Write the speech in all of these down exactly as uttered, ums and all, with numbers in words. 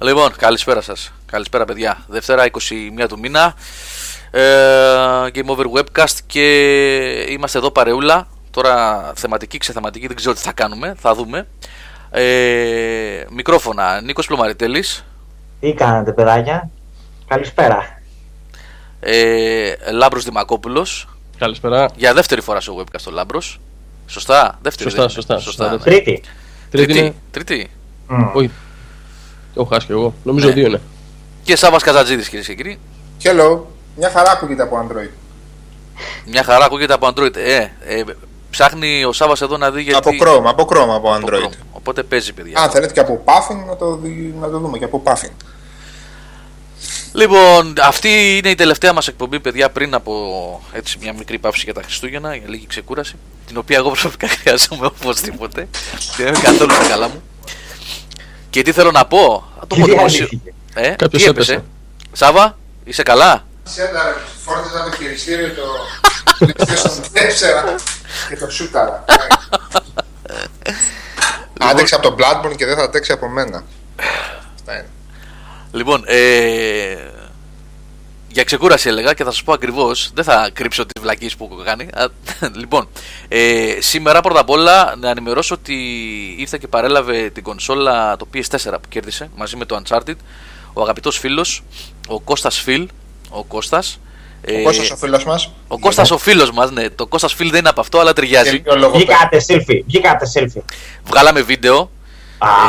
Λοιπόν, καλησπέρα σας. Καλησπέρα παιδιά. Δευτέρα εικοστή πρώτη του μήνα. Ε, Game Over Webcast και είμαστε εδώ παρεούλα. Τώρα θεματική, ξεθεματική, δεν ξέρω τι θα κάνουμε. Θα δούμε. Ε, μικρόφωνα, Νίκος Πλουμαριτέλης. Τι κάνατε παιδάκια. Καλησπέρα. Ε, Λάμπρος Δημακόπουλος. Καλησπέρα. Για δεύτερη φορά στο Webcast ο Λάμπρος. Σωστά, δεύτερη. Σωστά, σωστά, σωστά, σωστά. Τρίτη. Τρίτη. Τρίτη. Τρίτη. Mm. Όχι. Το έχω χάσει και εγώ. Νομίζω ναι. Δύο είναι. Και Σάββας Καζατζίδης, κυρίες και κύριοι. Hello. Μια χαρά ακούγεται από Android. Μια χαρά ακούγεται από Android. Ε, ε, ψάχνει ο Σάββας εδώ να δει γιατί. Από Chrome, από Chrome, από Android. Από Chrome. Οπότε παίζει, παιδιά. Αν θέλετε και από Puffin να το, δει, να το δούμε. Και από Puffin. Λοιπόν, αυτή είναι η τελευταία μας εκπομπή, παιδιά, πριν από έτσι, μια μικρή παύση για τα Χριστούγεννα, για λίγη ξεκούραση, την οποία εγώ προσωπικά χρειάζομαι οπωσδήποτε. Δεν είμαι καθόλου στα καλά μου. Και τι θέλω να πω, το έχω δημοσιο... ε, Κάποιος έπεσε. έπεσε. Σάβα, είσαι καλά? Σέντα, φόρτιζα το χειριστήριο το PlayStation τέσσερα και το σούταρα. Άντεξε από το Bloodborne και δεν θα αντέξει από μένα. Αυτά είναι. Λοιπόν, ε, για ξεκούραση έλεγα και θα σας πω ακριβώς, δεν θα κρύψω τις βλακίες που έχω κάνει. Α, λοιπόν, ε, σήμερα πρώτα απ' όλα να ενημερώσω ότι ήρθε και παρέλαβε την κονσόλα το πι ες φορ που κέρδισε μαζί με το Uncharted ο αγαπητός φίλος, ο Κώστας Φιλ, ο Κώστας. Ο, ε, ο Κώστας ο φίλος μας. Ο Κώστας ο φίλος μας, ναι. Το Κώστας Φιλ δεν είναι από αυτό, αλλά ταιριάζει. Βγήκατε selfie, βγήκατε selfie. Βγάλαμε βίντεο.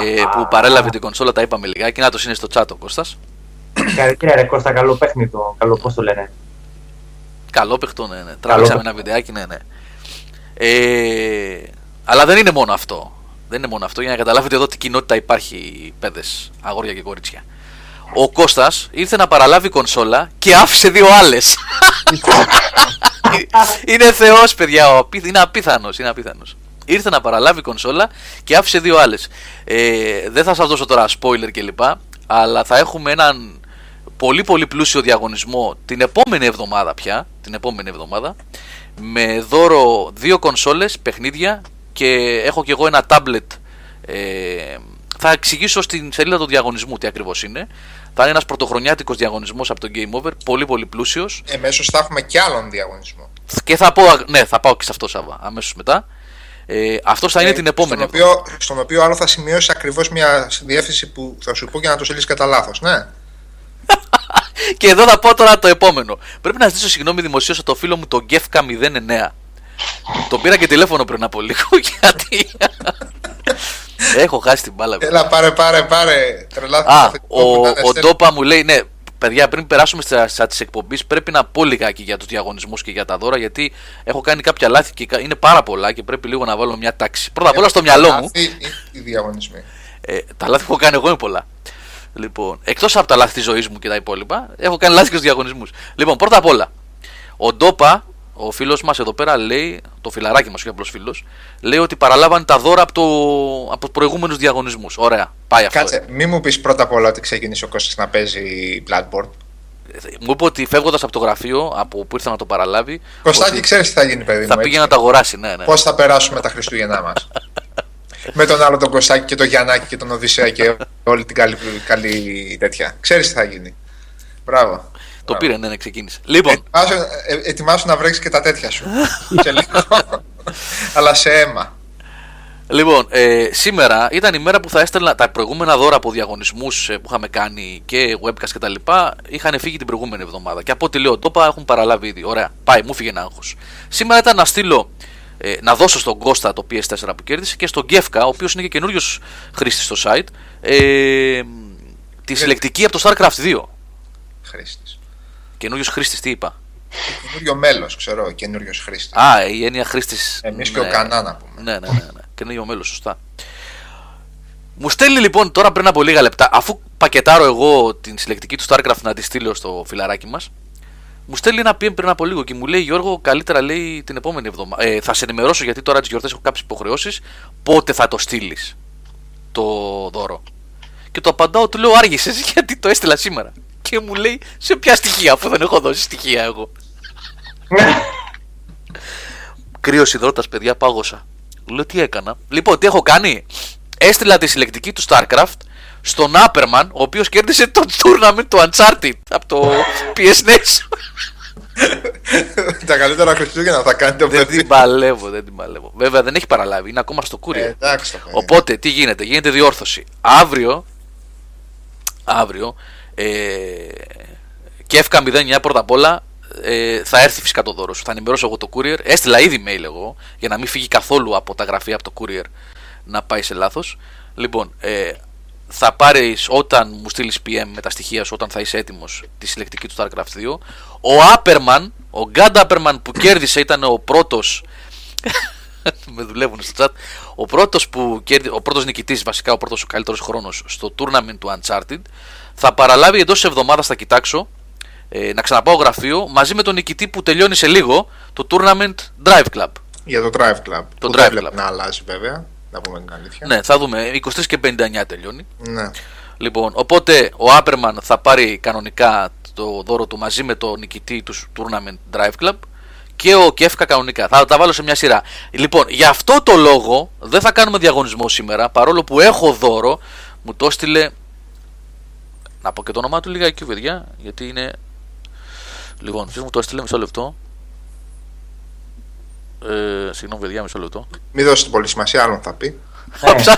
Ε, που παρέλαβε την κονσόλα, τα είπαμε λιγάκι. Να το είναι στο chat ο Κώστας. Καλησπέρα, ρε Κώστα, καλό παιχνίδο. Καλό, πώς το λένε. Καλό παιχνίδο, ναι, ναι. Τράβηξαμε ένα βιντεάκι, ναι, ναι. Ε, αλλά δεν είναι μόνο αυτό. Δεν είναι μόνο αυτό, για να καταλάβετε εδώ τι κοινότητα υπάρχει, παιδες, αγόρια και κορίτσια. Ο Κώστας ήρθε να παραλάβει κονσόλα και άφησε δύο άλλες. Είναι θεός, παιδιά. Είναι απίθανος, είναι απίθανος. Ήρθε να παραλάβει κονσόλα και άφησε δύο άλλες. Ε, δεν θα σας δώσω τώρα spoiler κλπ. Αλλά θα έχουμε έναν πολύ πολύ πλούσιο διαγωνισμό την επόμενη εβδομάδα πια. Την επόμενη εβδομάδα. Με δώρο δύο κονσόλες, παιχνίδια και έχω και εγώ ένα τάμπλετ. Ε, θα εξηγήσω στην σελίδα του διαγωνισμού τι ακριβώς είναι. Θα είναι ένας πρωτοχρονιάτικος διαγωνισμός από το Game Over. Πολύ πολύ πλούσιος. Εμέσως θα έχουμε και άλλον διαγωνισμό. Και θα πω, ναι, θα πάω και σε αυτό, Σάββα, αμέσως μετά. Ε, αυτό θα είναι ε, την επόμενη. Στον οποίο, στον οποίο άλλο θα σημειώσει ακριβώς μια διεύθυνση που θα σου πω για να το στείλεις κατά λάθος, ναι. Και εδώ θα πω τώρα το επόμενο. Πρέπει να ζητήσω συγγνώμη δημοσίως από το φίλο μου τον Γκέφκα μηδέν εννέα. Τον πήρα και τηλέφωνο πριν από λίγο γιατί. Έχω χάσει την μπάλα. Έλα, πάρε, πάρε, πάρε. Α, ο, ο Ντόπα μου λέει, ναι. Παιδιά, πριν περάσουμε στα τη εκπομπή, πρέπει να πω λιγάκι για τους διαγωνισμούς και για τα δώρα. Γιατί έχω κάνει κάποια λάθη και είναι πάρα πολλά και πρέπει λίγο να βάλω μια τάξη. Πρώτα απ' όλα στο μυαλό μου. Οι διαγωνισμοί. Ε, τα λάθη που έχω κάνει εγώ είναι πολλά. Λοιπόν, εκτός από τα λάθη της ζωής μου και τα υπόλοιπα, έχω κάνει λάθη και στους διαγωνισμούς. Λοιπόν, πρώτα απ' όλα, ο Ντόπα, ο φίλος μας εδώ πέρα, λέει, το φιλαράκι μας, όχι απλός φίλος, λέει ότι παραλάβανε τα δώρα από, το, από τους προηγούμενους διαγωνισμούς. Ωραία, πάει αυτό. Κάτσε, μη μου πεις πρώτα απ' όλα ότι ξεκίνησε ο Κώστας να παίζει Bloodborne. Μου είπε ότι φεύγοντας από το γραφείο, από που ήρθε να το παραλάβει. Κωστάκι, ξέρεις τι θα γίνει, παιδί μου. Θα πήγε να τα αγοράσει, ναι, ναι. Πώς θα περάσουμε τα Χριστούγεννά μας. Με τον άλλο τον Κωστάκι και τον Γιαννάκη και τον Οδυσσέα και όλη την καλή, καλή τέτοια. Ξέρεις τι θα γίνει. Μπράβο. Το πήρε, ναι, ναι, ξεκίνησε. Λοιπόν. Ετοιμάσου να βρέξεις και τα τέτοια σου. Και λίγο. Αλλά σε αίμα. Λοιπόν, ε, σήμερα ήταν η μέρα που θα έστελνα τα προηγούμενα δώρα από διαγωνισμούς που είχαμε κάνει και webcast κτλ. Είχαν φύγει την προηγούμενη εβδομάδα. Και από ό,τι λέω, τόπα έχουν παραλάβει ήδη. Ωραία, πάει, μου φύγε ένα άγχος. Σήμερα ήταν να στείλω, ε, να δώσω στον Κώστα το πι ες φορ που κέρδισε και στον Γκέφκα, ο οποίος είναι και καινούριος χρήστης στο site, ε, τη συλλεκτική από το StarCraft δύο. Χρήστης. Καινούριος χρήστης, τι είπα. Καινούριο μέλος, ξέρω, καινούριος χρήστης. Α, η έννοια χρήστης. Εμείς και ο Κανά να πούμε. Ναι, ναι, ναι, ναι. Καινούριο μέλος, σωστά. Μου στέλνει λοιπόν τώρα πριν από λίγα λεπτά, αφού πακετάρω εγώ την συλλεκτική του Starcraft να τη στείλω στο φιλαράκι μας, μου στέλνει ένα πι εμ πριν από λίγο και μου λέει: Γιώργο, καλύτερα λέει την επόμενη εβδομάδα. Ε, θα σε ενημερώσω γιατί τώρα τις γιορτές έχω κάποιες υποχρεώσεις. Πότε θα το στείλεις το δώρο. Και το απαντάω, του λέω: Άργησες γιατί το έστειλα σήμερα. Και μου λέει σε ποια στοιχεία, αφού δεν έχω δώσει στοιχεία εγώ. Κρύος υδρότας, παιδιά, πάγωσα. Λέω τι έκανα. Λοιπόν, τι έχω κάνει. Έστειλα τη συλλεκτική του StarCraft στον Άπερμαν, ο οποίος κέρδισε το tournament του Uncharted από το πι ες εν. Τα καλύτερα Χριστούγεννα θα κάνετε. Δεν την παλεύω, δεν την παλεύω. Βέβαια δεν έχει παραλάβει, είναι ακόμα στο κούριο. Ε, εντάξει, οπότε τι γίνεται, γίνεται διόρθωση. Αύριο, αύριο, ε, και εφ κέι μηδέν εννιά πρώτα απ' όλα, ε, θα έρθει φυσικά το δώρο σου. Θα ενημερώσω εγώ το courier. Έστειλα ήδη mail εγώ, για να μην φύγει καθόλου από τα γραφεία, από το courier, να πάει σε λάθος. Λοιπόν, ε, θα πάρεις όταν μου στείλεις πι εμ με τα στοιχεία σου, όταν θα είσαι έτοιμος, τη συλλεκτική του Starcraft δύο. Ο Άπερμαν, ο Γκάντ Άπερμαν που κέρδισε, ήταν ο πρώτος. Με δουλεύουν στο chat. Ο πρώτος που κέρδισε, ο πρώτος νικητής, βασικά ο πρώτος, ο καλύτερος χρόνος στο tournament του Uncharted. Θα παραλάβει εντός εβδομάδας, θα κοιτάξω, ε, να ξαναπάω γραφείο μαζί με τον νικητή που τελειώνει σε λίγο το tournament Drive Club. Για το Drive Club. Το Drive Club. Να αλλάζει βέβαια. Να πούμε την αλήθεια. Ναι, θα δούμε. είκοσι τρεις και πενήντα εννιά τελειώνει. Ναι. Λοιπόν, οπότε ο Άπερμαν θα πάρει κανονικά το δώρο του μαζί με τον νικητή του Tournament Drive Club και ο Κέφκα κανονικά. Θα τα βάλω σε μια σειρά. Λοιπόν, γι' αυτό το λόγο δεν θα κάνουμε διαγωνισμό σήμερα, παρόλο που έχω δώρο. Μου το έστειλε. Να πω και το όνομά του λίγα εκεί, παιδιά, γιατί είναι. Λοιπόν, ποιος μου το έστειλε, μισό λεπτό. Ε, συγγνώμη, παιδιά, μισό λεπτό. Μην δώσετε πολύ σημασία, άλλον θα πει.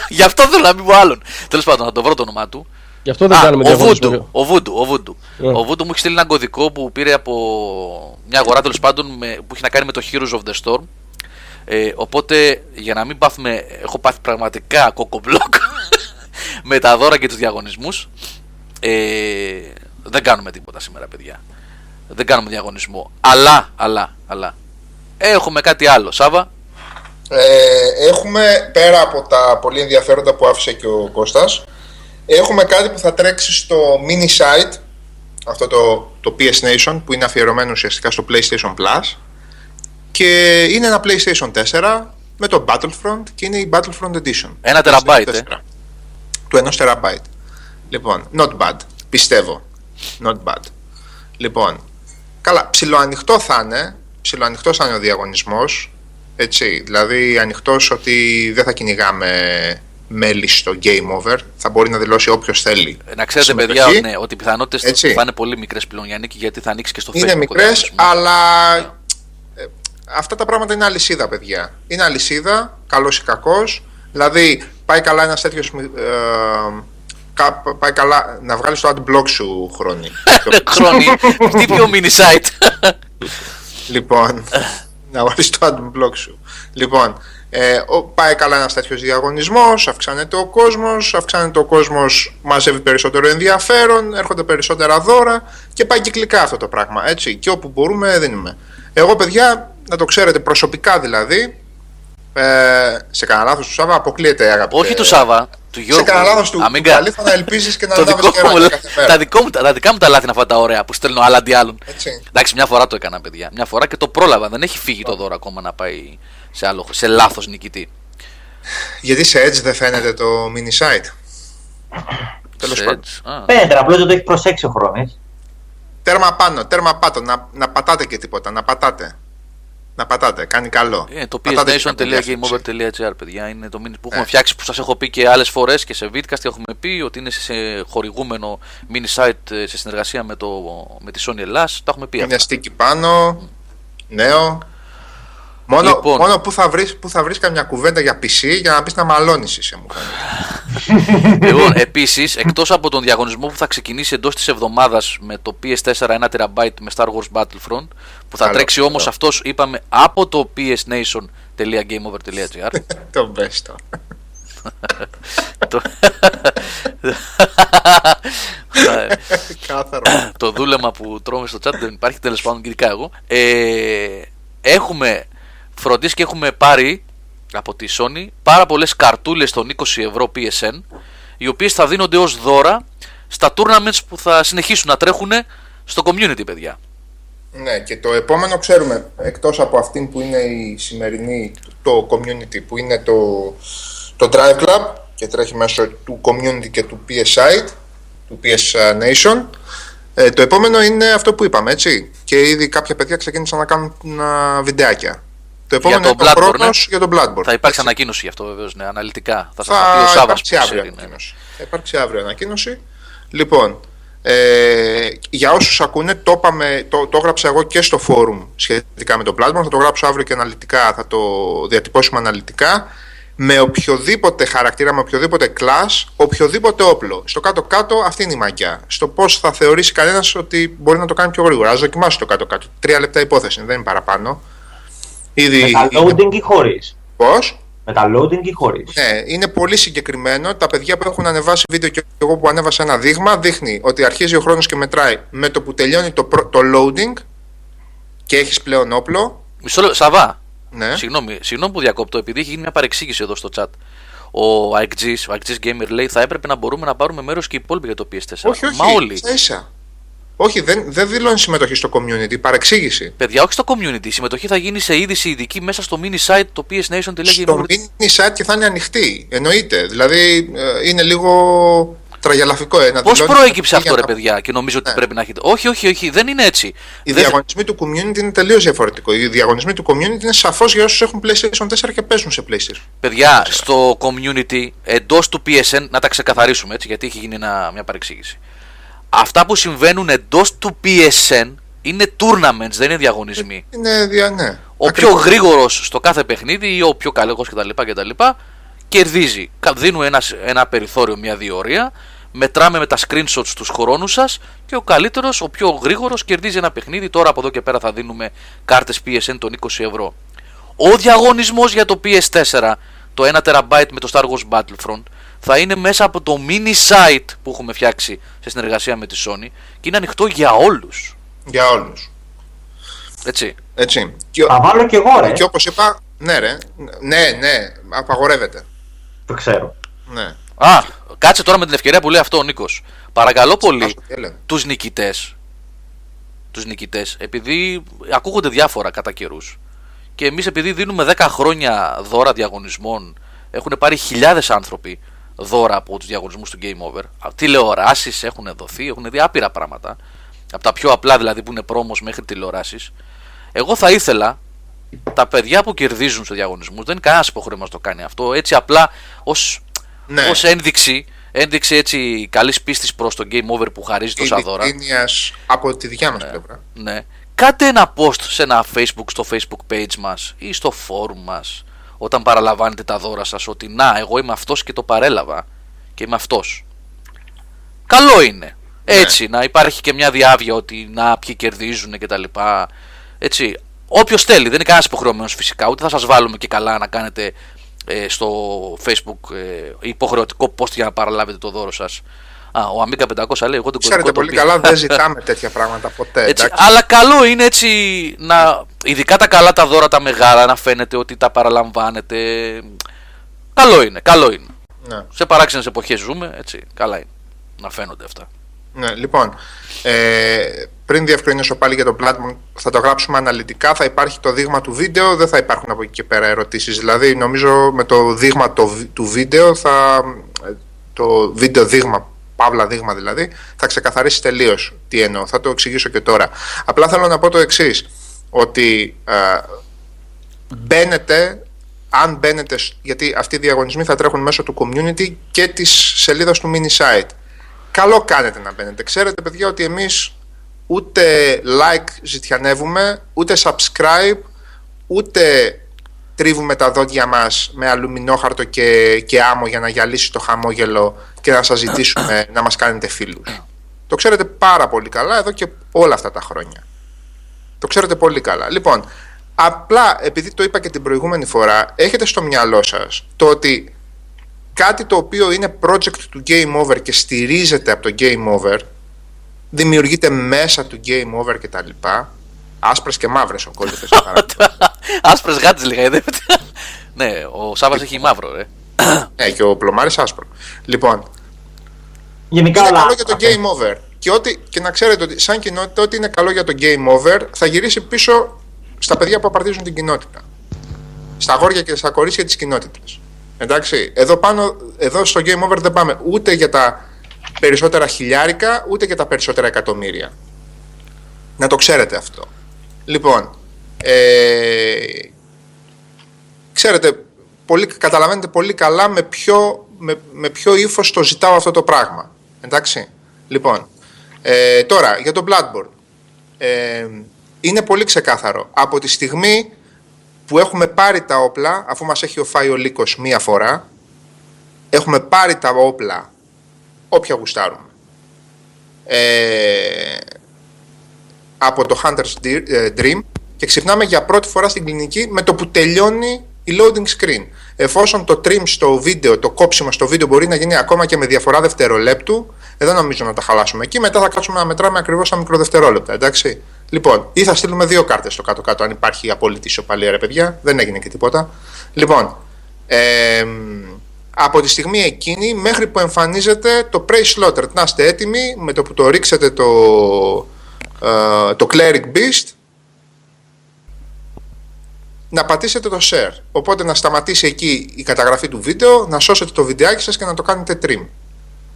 Γι' αυτό θέλω να μην πω άλλον. Τέλος πάντων, να το βρω το όνομά του. Γι' αυτό δεν κάνουμε διαγωνισμό. Ο Βούντου. Ο Βούντου yeah. μου έχει στείλει ένα κωδικό που πήρε από μια αγορά, τέλος πάντων, με, που έχει να κάνει με το Heroes of the Storm. Ε, οπότε, για να μην πάθουμε, έχω πάθει πραγματικά κοκομπλοκ με τα δώρα και τους διαγωνισμούς. Ε, δεν κάνουμε τίποτα σήμερα, παιδιά. Δεν κάνουμε διαγωνισμό. Αλλά, αλλά, αλλά. Έχουμε κάτι άλλο, Σάβα. Ε, έχουμε, πέρα από τα πολύ ενδιαφέροντα που άφησε και ο Κώστας, έχουμε κάτι που θα τρέξει στο mini site, αυτό το, το πι ες Nation, που είναι αφιερωμένο ουσιαστικά στο PlayStation Plus, και είναι ένα PlayStation τέσσερα με το Battlefront, και είναι η Battlefront Edition. Ένα τεραμπάιτ, ε. Του ενός τεραμπάιτ. Λοιπόν, not bad, πιστεύω. Not bad. Λοιπόν, καλά, ψιλοανοιχτό θα είναι. Ψιλοανοιχτός θα είναι ο διαγωνισμός, έτσι, δηλαδή ανοιχτός ότι δεν θα κυνηγάμε μέλη στο Game Over, θα μπορεί να δηλώσει όποιος θέλει. Να ξέρετε, συμμετοχή, παιδιά, ναι, ότι οι πιθανότητες, έτσι, θα είναι πολύ μικρές πλέον, Γιάννικη, γιατί θα ανοίξει και στο Facebook. Είναι μικρές, αλλά yeah. αυτά τα πράγματα είναι αλυσίδα, παιδιά. Είναι αλυσίδα, καλός ή κακός, δηλαδή πάει καλά ένας τέτοιος... Ε, πάει καλά να βγάλεις το adblock σου, Χρόνι. Χρόνι, τι πιο mini site. Λοιπόν, να βάλεις το adblock σου. Λοιπόν, ε, πάει καλά ένας τέτοιος διαγωνισμός, αυξάνεται ο κόσμος, αυξάνεται ο κόσμος, μαζεύει περισσότερο ενδιαφέρον, έρχονται περισσότερα δώρα και πάει κυκλικά αυτό το πράγμα, έτσι. Και όπου μπορούμε δίνουμε. Εγώ, παιδιά, να το ξέρετε, προσωπικά δηλαδή, ε, σε κανένα λάθος του Σάβα, αποκλείεται, αγαπητέ. Όχι του Σάβα, του Γιώργου. Σε κανένα λάθος του Καλή θα ελπίζεις και να λάβεις κεράκια κάθε μέρα. Τα, δικό μου, τα, τα δικά μου τα λάθη είναι αυτά τα ωραία που στέλνω άλλα αντί άλλων. Έτσι. Εντάξει, μια φορά το έκανα, παιδιά. Μια φορά και το πρόλαβα. Δεν έχει φύγει το δώρο ακόμα να πάει σε, άλλο, σε λάθος νικητή. Γιατί σε Edge δεν φαίνεται το mini site. Τέλος πάντων. Πέτρα, απλώς δεν το έχει προσέξει ο Χρόνης. Τέρμα πάνω, τέρμα πάτω. Να, να πατάτε και τίποτα, να πατάτε. Να πατάτε, κάνει καλό. Yeah, το πι ες nation τελεία gameover τελεία gr, παιδιά, είναι το mini που έχουμε yeah. φτιάξει, που σας έχω πει και άλλες φορές και σε Vidcast και έχουμε πει ότι είναι σε χορηγούμενο mini site σε συνεργασία με, το, με τη Sony Ελλάς. Τα έχουμε πει. Είναι στίκι πάνω, mm. νέο. Μόνο, λοιπόν, μόνο που θα βρεις, που θα βρεις καμιά κουβέντα για πι σι για να πεις να μαλώνεις εσύ, μου κάνει. Λοιπόν, επίσης, εκτός από τον διαγωνισμό που θα ξεκινήσει εντός της εβδομάδας με το πι ες τέσσερα ένα τεραμπάιτ με Star Wars Battlefront, που θα Καλό, τρέξει όμως αυτός, είπαμε, από το πι ες nation τελεία gameover τελεία gr. Το best. Το δούλεμα που τρώμε στο chat δεν υπάρχει, τέλος πάντων, ειδικά εγώ. Έχουμε φροντίσει και έχουμε πάρει από τη Sony πάρα πολλές καρτούλες των είκοσι ευρώ πι ες εν, οι οποίες θα δίνονται ως δώρα στα tournaments που θα συνεχίσουν να τρέχουν στο community, παιδιά. Ναι, και το επόμενο ξέρουμε, εκτός από αυτήν που είναι η σημερινή, το community που είναι το, το Drive Club και τρέχει μέσω του community και του πι ες site, του πι ες Nation, ε, το επόμενο είναι αυτό που είπαμε, έτσι, και ήδη κάποια παιδιά ξεκίνησαν να κάνουν α, βιντεάκια. Το επόμενο για τον Bloodborne, ναι. Για τον Bloodborne. Θα υπάρξει ανακοίνωση γι' αυτό βεβαίως, ναι, αναλυτικά. Θα, θα σας πει ο Σάββας. Θα υπάρξει αύριο ανακοίνωση. Λοιπόν, ε, για όσους ακούνε, το, είπαμε, το, το έγραψα εγώ και στο φόρουμ σχετικά με το Bloodborne. Θα το γράψω αύριο και αναλυτικά, θα το διατυπώσουμε αναλυτικά. Με οποιοδήποτε χαρακτήρα, με οποιοδήποτε class, οποιοδήποτε όπλο. Στο κάτω-κάτω αυτή είναι η μαγιά. Στο πώς θα θεωρήσει κανένας ότι μπορεί να το κάνει πιο γρήγορα. Ας δοκιμάσει το κάτω-κάτω. Τρία λεπτά υπόθεση, δεν είναι παραπάνω. Ήδη... Με τα loading ή χωρίς. Πώς? Με τα loading ή χωρίς. Ναι, είναι πολύ συγκεκριμένο. Τα παιδιά που έχουν ανεβάσει βίντεο και εγώ που ανέβασα ένα δείγμα, δείχνει ότι αρχίζει ο χρόνος και μετράει με το που τελειώνει το, προ... το loading και έχεις πλέον όπλο. Μισό Σαββά. Ναι. Συγγνώμη, συγγνώμη που διακόπτω, επειδή έχει γίνει μια παρεξήγηση εδώ στο chat. Ο Αεκτζής, ο Αεκτζής Gamer λέει θα έπρεπε να μπορούμε να πάρουμε μέρος και οι υπόλοιποι για το πι ες φορ. Όχι, όχι. Μα όλοι. Ίσα. Όχι, δεν, δεν δηλώνει συμμετοχή στο community, παρεξήγηση. Παιδιά, όχι στο community. Η συμμετοχή θα γίνει σε είδηση ειδική μέσα στο mini site το πι ες nation τελεία com. Στο mini site και θα είναι ανοιχτή. Εννοείται. Δηλαδή ε, είναι λίγο τραγελαφικό ένα. Πώς προέκυψε αυτό, ρε παιδιά, και νομίζω ότι ναι. πρέπει να έχετε. Όχι, όχι, όχι, δεν είναι έτσι. Οι δεν... διαγωνισμοί του community είναι τελείως διαφορετικό. Οι διαγωνισμοί του community είναι σαφώς για όσους έχουν PlayStation τέσσερα και παίζουν σε PlayStation. Παιδιά, τέσσερα. Στο community εντός του πι ες εν, να τα ξεκαθαρίσουμε έτσι, γιατί έχει γίνει ένα, μια παρεξήγηση. Αυτά που συμβαίνουν εντός του πι ες εν είναι tournaments, δεν είναι διαγωνισμοί. Είναι, δια, ναι. Ο ακριβώς. πιο γρήγορος στο κάθε παιχνίδι ή ο πιο καλός κτλ. Κερδίζει. Δίνουν ένα, ένα περιθώριο, μια διορία. Μετράμε με τα screenshots τους χρόνους σας και ο καλύτερος, ο πιο γρήγορος κερδίζει ένα παιχνίδι. Τώρα από εδώ και πέρα θα δίνουμε κάρτες πι ες εν των είκοσι ευρώ. Ο διαγωνισμός για το πι ες φορ, το ένα τεραμπάιτ με το Star Wars Battlefront, θα είναι μέσα από το mini site που έχουμε φτιάξει σε συνεργασία με τη Sony και είναι ανοιχτό για όλους. Για όλους. Έτσι. Έτσι. Και... θα βάλω και εγώ, ρε. Και όπως είπα, ναι, ρε. Ναι, ναι, απαγορεύεται. Το ξέρω. Ναι. Α, κάτσε τώρα με την ευκαιρία που λέει αυτό ο Νίκος. Παρακαλώ πολύ τους νικητές, τους νικητές, επειδή ακούγονται διάφορα κατά καιρούς και εμείς επειδή δίνουμε δέκα χρόνια δώρα διαγωνισμών, έχουν πάρει χιλιάδες άνθρωποι δώρα από τους διαγωνισμούς του Game Over. Τηλεοράσεις έχουν δοθεί, έχουν δει άπειρα πράγματα. Από τα πιο απλά δηλαδή που είναι πρόμος μέχρι τηλεοράσεις. Εγώ θα ήθελα... τα παιδιά που κερδίζουν σε διαγωνισμούς, δεν είναι κανένας υποχρέωμα να το κάνει αυτό. Έτσι απλά ως, ναι. ως ένδειξη, ένδειξη έτσι καλής πίστης προς το Game Over που χαρίζει τόσα δώρα. Από τη δικιά μας ναι. πλευρά. Ναι. Κάντε ένα post σε ένα Facebook, στο Facebook page μας ή στο forum μας όταν παραλαμβάνετε τα δώρα σας ότι να, εγώ είμαι αυτός και το παρέλαβα και είμαι αυτός. Καλό είναι. Έτσι, ναι. να υπάρχει και μια διάβια ότι να, ποιοι κερδίζουν κτλ. Έτσι. Όποιος θέλει, δεν είναι κανένας υποχρεωμένος φυσικά, ούτε θα σας βάλουμε και καλά να κάνετε ε, στο Facebook ε, υποχρεωτικό post για να παραλάβετε το δώρο σας. Α, ο Αμίκα πεντακόσια λέει, εγώ τον κωδικό το πήρα. Ξέρετε πολύ καλά, δεν ζητάμε τέτοια πράγματα ποτέ. Έτσι, αλλά καλό είναι έτσι, να, ειδικά τα καλά τα δώρα, τα μεγάλα, να φαίνεται ότι τα παραλαμβάνετε. Καλό είναι, καλό είναι. Ναι. Σε παράξενες εποχές ζούμε, έτσι, καλά είναι να φαίνονται αυτά. Ναι, λοιπόν, ε, πριν διευκρινίσω πάλι για το Bloodborne, θα το γράψουμε αναλυτικά. Θα υπάρχει το δείγμα του βίντεο, δεν θα υπάρχουν από εκεί και πέρα ερωτήσεις. Δηλαδή, νομίζω με το δείγμα το, του βίντεο, θα, το βίντεο δείγμα, παύλα δείγμα δηλαδή, θα ξεκαθαρίσει τελείως τι εννοώ. Θα το εξηγήσω και τώρα. Απλά θέλω να πω το εξής, ότι ε, μπαίνετε, αν μπαίνετε, γιατί αυτοί οι διαγωνισμοί θα τρέχουν μέσω του community και της σελίδας του mini site. Καλό κάνετε να μπαίνετε. Ξέρετε, παιδιά, ότι εμείς ούτε like ζητιανεύουμε, ούτε subscribe, ούτε τρίβουμε τα δόντια μας με αλουμινόχαρτο και, και άμμο για να γυαλίσει το χαμόγελο και να σας ζητήσουμε να μας κάνετε φίλους. Το ξέρετε πάρα πολύ καλά εδώ και όλα αυτά τα χρόνια. Το ξέρετε πολύ καλά. Λοιπόν, απλά επειδή το είπα και την προηγούμενη φορά, έχετε στο μυαλό σας το ότι κάτι το οποίο είναι project του Game Over και στηρίζεται από το Game Over, δημιουργείται μέσα του Game Over και τα λοιπά. Άσπρες και μαύρες ο κόλπος. Άσπρες γάτες λέγανε. Ναι, ο Σάββας έχει μαύρο, ρε. Ναι, και ο Πλωμάρης άσπρο. Λοιπόν, γενικά είναι καλό για το Game Over. Και, ότι, και να ξέρετε ότι σαν κοινότητα ότι είναι καλό για το Game Over θα γυρίσει πίσω στα παιδιά που απαρτίζουν την κοινότητα. Στα αγόρια και στα κορίτσια της κοινότητας. Εντάξει, εδώ, πάνω, εδώ στο Game Over δεν πάμε ούτε για τα περισσότερα χιλιάρικα, ούτε για τα περισσότερα εκατομμύρια. Να το ξέρετε αυτό. Λοιπόν, ε, ξέρετε, πολύ, καταλαβαίνετε πολύ καλά με ποιο, με, με ποιο ύφος το ζητάω αυτό το πράγμα. Εντάξει. Λοιπόν, ε, τώρα για το Bloodborne. Ε, είναι πολύ ξεκάθαρο. Από τη στιγμή που έχουμε πάρει τα όπλα, αφού μας έχει οφάει ο λύκος μία φορά, έχουμε πάρει τα όπλα όποια γουστάρουμε. Ε, από το Hunter's Dream και ξυπνάμε για πρώτη φορά στην κλινική με το που τελειώνει η loading screen. Εφόσον το trim στο βίντεο, το κόψιμο στο βίντεο μπορεί να γίνει ακόμα και με διαφορά δευτερολέπτου, εδώ νομίζω να τα χαλάσουμε εκεί, μετά θα κάτσουμε να μετράμε ακριβώς τα μικροδευτερόλεπτα, εντάξει. Λοιπόν, ή θα στείλουμε δύο κάρτες στο κάτω-κάτω, αν υπάρχει απόλυτη ισοπαλία, ρε παιδιά, δεν έγινε και τίποτα. Λοιπόν, ε, από τη στιγμή εκείνη μέχρι που εμφανίζεται το Prey Slaughtered, να είστε έτοιμοι, με το που το ρίξετε το, ε, το Cleric Beast, να πατήσετε το share. Οπότε να σταματήσει εκεί η καταγραφή του βίντεο, να σώσετε το βιντεάκι σας και να το κάνετε trim.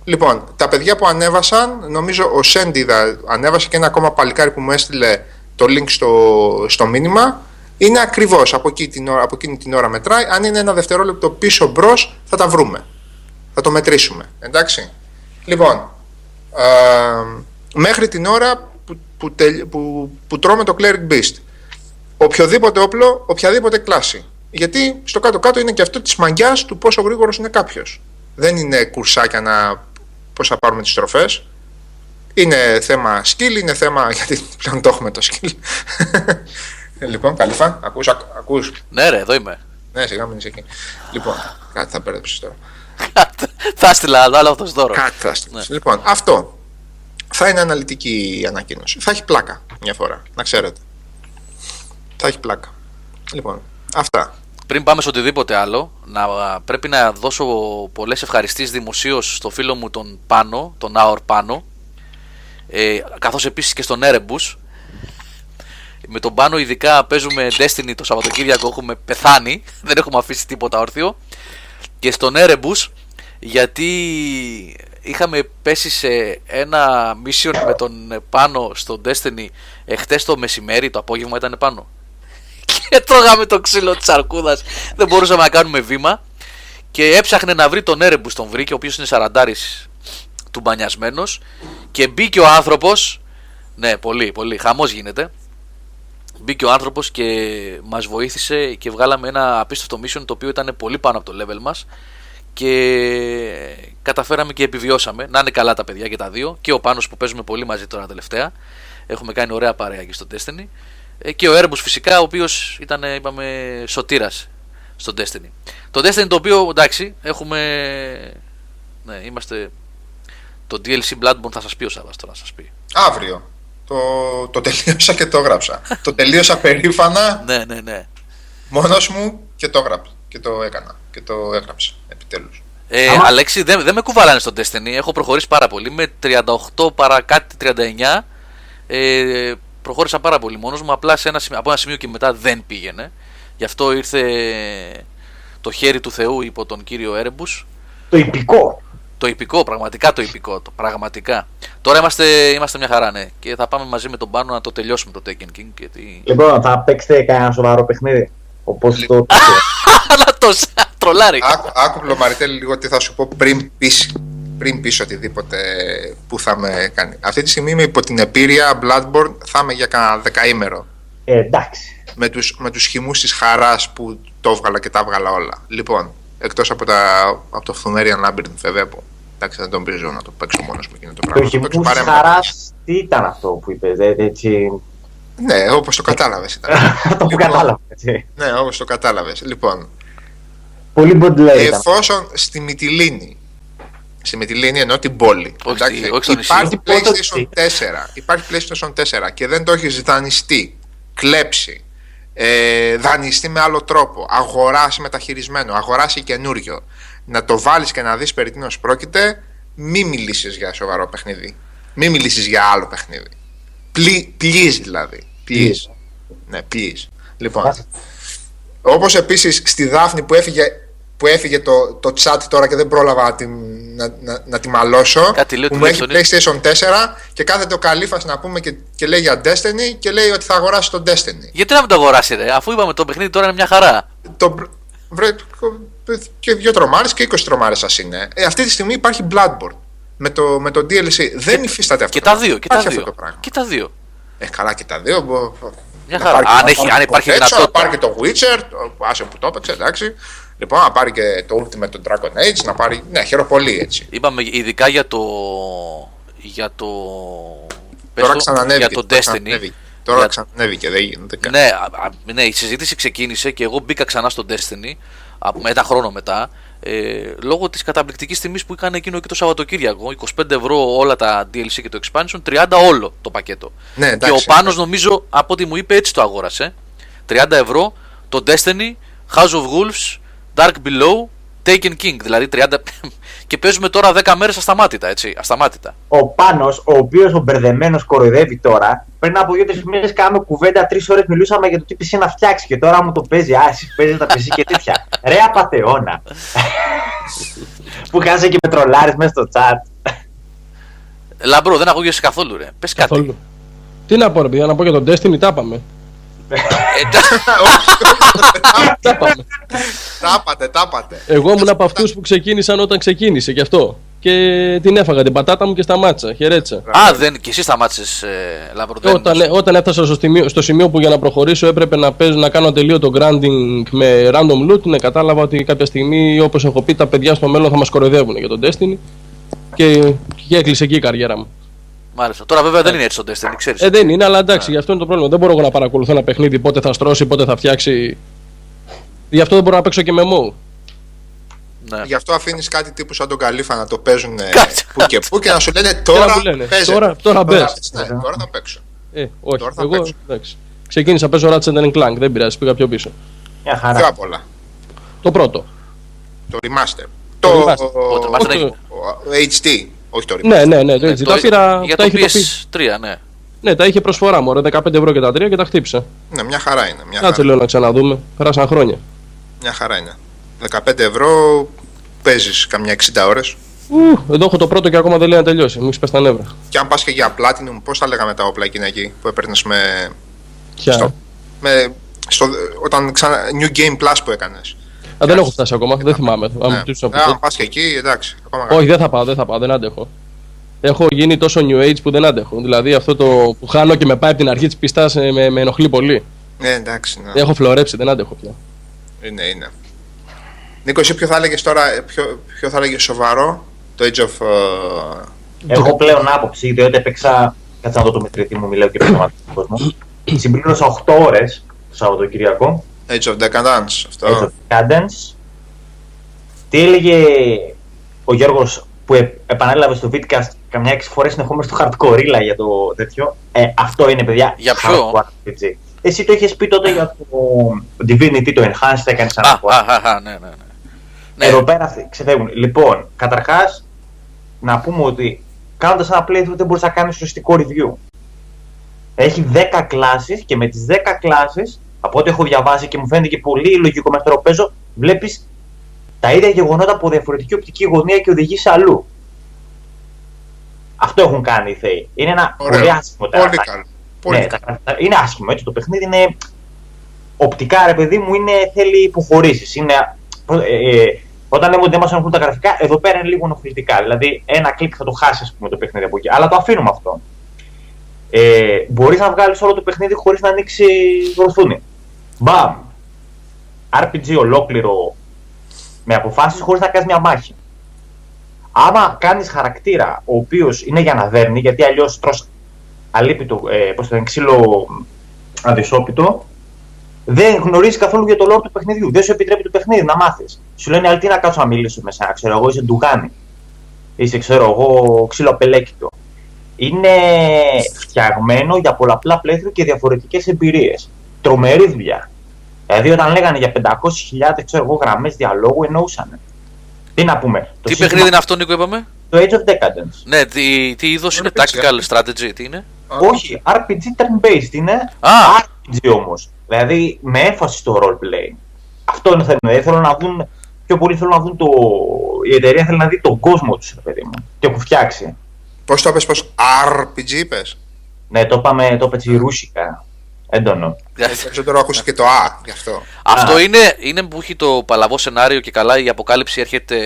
Λοιπόν, τα παιδιά που ανέβασαν, νομίζω ο Σέντιδα ανέβασε και ένα ακόμα παλικάρι που μου έστειλε το link στο, στο μήνυμα, είναι ακριβώς από, εκεί την ώρα, από εκείνη την ώρα μετράει. Αν είναι ένα δευτερόλεπτο πίσω μπρος θα τα βρούμε, θα το μετρήσουμε, εντάξει. Λοιπόν, ε, μέχρι την ώρα που, που, που, που τρώμε το Cleric Beast, οποιοδήποτε όπλο, οποιαδήποτε κλάση, γιατί στο κάτω-κάτω είναι και αυτό της μαγιάς του πόσο γρήγορος είναι κάποιος. Δεν είναι κουρσάκια να πώς θα πάρουμε τις στροφές. Είναι θέμα σκύλ, είναι θέμα... γιατί πλέον το έχουμε το σκύλ. Λοιπόν, Καλήφα, ακούς, ακούς. Ναι ρε, εδώ είμαι. Ναι, σιγά μην είσαι εκεί. Λοιπόν, κάτι θα μπέρδεψες τώρα. Θα στείλα, αλλά αυτός δώρο. Κάτι θα στείλες. Ναι. Λοιπόν, αυτό θα είναι αναλυτική ανακοίνωση. Θα έχει πλάκα μια φορά, να ξέρετε. Θα έχει πλάκα. Λοιπόν, αυτά. Πριν πάμε σε οτιδήποτε άλλο, να, πρέπει να δώσω πολλές ευχαριστίες δημοσίως στο φίλο μου τον Πάνο, τον Άορ Πάνο, ε, καθώς επίσης και στον Έρεμπους. Με τον Πάνο ειδικά παίζουμε Destiny το Σαββατοκύριακο, έχουμε πεθάνει, δεν έχουμε αφήσει τίποτα όρθιο. Και στον Έρεμπους, γιατί είχαμε πέσει σε ένα mission με τον Πάνο στον Destiny εχθές το μεσημέρι, το απόγευμα ήταν Πάνο. Και τρώγαμε το ξύλο της αρκούδας. Δεν μπορούσαμε να κάνουμε βήμα. Και έψαχνε να βρει τον Έρεμπους, τον βρήκε, ο οποίος είναι σαραντάρης του μπανιασμένος. Και μπήκε ο άνθρωπος. Ναι, πολύ, πολύ. Χαμός γίνεται. Μπήκε ο άνθρωπος και μας βοήθησε και βγάλαμε ένα απίστευτο mission, το οποίο ήταν πολύ πάνω από το level μας. Και καταφέραμε και επιβιώσαμε. Να είναι καλά τα παιδιά και τα δύο. Και ο Πάνος που παίζουμε πολύ μαζί τώρα τελευταία. Έχουμε κάνει ωραία παρέα και στο Destiny. Και ο Έρμπος φυσικά, ο οποίος ήταν, είπαμε, σωτήρας στο Destiny. Το Destiny το οποίο, εντάξει, έχουμε... ναι, είμαστε... το ντι ελ σι Bloodborne θα σας πει ο Σάββας τώρα, σας πει. Αύριο. Το, το τελείωσα και το έγραψα. Το τελείωσα περήφανα. Ναι, ναι, ναι. Μόνος μου και το έγραψα. Και το έκανα. Και το έγραψα, επιτέλους. Ε, Αλέξη, δεν, δεν με κουβαλάνε στο Destiny. Έχω προχωρήσει πάρα πολύ. Με τριάντα οκτώ παρά κάτι, τριάντα εννιά. Ε... Προχώρησα πάρα πολύ μόνος μου, απλά σε ένα, από ένα σημείο και μετά δεν πήγαινε. Γι' αυτό ήρθε το χέρι του Θεού υπό τον κύριο Έρεμπους. Το ιππικό. Το ιππικό, πραγματικά το ιππικό. Το, πραγματικά. Τώρα είμαστε, είμαστε μια χαρά, ναι. Και θα πάμε μαζί με τον Πάνο να το τελειώσουμε το Taken King. Γιατί... λοιπόν, θα παίξετε κανένα σοβαρό παιχνίδι. Όπως Λ... το. Αλλά το τρολάρι. Άκου Πλουμαριτέλη λίγο τι θα σου πω πριν πεις. Πριν πεις οτιδήποτε που θα με κάνει. Αυτή τη στιγμή είμαι υπό την επίρρεια Bloodborne, θα είμαι για κανένα δεκαήμερο. Ε, εντάξει. Με τους, με τους χυμούς της χαράς που το έβγαλα και τα έβγαλα όλα. Λοιπόν, εκτός από, τα, από το Fumerian Labyrinth βέβαια που εντάξει, δεν τον πειράζω να το παίξω μόνος μου εκείνο το πράγμα. Το χυμούς της χαράς, τι ήταν αυτό που είπες, έτσι. Ναι, όπως το κατάλαβες ήταν. Αυτό που κατάλαβες, έτσι. Ναι, όπως το κατάλαβες. Λοιπόν. Πολύ μποντλέ. Εφόσον στη Μυτιλίνη. Στη Μυτιλίνη εννοώ την πόλη. Όχι, εντάξει, όχι, υπάρχει PlayStation τέσσερα. Υπάρχει PlayStation τέσσερα και δεν το έχεις δανειστεί, κλέψει, ε, δανειστεί με άλλο τρόπο, αγοράσει μεταχειρισμένο, αγοράσει καινούριο. Να το βάλεις και να δεις περί τίνος πρόκειται, μη μιλήσεις για σοβαρό παιχνίδι. Μη μιλήσεις για άλλο παιχνίδι. Please δηλαδή. Please. Ναι, please. Λοιπόν, όπως επίσης στη Δάφνη που έφυγε. Που έφυγε το, το chat τώρα και δεν πρόλαβα να τη, να, να, να τη μαλώσω. Κάτι λέω, που μου έχει PlayStation τέσσερα και κάθεται ο Καλήφας να πούμε και, και λέει για Destiny και λέει ότι θα αγοράσει τον Destiny. Γιατί να μην το αγοράσει ρε, αφού είπαμε το παιχνίδι τώρα είναι μια χαρά. Το, βρε, και δύο τρομάρες και είκοσι τρομάρες σας είναι. Ε, αυτή τη στιγμή υπάρχει Bloodborne με το, με το ντι ελ σι. Και, δεν υφίσταται αυτό, και το πράγμα. Δύο, και αυτό δύο. Το πράγμα. Και τα δύο. Ε, καλά, και τα δύο. Μια χαρά. Να αν, έχει, αν υπάρχει δυνατότητα. Να πάρει και το Witcher, άσε που το έπαιξε, εντάξει. Λοιπόν, να πάρει και το Ultimate, το Dragon Age, να πάρει. Ναι, χαίρομαι πολύ έτσι. Είπαμε ειδικά για το. Για το. Τώρα ξανανέβηκε. Για το Destiny. Τώρα για... ξανανέβηκε, δεν γίνεται κάτι. Ναι, ναι, η συζήτηση ξεκίνησε και εγώ μπήκα ξανά στο Destiny, μετά χρόνο μετά, ε, λόγω της καταπληκτικής τιμής που είχαν εκείνο και το Σαββατοκύριακο. είκοσι πέντε ευρώ όλα τα ντι ελ σι και το expansion, τριάντα όλο το πακέτο. Ναι, εντάξει, και ο Πάνος, νομίζω, από ό,τι μου είπε, έτσι το αγόρασε. τριάντα ευρώ το Destiny, House of Wolves, Dark Below, Taken King, δηλαδή τριάντα. Και παίζουμε τώρα δέκα μέρες ασταμάτητα, έτσι, ασταμάτητα. Ο Πάνος, ο οποίος ο μπερδεμένος κοροϊδεύει τώρα, πριν από δύο τρεις μήνες κάναμε κουβέντα, τρεις ώρες μιλούσαμε για το τι πι σι να φτιάξει και τώρα μου το παίζει, άση, παίζει τα πι σι και τέτοια. Ρε απατεώνα. Που χάσε και με τρολάρεις μέσα στο chat. Λαμπρό, δεν ακούγεσαι καθόλου ρε, πες κάτι. Καθόλου. Τι να πω ρε παιδιά, να πω για τον Destiny, τα πάμε. Τάπατε, τάπατε. Εγώ ήμουν από αυτούς που ξεκίνησαν όταν ξεκίνησε γι' αυτό. Και την έφαγα την πατάτα μου και σταμάτησα. Χαιρέτησα. Α, δεν, και εσύ σταμάτησες, Λαμπροτέλη. Όταν έφτασα στο σημείο που για να προχωρήσω έπρεπε να παίζω, να κάνω τελείω το grinding με random loot, ναι, κατάλαβα ότι κάποια στιγμή, όπως έχω πει, τα παιδιά στο μέλλον θα μας κοροϊδεύουν για τον Destiny. Και έκλεισε εκεί η καριέρα μου. Μάλιστα. Τώρα βέβαια δεν είναι έτσι το Destiny, ξέρεις. Ε, δεν είναι, αλλά εντάξει, yeah. Γι' αυτό είναι το πρόβλημα. Δεν μπορώ εγώ να παρακολουθώ ένα παιχνίδι, πότε θα στρώσει, πότε θα φτιάξει. Γι' αυτό δεν μπορώ να παίξω και με μου. Ναι. Γι' αυτό αφήνεις κάτι τύπου σαν τον Καλήφα να το παίζουν που και που και να σου λένε τώρα παίζει. Τώρα, τώρα, τώρα, ναι, τώρα θα παίξω. Ε, όχι, τώρα θα εγώ παίξω. Εντάξει. Ξεκίνησα, παίζω Ratchet and Clank, δεν πειράζει, πήγα πιο πίσω. Μια χαρά. Πιο απ' όλα. Το πρώτο. Το Remaster. Το, το, remaster. το... το... Remaster. το... έιτς ντι. Όχι το ναι, ναι, ναι, το έτσι. Τα πήρα. Για τα το πι ες θρι, ναι. Ναι, τα είχε προσφορά μου, δεκαπέντε ευρώ και τα τρία και τα χτύπησα. Ναι, μια χαρά είναι. Μια κάτσε χαρά. Λέω να ξαναδούμε, περάσαν χρόνια. Μια χαρά είναι. δεκαπέντε ευρώ παίζεις καμιά εξήντα ώρες. Ου, εδώ έχω το πρώτο και ακόμα δεν λέει να τελειώσει, μου έχεις πέσει τα νεύρα. Και αν πας και για Platinum, πώς θα λέγαμε τα όπλα εκείνα εκεί που έπαιρνες με. Στο... με... στο... όταν ξανα. New Game Plus που έκανες. Α, δεν έχω φτάσει ακόμα, δεν θυμάμαι. Αν πας και εκεί, εντάξει. Όχι, δεν θα πάω, δεν θα πάω, δεν αντέχω. Έχω γίνει τόσο new age που δεν αντέχω. Δηλαδή αυτό το που χάνω και με πάει από την αρχή της πίστας με, με ενοχλεί πολύ. Ναι, εντάξει. Ναι. Έχω φλωρέψει, δεν αντέχω πια. Είναι, είναι. Νίκο, εσύ ποιο θα έλεγες τώρα, ποιο, ποιο θα έλεγες σοβαρό, το Age of. Uh... Εγώ πλέον άποψη, διότι έπαιξα. Κάτσε να δω το μετρητή μου, μιλάω και πριν κόσμο. Συμπλήρωσα οκτώ ώρες το Σαββατοκύριακο. Age of Decadence, αυτό. Age of Decadence. Τι έλεγε ο Γιώργος που επανέλαβε στο Vidcast καμιά έξι φορές συνεχόμενος στο Hardcore για το τέτοιο. Ε, αυτό είναι παιδιά. Για ποιο? αρ πι τζι. Εσύ το είχες πει τότε για το Divinity, το Enhanced, θα έκανες αναφορά. Αχ, ναι, ναι, ναι. Εδώ πέρα ξεφεύγουν. Λοιπόν, καταρχάς, να πούμε ότι κάνοντας ένα playthrough δεν μπορείς να κάνεις σωστικό review. Έχει δέκα κλάσεις και με τις δέκα κλάσεις. Από ό,τι έχω διαβάσει και μου φαίνεται και πολύ λογικό μέσα τώρα που παίζω, βλέπεις τα ίδια γεγονότα από διαφορετική οπτική γωνία και οδηγείς αλλού. Αυτό έχουν κάνει οι Θεοί. Είναι ένα ωραία. Πολύ άσχημο τεράστιο. Πολύ ναι, καλό. Είναι άσχημο έτσι. Το παιχνίδι είναι. Οπτικά ρε παιδί μου, είναι, θέλει υποχωρήσεις. Είναι... Ε, ε, όταν λέμε ότι δεν μας ενοχλούν τα γραφικά, εδώ πέρα είναι λίγο ενοχλητικά. Δηλαδή, ένα κλικ θα το χάσεις πούμε, το παιχνίδι από εκεί. Αλλά το αφήνουμε αυτό. Ε, μπορείς να βγάλεις όλο το παιχνίδι χωρίς να ανοίξει γροθούνι. Μπαμ! αρ πι τζι ολόκληρο με αποφάσεις χωρίς να κάνεις μια μάχη. Άμα κάνεις χαρακτήρα ο οποίος είναι για να δέρνει, γιατί αλλιώς τρως αλίπητο, ε, πως ήταν ξύλο αδυσόπιτο, δεν γνωρίζεις καθόλου για το lore του παιχνιδιού. Δεν σου επιτρέπει το παιχνίδι να μάθεις. Σου λένε αλλά τι να κάτσω να μιλήσω με σένα, ξέρω εγώ, είσαι ντουγάνι. Είσαι, ξέρω εγώ, ξύλο απελέκητο. Είναι φτιαγμένο για πολλαπλά playthrough και διαφορετικές εμπειρίες. Τρομερή δουλειά. Δηλαδή, όταν λέγανε για πεντακόσιες χιλιάδες γραμμές διαλόγου, εννοούσανε. Τι να πούμε. Το τι σύστημα... παιχνίδι είναι αυτό, Νίκο, είπαμε? Το Age of Decadence. Ναι, τι, τι είδος είναι, tactical strategy, τι είναι? Όχι, αρ πι τζι turn-based είναι. Ah. αρ πι τζι όμως. Δηλαδή, με έμφαση στο roleplay. Αυτό είναι το θέμα. Θέλω να δουν, πιο πολύ θέλω να δουν το. Η εταιρεία θέλει να δει τον κόσμο του, παιδί μου. Τι έχουν φτιάξει. Πώς το είπες, πώς αρ πι τζι είπες? Ναι, το είπαμε, το είπες η Ρούσικα. Έντονο. Περισσότερο άκουσα και το Α γι' αυτό. Αυτό είναι, είναι που έχει το παλαβό σενάριο και καλά η αποκάλυψη έρχεται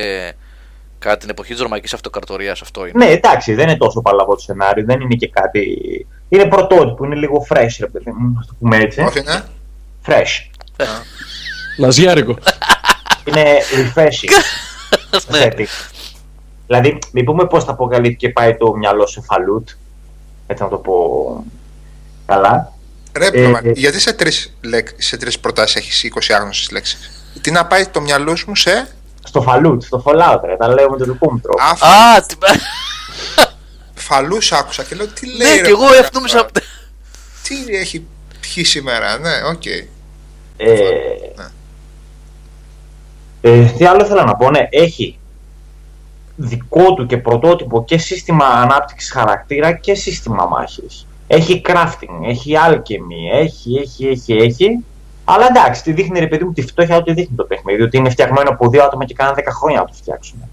κατά την εποχή της ρωμαϊκής αυτοκρατορίας. Αυτό είναι. Ναι, εντάξει, δεν είναι τόσο παλαβό το σενάριο, δεν είναι και κάτι. Είναι πρωτότυπο, είναι λίγο fresh, ρε παιδί μου, να το πούμε έτσι. Όχι, ναι. Fresh. Λαζιάρικο. Είναι refreshing. Δηλαδή, μην πούμε πώς θα αποκαλύφθηκε πάει το μυαλό σε Fallout. Έτσι να το πω καλά. Ρε, ε, ε, γιατί σε τρεις, σε τρεις προτάσεις έχεις είκοσι άγνωστες λέξεις. Τι να πάει το μυαλό μου σε... Στο Fallout, στο Fallout, ρε, τα λέω με τον δικό μου τρόπο. Α, τι πάει... Φαλούς άκουσα και λέω τι λέει. Ναι, ρε, και εγώ έφτωμισα... Τι έχει πιει σήμερα, ναι, οκ. Okay. Ε, ναι. ε, τι άλλο θέλω να πω, ναι, έχει δικό του και πρωτότυπο και σύστημα ανάπτυξης χαρακτήρα και σύστημα μάχης. Έχει crafting, έχει alchemy, έχει, έχει, έχει, έχει. Αλλά εντάξει, τη δείχνει ρε παιδί μου τη φτώχεια ότι δείχνει το παιχνίδι, ότι είναι φτιαγμένο από δύο άτομα και κάνα δέκα χρόνια να το φτιάξουν.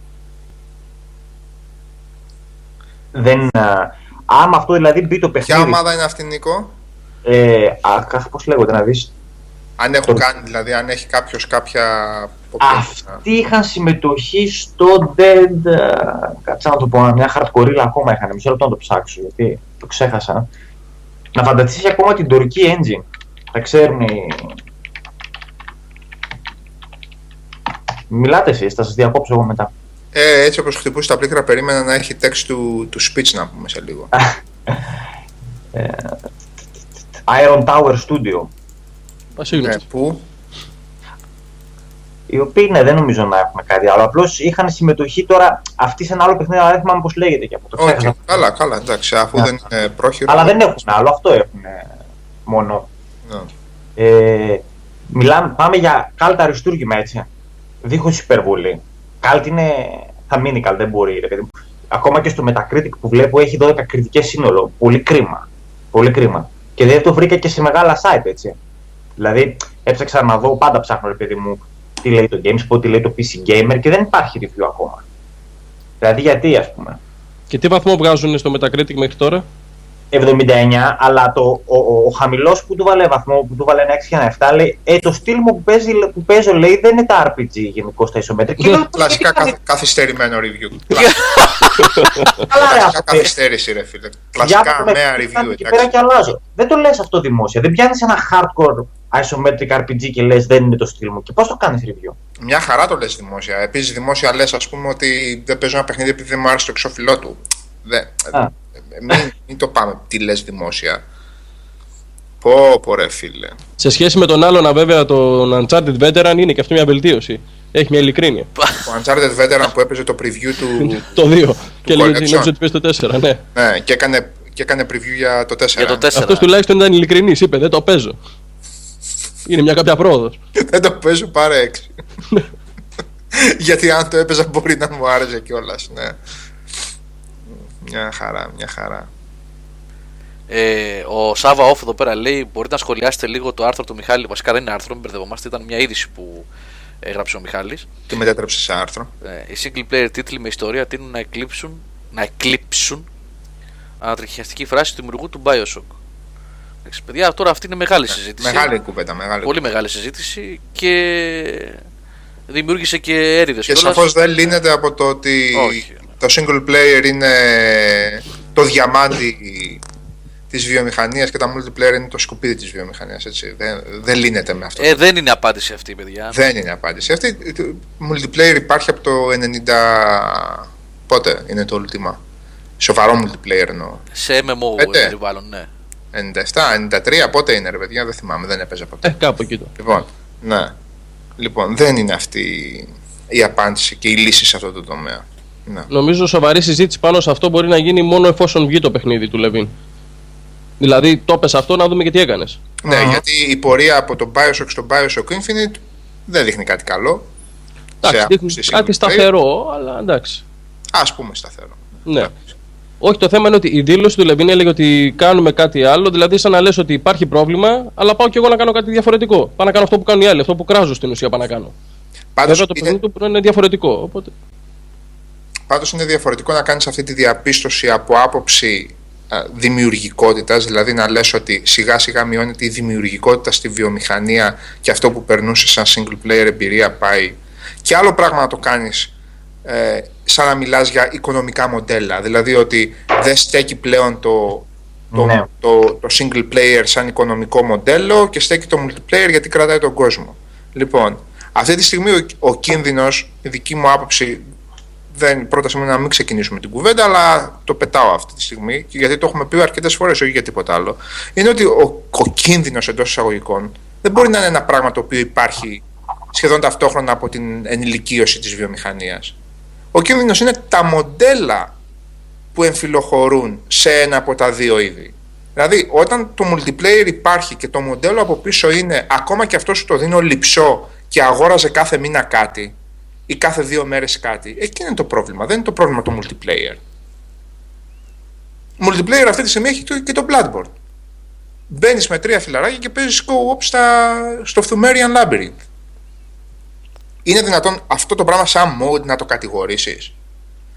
Δεν, άμα αυτό δηλαδή μπει το παιχνίδι. Ποια ομάδα είναι αυτή, Νίκο? Ε, πώς λέγονται να δεις. Αν έχουν το... κάνει, δηλαδή, αν έχει κάποιος κάποια. Αυτοί είχαν συμμετοχή στο Dead. Κάτσε να το πω, μια χαρτοκορίλα ακόμα είχαν. Μισό λεπτό να το ψάξω, γιατί το ξέχασα. Να φανταστείς ακόμα την τουρκική engine. Θα ξέρουν οι... Μιλάτε εσείς, θα σας διακόψω εγώ μετά. Ε, έτσι όπως χτυπούσε τα πλήκτρα, περίμενα να έχει text του, του speech να πούμε σε λίγο. Iron Tower Studio. Ναι, πού? Οι οποίοι ναι, δεν νομίζω να έχουν κάτι άλλο. Απλώς είχαν συμμετοχή τώρα αυτή σε ένα άλλο παιχνίδι, αλλά δεν θυμάμαι πώς λέγεται και από το okay. Καλά, καλά, εντάξει, αφού yeah. δεν είναι πρόχειρο. Αλλά δεν έχουν άλλο, αυτό έχουν μόνο. Yeah. Ε, μιλάμε, πάμε για κάλτα αριστούργημα έτσι. Δίχως υπερβολή. Κάλτ είναι, θα μείνει καλ, δεν μπορεί. Ρε, ακόμα και στο Metacritic που βλέπω έχει δώδεκα κριτικές σύνολο. Πολύ κρίμα. Πολύ κρίμα. Και δεν το βρήκα και σε μεγάλα site έτσι. Δηλαδή έψαξα να δω, πάντα ψάχνω ρε παιδί μου τι λέει το GameSpot, τι λέει το πι σι Gamer και δεν υπάρχει review ακόμα. Δηλαδή γιατί ας πούμε. Και τι βαθμό βγάζουν στο Metacritic μέχρι τώρα? εβδομήντα εννιά, αλλά το, ο, ο, ο χαμηλός που του βάλε βαθμό, που του βάλε ένα έξι και ένα επτά, λέει ε, το στυλ μου που, παίζει, που παίζω λέει δεν είναι τα αρ πι τζι γενικώς τα ισομετρικά. Κλασικά καθυστερημένο review. Κλασικά καθυστέρηση ρε φίλε. Κλασικά νέα review. Και πέρα και αλλάζω. Δεν το λες αυτό δημόσια. Δεν πιάνεις ένα hardcore isometric αρ πι τζι και λες δεν είναι το στυλ μου. Και πώς το κάνεις review. Μια χαρά το λες δημόσια. Επίσης δημόσια λες ας πούμε ότι δεν παίζω ένα παιχνίδι επειδή δεν μου άρεσε το εξώφυλλό του. Μην, μην το πάμε, τι λες δημόσια. Πω, πω ρε φίλε. Σε σχέση με τον άλλον, βέβαια, τον Uncharted Veteran είναι και αυτή μια βελτίωση. Έχει μια ειλικρίνεια. Ο Uncharted Veteran που έπαιζε το preview του. Το δύο. Και νομίζω ότι πες το τέσσερα, ναι. Ναι, και έκανε, και έκανε preview για το τέσσερα. Για το τέσσερα. Αυτός τουλάχιστον ήταν ειλικρινής, είπε, δεν το παίζω. Είναι μια κάποια πρόοδος. Δεν το παίζω, πάρε έξι. Γιατί αν το έπαιζα μπορεί να μου άρεσε κιόλας, ναι. Μια χαρά, μια χαρά. Ε, ο Σάβα Όφ εδώ πέρα λέει: μπορείτε να σχολιάσετε λίγο το άρθρο του Μιχάλη. Βασικά δεν είναι άρθρο, μην μπερδευόμαστε. Ήταν μια είδηση που έγραψε ο Μιχάλης. Τι μετέτρεψε σε άρθρο. Ε, οι single player τίτλοι με ιστορία τείνουν να εκλείψουν, να εκλείψουν ανατριχιαστική φράση του δημιουργού του Bioshock. Εντάξει, παιδιά, τώρα αυτή είναι μεγάλη συζήτηση. Μεγάλη κουβέντα, μεγάλη. Πολύ μεγάλη συζήτηση και δημιούργησε και έρηδες. Και σαφώς δεν λύνεται από το ότι. Όχι. Το single player είναι το διαμάντι της βιομηχανίας και τα multiplayer είναι το σκουπίδι της βιομηχανίας, έτσι. Δεν, δεν λύνεται με αυτό. Ε, δεν είναι απάντηση αυτή, παιδιά. Δεν είναι απάντηση αυτή. Multiplayer υπάρχει από το ενενήντα... Πότε είναι το Ultima. Σοβαρό multiplayer εννοώ. Σε εμ εμ ο περιβάλλον, ναι. ενενήντα επτά, ενενήντα τρία, πότε είναι ρε παιδιά, δεν θυμάμαι, δεν έπαιζα ποτέ. Ε, κάπου εκεί το. Λοιπόν, ναι. Λοιπόν, δεν είναι αυτή η απάντηση και η λύση σε αυτό το τομέα. Ναι. Νομίζω σοβαρή συζήτηση πάνω σε αυτό μπορεί να γίνει μόνο εφόσον βγει το παιχνίδι του Levine. Δηλαδή το πες αυτό να δούμε και τι έκανες. Ναι, uh-huh. Γιατί η πορεία από το Bioshock στο Bioshock Infinite δεν δείχνει κάτι καλό. Εντάξει, σε δείχνει κάτι σταθερό, αλλά εντάξει. Ας πούμε σταθερό. Ναι. Εντάξει. Όχι, το θέμα είναι ότι η δήλωση του Levine έλεγε ότι κάνουμε κάτι άλλο, δηλαδή σαν να λες ότι υπάρχει πρόβλημα, αλλά πάω κι εγώ να κάνω κάτι διαφορετικό. Πάω να κάνω αυτό που κάνουν οι άλλοι, αυτό που κράζω στην ουσία πάω να κάνω. Πάντως, βέβαια το παιχνίδι είναι... του είναι διαφορετικό. Οπότε... Πάντως είναι διαφορετικό να κάνεις αυτή τη διαπίστωση από άποψη δημιουργικότητας, δηλαδή να λες ότι σιγά σιγά μειώνεται η δημιουργικότητα στη βιομηχανία και αυτό που περνούσε σαν single player εμπειρία πάει, και άλλο πράγμα να το κάνεις ε, σαν να μιλάς για οικονομικά μοντέλα, δηλαδή ότι δεν στέκει πλέον το, το, ναι. το, το, το single player σαν οικονομικό μοντέλο και στέκει το multiplayer γιατί κρατάει τον κόσμο. Λοιπόν, αυτή τη στιγμή ο, ο κίνδυνος, η δική μου άποψη, δεν, πρώτα σημαίνει να μην ξεκινήσουμε την κουβέντα, αλλά το πετάω αυτή τη στιγμή, γιατί το έχουμε πει αρκετές φορές, όχι για τίποτα άλλο, είναι ότι ο, ο κίνδυνος εντός εισαγωγικών δεν μπορεί να είναι ένα πράγμα το οποίο υπάρχει σχεδόν ταυτόχρονα από την ενηλικίωση της βιομηχανίας. Ο κίνδυνος είναι τα μοντέλα που εμφυλοχωρούν σε ένα από τα δύο είδη. Δηλαδή, όταν το multiplayer υπάρχει και το μοντέλο από πίσω είναι ακόμα και αυτό σου το δίνω λυψό και αγόραζε κάθε μήνα κάτι ή κάθε δύο μέρες κάτι, εκεί είναι το πρόβλημα. Δεν είναι το πρόβλημα το multiplayer. Multiplayer αυτή τη στιγμή έχει και το Bloodborne. Μπαίνεις με τρία φιλαράκια και παίζεις co-op στα... στο Fthumerian Labyrinth. Είναι δυνατόν αυτό το πράγμα σαν mode να το κατηγορήσεις?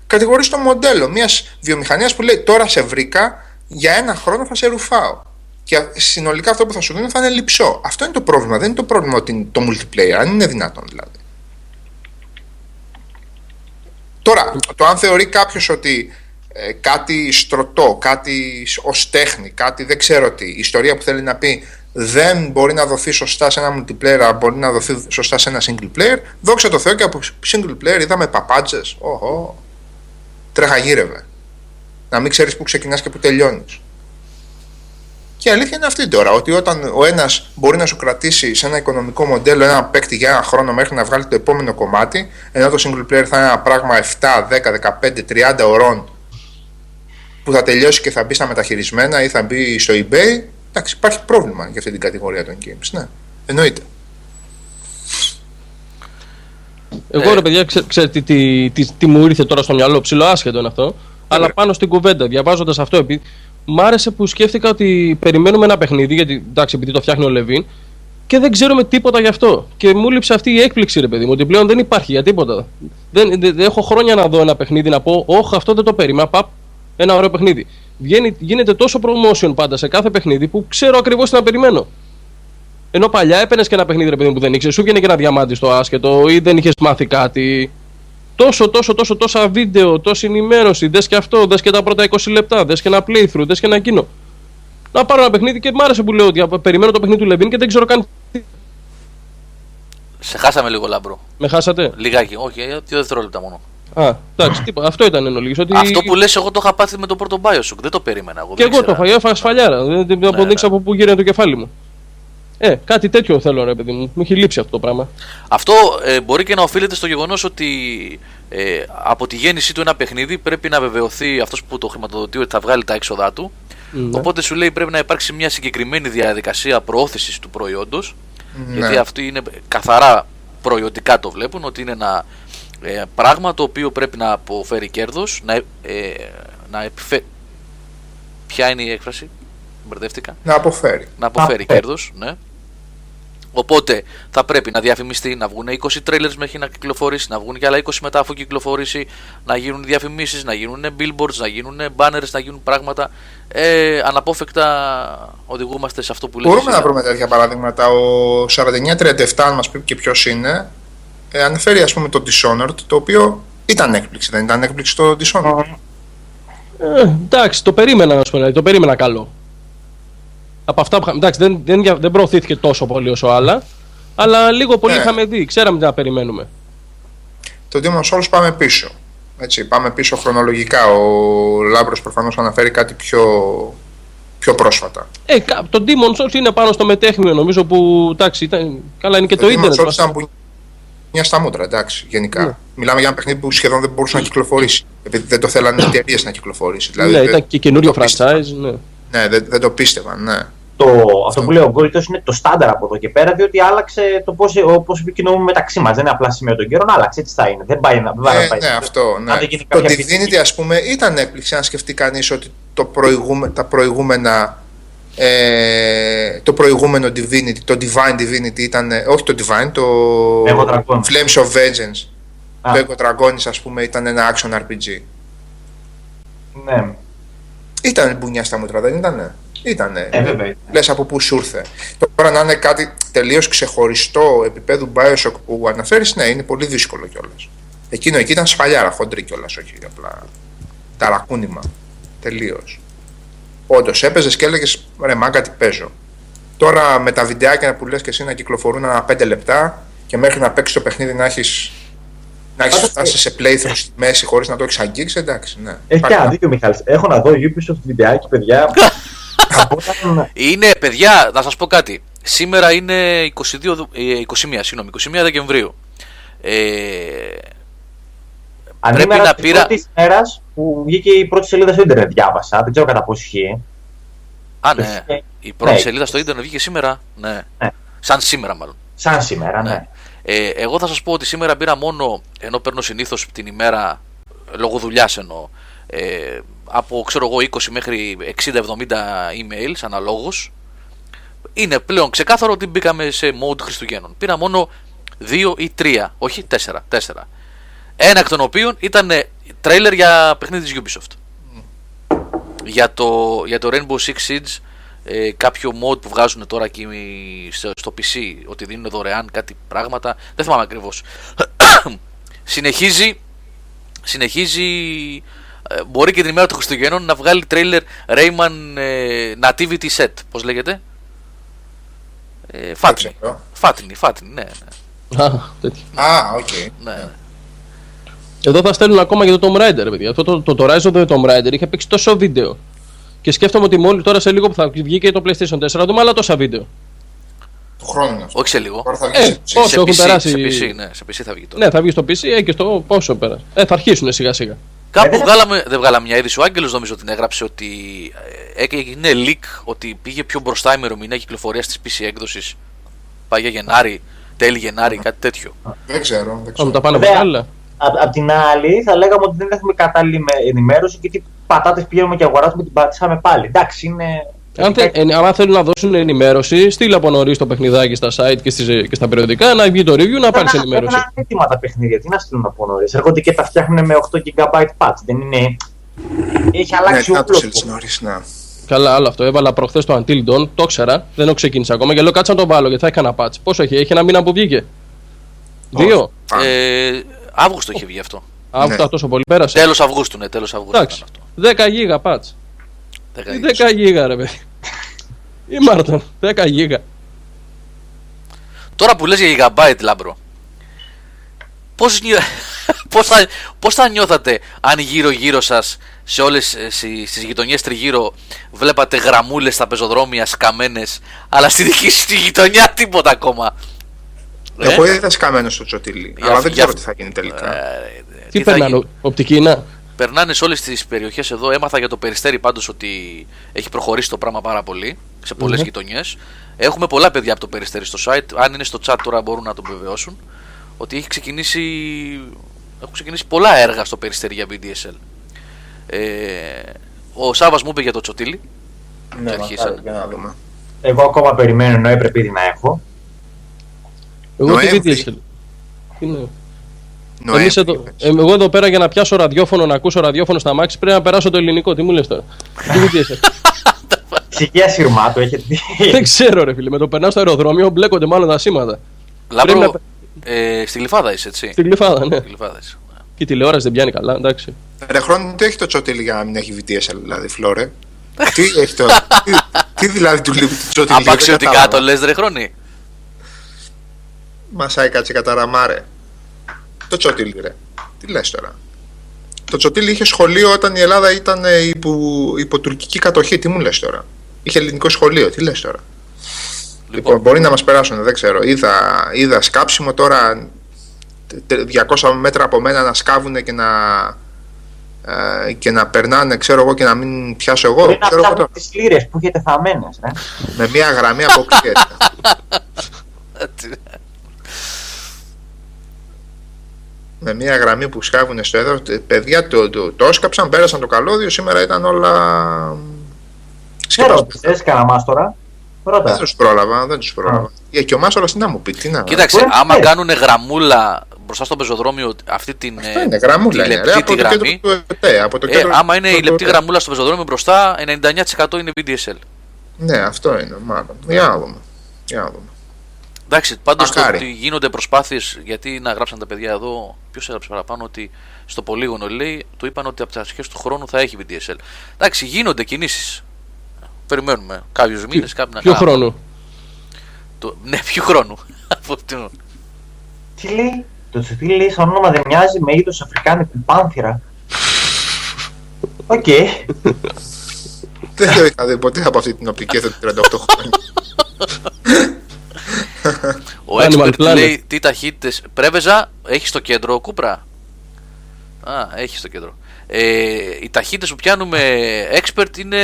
Κατηγορείς το μοντέλο μιας βιομηχανίας που λέει τώρα σε βρήκα, για ένα χρόνο θα σε ρουφάω και συνολικά αυτό που θα σου δίνω θα είναι λυψό. Αυτό είναι το πρόβλημα. Δεν είναι το πρόβλημα ότι είναι το multiplayer, αν είναι δυνατόν δηλαδή. Τώρα, το αν θεωρεί κάποιος ότι ε, κάτι στρωτό, κάτι ως τέχνη, κάτι δεν ξέρω τι, η ιστορία που θέλει να πει δεν μπορεί να δοθεί σωστά σε ένα multiplayer, αλλά μπορεί να δοθεί σωστά σε ένα single player, δόξα τω Θεώ και από single player είδαμε παπάντζες. Οχο, τρέχα γύρευε. Να μην ξέρεις που ξεκινάς και που τελειώνεις. Και η αλήθεια είναι αυτή τώρα, ότι όταν ο ένας μπορεί να σου κρατήσει σε ένα οικονομικό μοντέλο ένα παίκτη για ένα χρόνο μέχρι να βγάλει το επόμενο κομμάτι, ενώ το single player θα είναι ένα πράγμα εφτά, δέκα, δεκαπέντε, τριάντα ωρών που θα τελειώσει και θα μπει στα μεταχειρισμένα ή θα μπει στο eBay, εντάξει, υπάρχει πρόβλημα για αυτή την κατηγορία των games. Ναι, εννοείται. Εγώ ε... ρε παιδιά, ξέρετε ξέ, τι, τι, τι, τι μου ήρθε τώρα στο μυαλό, ψιλοάσχετο είναι αυτό, αλλά ρε. Πάνω στην κουβέντα, διαβάζοντας αυτό επειδή. Μ' άρεσε που σκέφτηκα ότι περιμένουμε ένα παιχνίδι, γιατί εντάξει, επειδή το φτιάχνει ο Λεβίν και δεν ξέρουμε τίποτα γι' αυτό. Και μου λείψε αυτή η έκπληξη, ρε παιδί μου, ότι πλέον δεν υπάρχει για τίποτα. Δεν, δεν, δεν έχω χρόνια να δω ένα παιχνίδι να πω, όχι, αυτό δεν το περίμενα. Παπ, ένα ωραίο παιχνίδι. Βγαίνει, γίνεται τόσο promotion πάντα σε κάθε παιχνίδι που ξέρω ακριβώς τι να περιμένω. Ενώ παλιά έπαιρνες και ένα παιχνίδι, ρε παιδί μου, που δεν ήξερες, σου βγαίνει και ένα διαμάντι στο άσχετο ή δεν είχες μάθει κάτι. Τόσο, τόσο, τόσο, τόσα βίντεο, τόση ενημέρωση. Δες και αυτό, δες και τα πρώτα είκοσι λεπτά, δες και ένα playthrough, δες και ένα εκείνο. Να πάρω ένα παιχνίδι και μ' άρεσε που λέω ότι περιμένω το παιχνίδι του Λεβίν και δεν ξέρω καν. Σε χάσαμε λίγο, Λαμπρό. Με χάσατε. Λιγάκι, όχι, δύο δευτερόλεπτα μόνο. Α, εντάξει, τίποτα. Αυτό ήταν εν ολίγης, ότι... Αυτό που λες, εγώ το είχα πάθει με τον πρώτο Bioshock. Δεν το περίμενα εγώ. Και εγώ το είχα, έφαγα σφαλιάρα. Δεν αποδείξα από πού γύρινε το κεφάλι μου. Ε, κάτι τέτοιο θέλω, ρε παιδί μου. Μου έχει λείψει αυτό το πράγμα. Αυτό ε, μπορεί και να οφείλεται στο γεγονός ότι ε, από τη γέννησή του ένα παιχνίδι πρέπει να βεβαιωθεί αυτός που το χρηματοδοτεί ότι θα βγάλει τα έξοδά του. Ναι. Οπότε σου λέει πρέπει να υπάρξει μια συγκεκριμένη διαδικασία προώθησης του προϊόντος. Ναι. Γιατί αυτοί είναι καθαρά προϊοντικά το βλέπουν, ότι είναι ένα ε, πράγμα το οποίο πρέπει να αποφέρει κέρδος, να, ε, ε, να επιφέρει. Ποια είναι η έκφραση? Μπερδεύτηκα. Να αποφέρει. Να αποφέρει κέρδος, ναι. Οπότε θα πρέπει να διαφημιστεί, να βγουν είκοσι τρέιλερς μέχρι να κυκλοφορήσει, να βγουν και άλλα είκοσι μετά αφού κυκλοφορήσει, να γίνουν διαφημίσεις, να γίνουν billboards, να γίνουν banners, να γίνουν πράγματα. Ε, αναπόφευκτα οδηγούμαστε σε αυτό που λέμε. Μπορούμε να βρούμε τέτοια παραδείγματα. Ο σαράντα εννιά τριάντα επτά, αν μας πει και ποιος είναι, ε, αναφέρει ας πούμε το Dishonored, το οποίο ήταν έκπληξη. Δεν ήταν έκπληξη το Dishonored? Ε, εντάξει, το περίμενα να σου πω, το περίμενα καλό. Από αυτά που, εντάξει, δεν, δεν, δεν προωθήθηκε τόσο πολύ όσο άλλα, αλλά λίγο πολύ ναι. είχαμε δει, ξέραμε τι να περιμένουμε. Το Demon's Souls πάμε πίσω. Έτσι, πάμε πίσω χρονολογικά. Ο Λάμπρος προφανώς αναφέρει κάτι πιο, πιο πρόσφατα. Ε, το Demon's Souls είναι πάνω στο μετέχνιο, νομίζω που. Εντάξει, ήταν, καλά, είναι και το ίντερνετ. Το Demon's Souls ήταν που... μια στα μούτρα, εντάξει, γενικά. Ναι. Μιλάμε για ένα παιχνίδι που σχεδόν δεν μπορούσε να κυκλοφορήσει. Επειδή δεν το θέλανε οι εταιρείες να κυκλοφορήσει. Δηλαδή, ναι, ήταν και καινούριο franchise. Ναι, ναι δεν, δεν το πίστευαν, ναι. Το, αυτό που λέει ο Γκόριτος είναι το στάνταρ από εδώ και πέρα, διότι άλλαξε το πώς επικοινωνούμε μεταξύ μας. Δεν είναι απλά σημείο των καιρών, άλλαξε, έτσι θα είναι. Δεν πάει να πάει. Ναι, πάει, ναι αυτό. Ναι. Το Divinity, ας πούμε, ήταν έκπληξη αν σκεφτεί κανείς ότι το, προηγούμε, τα προηγούμενα, ε, το προηγούμενο Divinity, το Divine Divinity ήταν. Όχι το Divine, το Flames of Vengeance. Α. Το Dragon Age, ας πούμε, ήταν ένα action αρ πι τζι. Ναι. Ήταν μπουνιά στα μούτρα, δεν ήτανε. Ήτανε. Ε, βέβαια. Λες από πού σου ήρθε. Τώρα να είναι κάτι τελείως ξεχωριστό επίπεδου Bioshock που αναφέρεις, ναι, είναι πολύ δύσκολο κιόλας. Εκείνο εκεί ήταν σφαλιάρα, χοντρή κιόλας, όχι απλά ταρακούνημα. Τελείως. Όντως έπαιζες και έλεγες ρε μάγκα τι παίζω. Τώρα με τα βιντεάκια που λες και εσύ να κυκλοφορούν ανά πέντε λεπτά και μέχρι να παίξεις το παιχνίδι να έχεις. Να έχεις φτάσει σε playthrough στη μέση χωρίς να το έχεις αγγίξει, εντάξει, ναι. Έχει και άδικο ο Μιχάλης. Έχω να δω Ubisoft βιντεάκι, παιδιά. Είναι, παιδιά, να σας πω κάτι. Σήμερα είναι είκοσι μία, είκοσι μία, συγγνώμη, είκοσι μία Δεκεμβρίου. Ε, πρέπει να πήρα... Της μέρας που βγήκε η πρώτη σελίδα στο ίντερνετ, διάβασα. Δεν ξέρω κατά πώς ισχύει. Α, ναι. Η πρώτη ναι, σελίδα στο ίντερνετ βγήκε σήμερα. Ναι. ναι. Σαν σήμερα, μάλλον. Σαν σήμερα, ναι. ναι. Ε, εγώ θα σας πω ότι σήμερα πήρα μόνο, ενώ παίρνω συνήθως την ημέρα, λόγω δουλειάς εννοώ, ε, από ξέρω εγώ είκοσι μέχρι εξήντα εβδομήντα emails αναλόγως. Είναι πλέον ξεκάθαρο ότι μπήκαμε σε mode Χριστουγέννων. Πήρα μόνο δύο ή τρία, όχι τέσσερα. Ένα εκ των οποίων ήταν τρέιλερ για παιχνίδι της Ubisoft. Mm. Για, το, για το Rainbow Six Siege, ε, κάποιο mod που βγάζουν τώρα και στο, στο πι σι, ότι δίνουν δωρεάν κάτι πράγματα, δεν θυμάμαι ακριβώς. συνεχίζει συνεχίζει ε, μπορεί και την ημέρα των Χριστουγέννων να βγάλει τρέιλερ Rayman ε, Nativity Set, πώς λέγεται, ε, Φάτνη Φάτνη, Φάτνη, ναι, ναι. Α, τέτοιο. Α, οκ. Ναι, ναι. Εδώ θα στέλνουν ακόμα και το Tomb Raider, παιδιά. Αυτό το, το, το Horizon το Tomb Raider είχε παίξει τόσο βίντεο. Και σκέφτομαι ότι μόλις τώρα σε λίγο που θα βγει και το PlayStation τέσσερα θα δούμε άλλα τόσα βίντεο. Το χρόνο είναι αυτό. Όχι σε λίγο. Ε, σε, πόσο σε έχουν πι σι, περάσει. Σε πι σι, ναι, σε πι σι θα βγει τώρα. Ναι, θα βγει στο πι σι ε, και στο πόσο πέρασε. Ε, θα αρχίσουν σιγά σιγά. Κάπου ε, βγάλαμε, δεν βγάλαμε μια είδηση. Ο Άγγελος νομίζω την έγραψε ότι έγινε leak ότι πήγε πιο μπροστά η ημερομηνία κυκλοφορίας της πι σι έκδοσης. Πάει για Γενάρη, τέλη Γενάρη, κάτι τέτοιο. Δεν ξέρω. Δεν ξέρω. Ά, τα πάνε μεγάλα. Απ' την άλλη, θα λέγαμε ότι δεν έχουμε κατάλληλη ενημέρωση και τι πατάτες πηγαίνουμε και αγοράζουμε, την πατήσαμε πάλι. Εντάξει, είναι. Αν, θε, εν, αν θέλουν να δώσουν ενημέρωση, στείλ από νωρίς το παιχνιδάκι στα site και, στις, και στα περιοδικά, να βγει το review, να πάρεις ενημέρωση. Πρέπει να είναι έτοιμα τα παιχνίδια, τι να στείλουν από νωρίς. Έρχονται και τα φτιάχνουν με οκτώ τζι μπι patch, δεν είναι. Έχει αλλάξει ο πλούτος. Καλά, άλλο αυτό. Έβαλα προχθές το Until Dawn, το ξέρα, δεν το ξεκίνησα ακόμα και λέω κάτσα να τον βάλω γιατί θα έκανα patch. Πόσο έχει, έχει ένα μήνα που βγήκε. Δύο. Αύγουστο είχε βγει αυτό. Αύγουστο, ναι. Τόσο πολύ πέρασε. Τέλος Αυγούστου, ναι, τέλος Αυγούστου. Εντάξει. δέκα γίγα, πατς. δέκα γίγα, ρε παιδί. Ή Μάρτον, δέκα γίγα. Τώρα που λες για gigabyte, Λάμπρο, πώς, νιώ... πώς, θα... πώς θα νιώθατε αν γύρω-γύρω σας, σε όλες τις γειτονιές τριγύρω, βλέπατε γραμμούλες στα πεζοδρόμια σκαμμένες, αλλά στη δική σου τη γειτονιά τίποτα ακόμα. Ε? Εγώ είδα σκαμμένο στο τσοτήλι, αλλά αφ... δεν ξέρω αφ... τι θα γίνει τελικά. Ε, τι περνάνε, οπτική να. Περνάνε σε όλες τις περιοχές εδώ. Έμαθα για το Περιστέρι πάντως ότι έχει προχωρήσει το πράγμα πάρα πολύ σε πολλές mm-hmm. γειτονιές. Έχουμε πολλά παιδιά από το Περιστέρι στο site. Αν είναι στο chat τώρα μπορούν να τον βεβαιώσουν. Ότι έχει ξεκινήσει, έχουν ξεκινήσει πολλά έργα στο Περιστέρι για μπι ντι ες ελ. Ε, ο Σάββας μου είπε για το τσοτήλι. Ναι, αρχίσαν. Να δούμε. Εγώ ακόμα περιμένω, ενώ έπρεπε ήδη να έχω. Εγώ τι δείτε. Εγώ εδώ πέρα για να πιάσω ραδιόφωνο, να ακούσω ραδιόφωνο στα μάξι πρέπει να περάσω το ελληνικό. Τι μου λες τώρα. Ψυχία σειρμά το έχετε δει. Δεν ξέρω, ρε φίλε. Με το περνάω στο αεροδρόμιο μπλέκονται μάλλον τα σήματα. Λάμπρο, στη Γλυφάδα είσαι, έτσι. Στη Γλυφάδα, ναι. Και η τηλεόραση δεν πιάνει καλά, εντάξει. Ρε χρόνο, τι έχει το τσοτήλι για να μην έχει βι τι ες ελ, δηλαδή, Φλόρε. Τι έχει το. Τι δηλαδή του λείπει το τσοτήλι. Απαξιωτικά το λες, ρε χρόνο. Μασάει κάτσε καταραμάρε. Το τσοτήλι, ρε. Τι λες τώρα. Το τσοτήλι είχε σχολείο όταν η Ελλάδα ήταν υπο, υπό τουρκική κατοχή. Τι μου λες τώρα. Είχε ελληνικό σχολείο. Τι λες τώρα. Λοιπόν, λοιπόν μπορεί να μας περάσουν. Δεν ξέρω. Είδα, είδα σκάψιμο τώρα. διακόσια μέτρα από μένα να σκάβουν και να, ε, και να περνάνε. Ξέρω εγώ και να μην πιάσω εγώ. Μπορεί ξέρω να φτιάχνουν τις λίρες που έχετε θαμμένες. Ναι. Με μια γραμμή αποκλείεται. Με μια γραμμή που σκάβουνε στο έδαφος, παιδιά το, το, το έσκαψαν, πέρασαν το καλώδιο, σήμερα ήταν όλα... Ξέρω, θες κανένα μάστορα, πρώτα. Δεν τους πρόλαβα, δεν τους πρόλαβα. Mm. Και ο μάστορας τι να μου πει, τι να... Κοίταξε, άμα κάνουν γραμμούλα μπροστά στο πεζοδρόμιο αυτή την αυτό είναι, γραμμούλα, τη λεπτή είναι, τη γραμμή. Το ΕΤΕ, από το ε, κέντρο, άμα είναι το, η λεπτή το, γραμμούλα στο πεζοδρόμιο μπροστά, ενενήντα εννιά τοις εκατό είναι μπι ντι ες ελ. Ναι, αυτό είναι μάλλον. Για να δούμε. Για να δούμε. Εντάξει, πάντως το ότι γίνονται προσπάθειες, γιατί να γράψαν τα παιδιά εδώ, ποιος έγραψε παραπάνω ότι στο Πολύγωνο λέει, του είπαν ότι από τις αρχές του χρόνου θα έχει μπι ντι ες ελ. Εντάξει, γίνονται κινήσεις. Περιμένουμε κάποιους μήνες, κάποιοι να κάνουν. Ποιο χρόνο. Το... Ναι, ποιο χρόνο. Τι λέει, το τσουφίλι λέει σαν όνομα δεν μοιάζει με είδος αφρικάνικου πάνθυρα. Οκ. Δεν το είχα δει ποτέ από αυτή την οπτική εδώ τριάντα οκτώ χρόνια. Ο Expert λέει τι ταχύτητες. Πρέβεζα, έχει στο κέντρο Κούπρα. Α, έχει στο κέντρο. Ε, οι ταχύτητες που πιάνουμε Expert είναι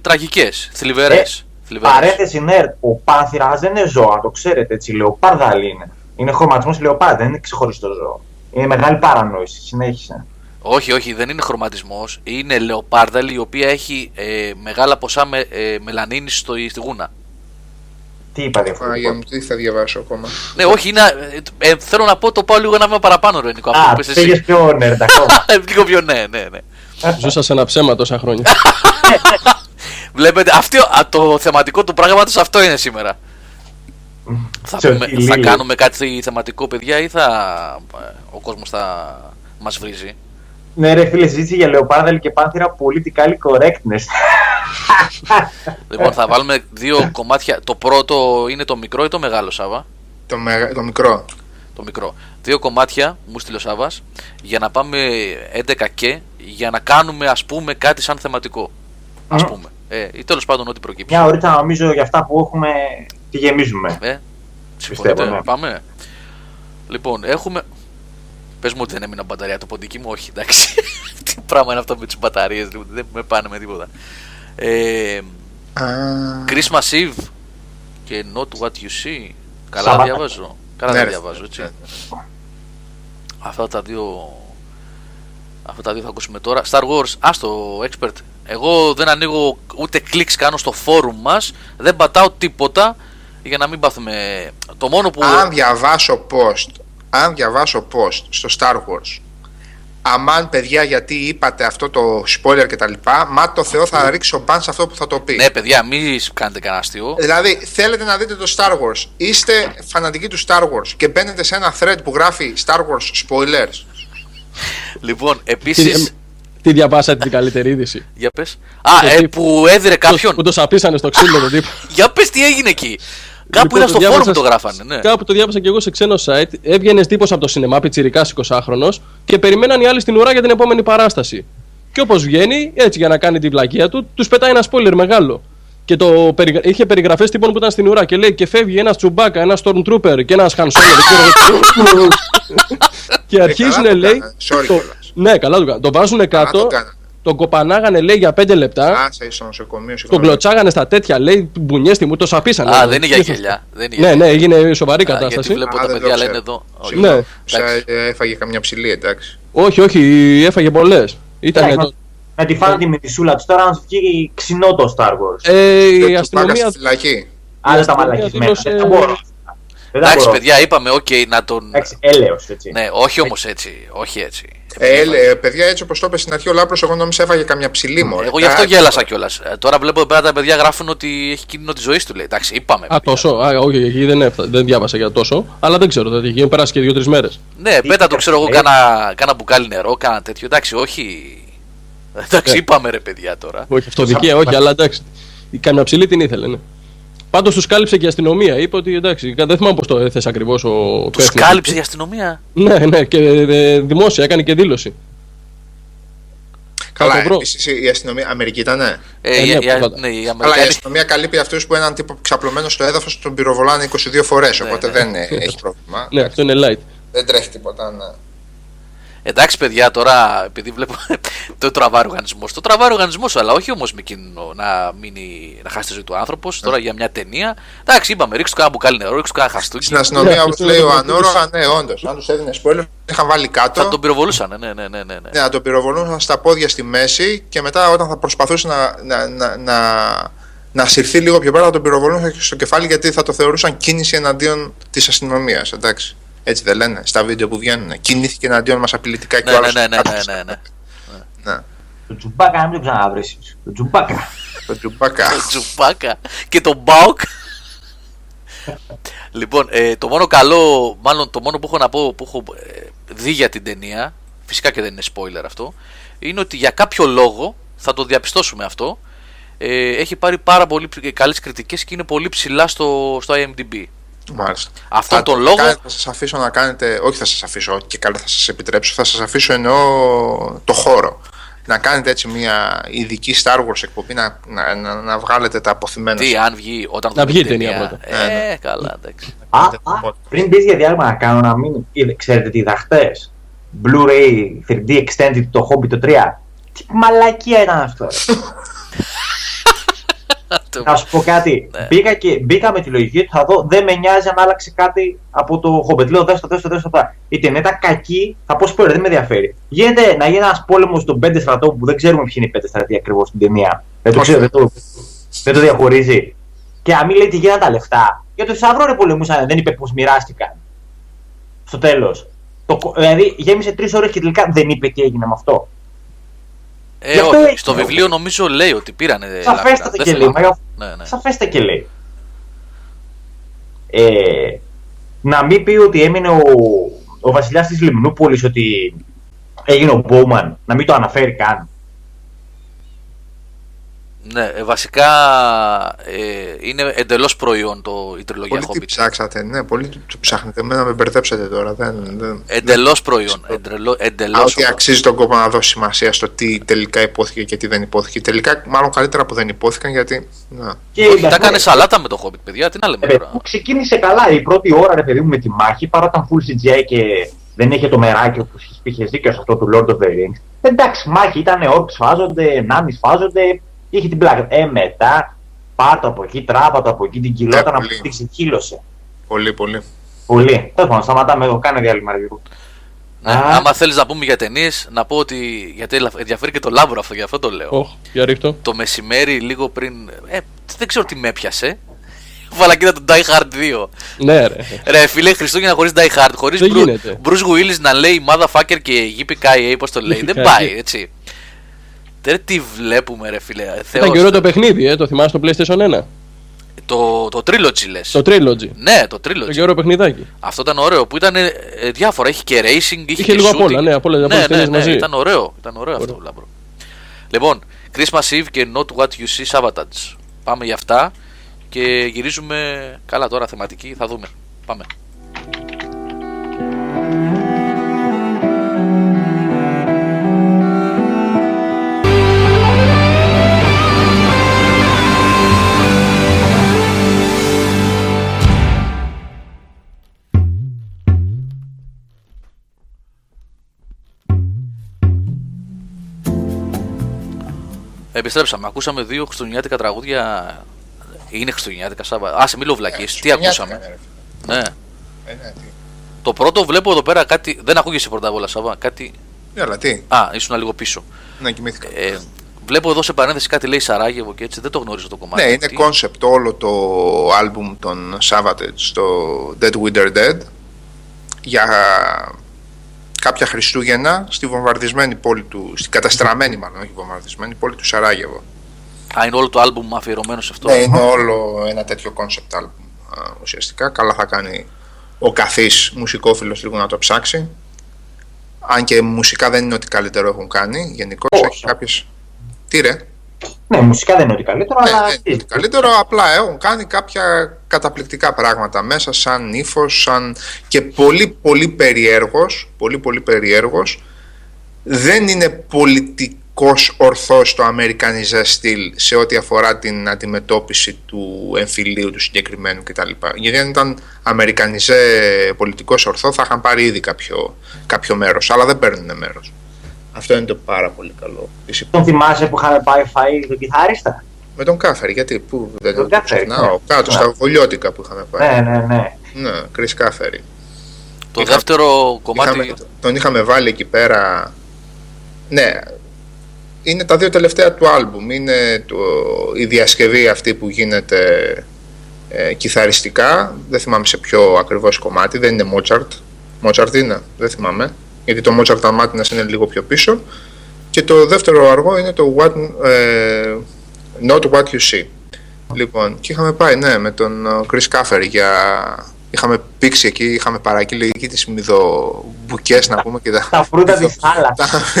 τραγικές, θλιβερές. Ε, παρέθεση nerd, ο πάνθυρας δεν είναι ζώα, το ξέρετε έτσι, λεοπάρδαλοι είναι. Είναι χρωματισμός λεοπάρδα, δεν είναι ξεχωριστό ζώο. Είναι μεγάλη παρανόηση, συνέχισε. Όχι, όχι, δεν είναι χρωματισμός, είναι λεοπάρδαλη η οποία έχει ε, μεγάλα ποσά με, ε, μελανίνη στο, στη γούνα. Τι είπα διαφορετικό. Μου, τι θα διαβάσω ακόμα. Ναι, όχι, είναι, ε, ε, θέλω να πω το πάω λίγο ένα βήμα παραπάνω, ρε Νίκο. Α, πήγες πιο νερντ ακόμα. Λίγο πιο ναι, ναι, ναι. Ζούσα σε ένα ψέμα τόσα χρόνια. Βλέπετε, αυτό, α, το θεματικό του πράγματος αυτό είναι σήμερα. θα, πούμε, θα κάνουμε κάτι θεματικό, παιδιά, ή θα ο κόσμος θα μας βρίζει. Ναι, ρε φίλε, συζήτηση για λεοπάρδαλη και πάνθυρα political correctness. Λοιπόν, θα βάλουμε δύο κομμάτια. Το πρώτο είναι το μικρό ή το μεγάλο, Σάβα? Το, με... το μικρό. Το μικρό. Δύο κομμάτια μου στείλε ο Σάβας για να πάμε έντεκα και για να κάνουμε ας πούμε κάτι σαν θεματικό. Ας mm. πούμε. Ε, ή τέλος πάντων ό,τι προκύψει. Μια ωρίτσα νομίζω για αυτά που έχουμε τη γεμίζουμε. Ε, συμφωνείτε, ναι. Πάμε. Λοιπόν, έχουμε. Πες μου ότι δεν έμεινα μπαταρία το ποντίκι μου, όχι εντάξει. Τι πράγμα είναι αυτό με τις μπαταρίες, δηλαδή, δεν με πάνε με τίποτα. Ε, uh... Christmas Eve και Not What You See. Καλά Σαββα... διαβάζω. Καλά ναι, διαβάζω, έτσι. Ναι, ναι. Αυτά τα δύο. Αυτά τα δύο θα ακούσουμε τώρα. Star Wars, άστο expert. Εγώ δεν ανοίγω ούτε κλικ κάνω στο forum μας. Δεν πατάω τίποτα για να μην πάθουμε. Το μόνο που. Αν διαβάσω post. Αν διαβάσω post στο Star Wars, αμάν παιδιά γιατί είπατε αυτό το spoiler και τα λοιπά, μα το Θεό θα ρίξω μπαν σε αυτό που θα το πει. Ναι παιδιά, μην κάνετε κανένα αστείο. Δηλαδή θέλετε να δείτε το Star Wars, είστε φανατικοί του Star Wars και μπαίνετε σε ένα thread που γράφει Star Wars spoilers. Λοιπόν, επίσης... Τι διαβάσατε την καλύτερη είδηση? Για πες. Α, ε, που έδειρε κάποιον. Που το σαπίσανε στο ξύλο τον τύπο. Για πες τι έγινε εκεί. Κάπου ήταν στο φόρουμ που το γράφανε, ναι. Κάπου το διάβασα και εγώ σε ξένο site. Έβγαινε τύπος από το σινεμά, πιτσιρικάς εικοσάχρονος, και περιμέναν οι άλλοι στην ουρά για την επόμενη παράσταση. Και όπως βγαίνει, έτσι για να κάνει τη βλακεία του, τους πετάει ένα spoiler μεγάλο. Και το περι... είχε περιγραφές τύπων που ήταν στην ουρά και λέει και φεύγει ένας Τσουμπάκα, ένας Stormtrooper και ένας Han Solo. Και αρχίζουν, λέει. Ναι, καλά του κάνανε. Το βάζουν κάτω. Τον κοπανάγανε λέει για πέντε λεπτά. Α, σε ίσον νοσοκομείο. Τον κλωτσάγανε στα τέτοια λέει, μπουνιές μου, το σαπίσανε. Α, δεν είναι για γελιά. Ναι, ναι, έγινε σοβαρή κατάσταση. Γιατί βλέπω τα παιδιά λένε εδώ. Ναι. Έφαγε καμιά ψηλή, εντάξει. Όχι, όχι, έφαγε πολλές. Με τη φάντη με τη σούλα του τώρα να σου βγει ξινό το Star Wars. Ε, η αστυνομία. Άρα τα μαλακισμένα. Δεν μπορώ. Εντάξει, παιδιά, είπαμε, οκ, να τον. Έλεος, έτσι. Ναι, όχι όμως έτσι. Όχι έτσι. Ε, παιδιά, έτσι όπως το είπε στην αρχή ο Λάμπρος, εγώ νόμιζα έφαγε καμιά ψηλή μου. Εγώ γι' αυτό γέλασα κιόλας. Τώρα βλέπω εδώ πέρα τα παιδιά γράφουν ότι έχει κίνδυνο τη ζωή του, λέει. Εντάξει, είπαμε. Α, τόσο. Α, όχι, εκεί δεν διάβασα για τόσο. Αλλά δεν ξέρω, δηλαδή εκεί πέρασε και δύο-τρεις μέρες. Ναι, πέτα το ξέρω εγώ, κάνα μπουκάλι νερό, κάνα τέτοιο. Εντάξει, όχι. Εντάξει, είπαμε ρε παιδιά τώρα. Όχι, αυτό δικαίω, όχι, αλλά εντάξει. Καμιά ψηλή την ήθελε, ναι. Πάντως τους κάλυψε και η αστυνομία. Είπε ότι εντάξει, δεν θυμάμαι πώς το έθεσε ακριβώς ο Πέφτης. Τους κάλυψε η αστυνομία. Ναι, ναι, και δημόσια, έκανε και δήλωση. Καλά, επίσης η αστυνομία. Αμερική ήταν, ναι. Ε, ε, ναι, η, α, ναι η, Αμερική... Αλλά η αστυνομία καλύπτει αυτούς που έναν τύπο ξαπλωμένο στο έδαφος τον πυροβολάνε είκοσι δύο φορές. Ναι, οπότε ναι, δεν ναι, έχει πρόβλημα. Ναι, αυτό είναι light. Δεν τρέχει τίποτα, ναι. Εντάξει, παιδιά, τώρα επειδή βλέπω το τραβάρει ο οργανισμός. Το τραβάρει ο οργανισμός, αλλά όχι όμως με κίνδυνο να, μείνει, να χάσει τη ζωή του άνθρωπος. Mm. Τώρα για μια ταινία. Εντάξει, είπαμε, ρίξτε κάνα μπουκάλι νερό, ρίξτε κάνα χαστούκι. Στην αστυνομία, όπως λέει ο Ανόρογα, ναι, όντως. Αν τους έδινε spoiler, είχαν βάλει κάτω. Θα τον πυροβολούσαν, ναι, ναι, ναι. Ναι, ναι να τον πυροβολούσαν στα πόδια στη μέση και μετά όταν θα προσπαθούσε να, να, να, να, να συρθεί λίγο πιο πέρα, θα τον πυροβολούσαν στο κεφάλι γιατί θα το θεωρούσαν κίνηση εναντίον της αστυνομίας. Εντάξει. Έτσι δεν λένε, στα βίντεο που βγαίνουν. Κινήθηκε εναντίον μας απειλητικά και ο άλλος. Ναι, ναι, ναι, ναι. Το Τσουμπάκα να μην το ξαναβρίσεις. Το Τσουμπάκα. Το Τσουμπάκα. Και το Μπάουκ. Λοιπόν, ε, το μόνο καλό, μάλλον το μόνο που έχω να πω, που έχω ε, δει για την ταινία, φυσικά και δεν είναι spoiler αυτό, είναι ότι για κάποιο λόγο, θα το διαπιστώσουμε αυτό, ε, έχει πάρει πάρα πολύ καλές κριτικές και είναι πολύ ψηλά στο, στο IMDb. Μάλιστα. Αυτόν τον λόγο. Θα σας αφήσω να κάνετε, όχι θα σας αφήσω και καλά θα σας επιτρέψω, θα σας αφήσω εννοώ το χώρο. Να κάνετε έτσι μια ειδική Star Wars εκπομπή, να, να, να, να βγάλετε τα αποθυμένα. Τι, αν βγει, όταν θα βγει η ταινία, ταινία πρώτα. Ε, ε, ε, καλά, εντάξει. Α, α, πριν μπεις για διάλειμμα να κάνω να μην. Ξέρετε τι είδα χτες? Blu-ray θρι ντι Extended το Hobbit τρία. Τι μαλακία ήταν αυτό. Θα σου πω κάτι. Μπήκα, και, μπήκα με τη λογική ότι θα δω, δεν με νοιάζει αν άλλαξε κάτι από το Hobbit. Λέω δες το, δες το, δες το. Η ταινία ήταν κακή, θα πω spoiler, δεν με ενδιαφέρει. Γίνεται να γίνει ένας πόλεμος των πέντε στρατών που δεν ξέρουμε ποιοι είναι οι πέντε στρατοί ακριβώς στην ταινία. Δεν το ξέρω, δεν το, δεν το διαχωρίζει. Και αν μην λέει τι γίνανε τα λεφτά. Για το Σαυρό πολεμούσαν, δεν είπε πώς μοιράστηκαν. Στο τέλος. Δηλαδή γέμισε τρεις ώρες και τελικά δεν είπε τι έγινε με αυτό. Ε, όχι, λέει, στο βιβλίο λέει, νομίζω λέει ότι πήρανε λεφτά. Σαφέστατα και λέει. Ναι, ναι. Σαφέστατα και λέει. Ε, να μην πει ότι έμεινε ο, ο βασιλιάς της Λιμνούπολης, ότι έγινε ο Μπόουμαν, να μην το αναφέρει καν. Ναι, ε, βασικά ε, είναι εντελώς προϊόν το, η τριλογία Hobbit. Πολύ τι ψάξατε, ναι, πολύ το ψάχνετε, εμένα με μπερδέψατε τώρα. Δεν, δεν, εντελώς προϊόν, εντελώς, εντελώς. Α, ότι αξίζει τον κόπο να δώσει σημασία στο τι τελικά υπόθηκε και τι δεν υπόθηκε. Τελικά μάλλον καλύτερα που δεν υπόθηκαν, γιατί... Ναι. Και όχι, τα έκανε σαλάτα με το Hobbit, παιδιά, τι να λέμε τώρα. Που ξεκίνησε καλά η πρώτη ώρα, ρε παιδί μου, με τη μάχη, παρά ήταν full σι τζι άι και δεν είχε το μεράκι που είχες δίκιο σε αυτό του Lord of the Rings. Εντάξει, μάχη ήταν, όρκοι σφάζονται, νάμοι σφάζονται. Είχε την πλάκα. Ε, μετά πάρτο από εκεί, τράπατο από εκεί, την κυλότα να πει ξεχύλωσε. Πολύ, πολύ. Πολύ. Τέλος πάντων, σταματάμε εδώ, κάνε διάλειμμα. Ναι, α, άμα θέλεις να πούμε για ταινίες, να πω ότι. Γιατί ενδιαφέρει και το Λάμπρο αυτό, γι' αυτό το λέω. Oh, για ρίχτω. Το μεσημέρι, λίγο πριν. Ε, δεν ξέρω τι με έπιασε. Βάλα κοίτα τον Die Hard δύο. Ναι, ρε. Ρε, φίλε, Χριστούγεννα χωρίς Die Hard, χωρίς Bruce Willis να λέει motherfucker και yippee-ki-yay, πώς το λέει. Δεν πάει, έτσι. Δεν τι βλέπουμε, ρε φίλε. Ήταν καιρό το παιχνίδι, ε, το θυμάσαι το PlayStation ένα. Το, το Trilogy λες. Το Trilogy. Ναι, το Trilogy. Το καιρό παιχνιδάκι. Αυτό ήταν ωραίο που ήταν ε, ε, διάφορα. Είχε και racing, είχε, είχε και λίγο shooting. Απ' όλα, ναι, απ' όλα. Ναι, ναι, ναι, μαζί. Ήταν ωραίο, ήταν ωραίο, ωραίο. Αυτό. Λάμπρο. Λοιπόν, Christmas Eve και Not What You See Sabotage. Πάμε για αυτά και γυρίζουμε. Καλά τώρα θεματική, θα δούμε. Πάμε. Επιστρέψαμε, ακούσαμε δύο χριστουγεννιάτικα τραγούδια. Είναι χριστουγεννιάτικα, Σάββα. Άσε, μην λοβλακείς. Τι ακούσαμε. Ναι. Ε, ναι, τι. Το πρώτο βλέπω εδώ πέρα κάτι. Δεν ακούγεσαι πρώτα απ' όλα, Σάββα. Κάτι. Ναι, αλλά τι. Α, ήσουν λίγο πίσω. Ναι, κοιμήθηκα. Ε, βλέπω εδώ σε παρένθεση κάτι λέει Σαράγεβο και έτσι. Δεν το γνωρίζω το κομμάτι. Ναι, είναι κόνσεπτ όλο το album των Savage, το Dead Winter Dead. Για κάποια Χριστούγεννα στη βομβαρδισμένη πόλη του, στην καταστραμμένη μάλλον, όχι βομβαρδισμένη πόλη του Σαράγεβο. Α, είναι όλο το άλμπουμ αφιερωμένο σε αυτό. Ναι, είναι όλο ένα τέτοιο concept album ουσιαστικά. Καλά θα κάνει ο καθής μουσικόφιλος λίγο να το ψάξει. Αν και μουσικά δεν είναι ότι καλύτερο έχουν κάνει, γενικώς έχει κάποιες... Τι ρε? Ναι, μουσικά δεν είναι ότι καλύτερο, ναι, αλλά... Ναι, καλύτερο, απλά έχουν κάνει κάποια καταπληκτικά πράγματα μέσα, σαν ύφος, σαν... και πολύ πολύ περιέργος, πολύ πολύ περιέργος. Δεν είναι πολιτικός ορθός το αμερικανιζέ στυλ σε ό,τι αφορά την αντιμετώπιση του εμφυλίου του συγκεκριμένου κτλ. Γιατί αν ήταν αμερικανιζέ πολιτικός ορθό θα είχαν πάρει ήδη κάποιο, κάποιο μέρος, αλλά δεν παίρνουν μέρος. Αυτό είναι το πάρα πολύ καλό. Τον θυμάσαι που είχαμε πάει φαΐ τον κιθαρίστα? Με τον Κάφερ, γιατί πού δεν τον ξεχνάω. Κάτω στα βολιώτικα που είχαμε πάει. Ναι, ναι, ναι. Ναι, Chris Κάφερ. Το δεύτερο κομμάτι. Τον είχαμε βάλει εκεί πέρα. Ναι, είναι τα δύο τελευταία του άλμπουμ. Είναι η διασκευή αυτή που γίνεται κιθαριστικά. Δεν θυμάμαι σε ποιο ακριβώς κομμάτι. Δεν είναι Mozart. Mozart είναι, δεν θυμάμαι, γιατί το Mozart Αμάτινας είναι λίγο πιο πίσω. Και το δεύτερο αργό είναι το what, ε, Not What You See. Λοιπόν, και είχαμε πάει, ναι, με τον Chris Kaffer για... Είχαμε πήξει εκεί, είχαμε παραγγείλει εκεί τις μυδομπουκές, να πούμε, και τα... Τα φρούτα της θάλασσας.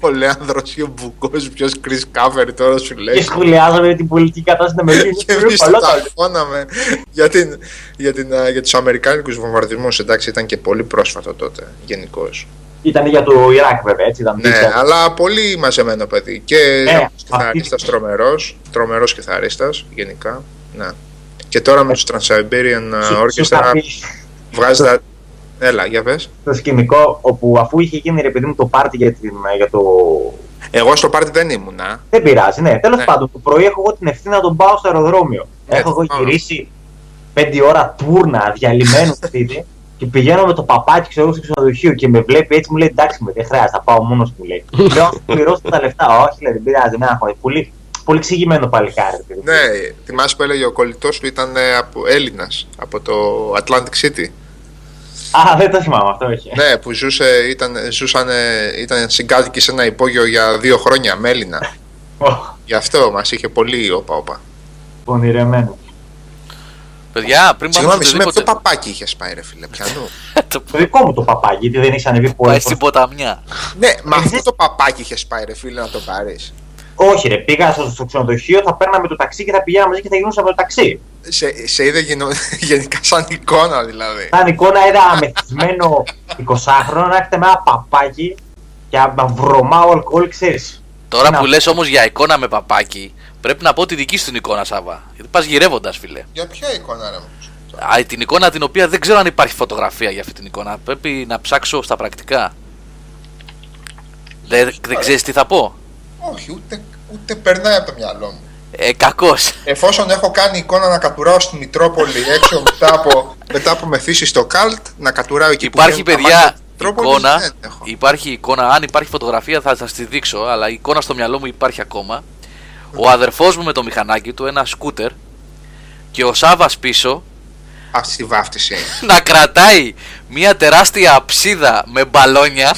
Ο Λέανδρος ή ο Μπουκός, ποιος Chris Kaffer τώρα σου λέει. Και σχολιάζαμε την πολιτική κατάσταση στην Αμερική. Και εμείς ταυτόναμε για τους αμερικάνικους βομβαρδισμούς, εντάξει, ήταν και πολύ πρόσφατο τότε, γενικώς. Ήταν για το Ιράκ, βέβαια, έτσι ήταν. Ναι, δίκαια. Αλλά πολύ μαζεμένο παιδί. Και ε, κιθαρίστας τρομερός, τρομερός κιθαρίστας, γενικά. Ναι. Και τώρα με τους Trans-Siberian Orchestra βγάζει τα... Έλα, για πες. Το σκηνικό όπου αφού είχε γίνει, ρε παιδί μου, το πάρτι για, την, για το... Εγώ στο πάρτι δεν ήμουνα. Δεν πειράζει, ναι. Τέλος ναι. πάντων, το πρωί έχω εγώ την ευθύνη να τον πάω στο αεροδρόμιο. Ναι, έχω εγώ γυρίσει πέντε ώρα τούρνα, διαλυμένο σπίτι. Και πηγαίνω με το παπάκι, ξέρω, στο ξενοδοχείο και με βλέπει έτσι, μου λέει εντάξει, με δεν χρειάζεται, θα πάω μόνος, μου λέει. Λέω, θα πληρώσω τα λεφτά. Όχι, λέει, δεν πειράζει, δεν έχω. Πολύ, πολύ εξηγημένο παλικάρι. Ναι, θυμάσαι που έλεγε ο κολλητός σου ήταν Έλληνας από το Atlantic City. Α, δεν το θυμάμαι αυτό, όχι. Ναι, που ζούσε, ήταν, ζούσαν, ήταν συγκάτοικοι σε ένα υπόγειο για δύο χρόνια με Έλληνα. Γι' αυτό μας είχε πολύ όπα-όπα. Πονηρεμένο. Παιδιά, πριν πάμε στο δικό το παπάκι είχες πάει, ρε φίλε, πιανού. Το δικό μου το παπάκι, γιατί δεν έχεις ανεβεί πολύ. Πάει στην ποταμιά. Ναι, μα αυτό το παπάκι είχες πάει, ρε φίλε, να το πάρεις. Όχι, ρε, πήγα στο ξενοδοχείο, θα παίρναμε το ταξί και θα πηγαίναμε μαζί και θα γινούσαμε το ταξί. Σε, σε είδε γενο... γενικά σαν εικόνα, δηλαδή. Σαν εικόνα, είδα αμεθυσμένο εικοσάχρονο να έχετε με ένα παπάκι και να βρωμάω αλκοόλ, ξέρεις. Τώρα που λες όμως για εικόνα με παπάκι. Πρέπει να πω τη δική σου την εικόνα, Σάββα. Γιατί πας γυρεύοντας, φίλε. Για ποια εικόνα, ρε μου? Α, την εικόνα την οποία δεν ξέρω αν υπάρχει φωτογραφία για αυτή την εικόνα. Πρέπει να ψάξω στα πρακτικά. Δεν δε ξέρεις τι θα πω. Όχι, ούτε, ούτε περνάει από το μυαλό μου. Ε, κακώς. Εφόσον έχω κάνει εικόνα να κατουράω στη Μητρόπολη έξω μετά από, από μεθύσεις στο Καλτ, να κατουράω εκεί που υπάρχει, παιδιά. Εικόνα, υπάρχει εικόνα. Αν υπάρχει φωτογραφία θα σας τη δείξω, αλλά η εικόνα στο μυαλό μου υπάρχει ακόμα. Ο αδερφός μου με το μηχανάκι του, ένα σκούτερ, και ο Σάββας πίσω. Αυτή τη βάφτιση. Να κρατάει μια τεράστια αψίδα με μπαλόνια.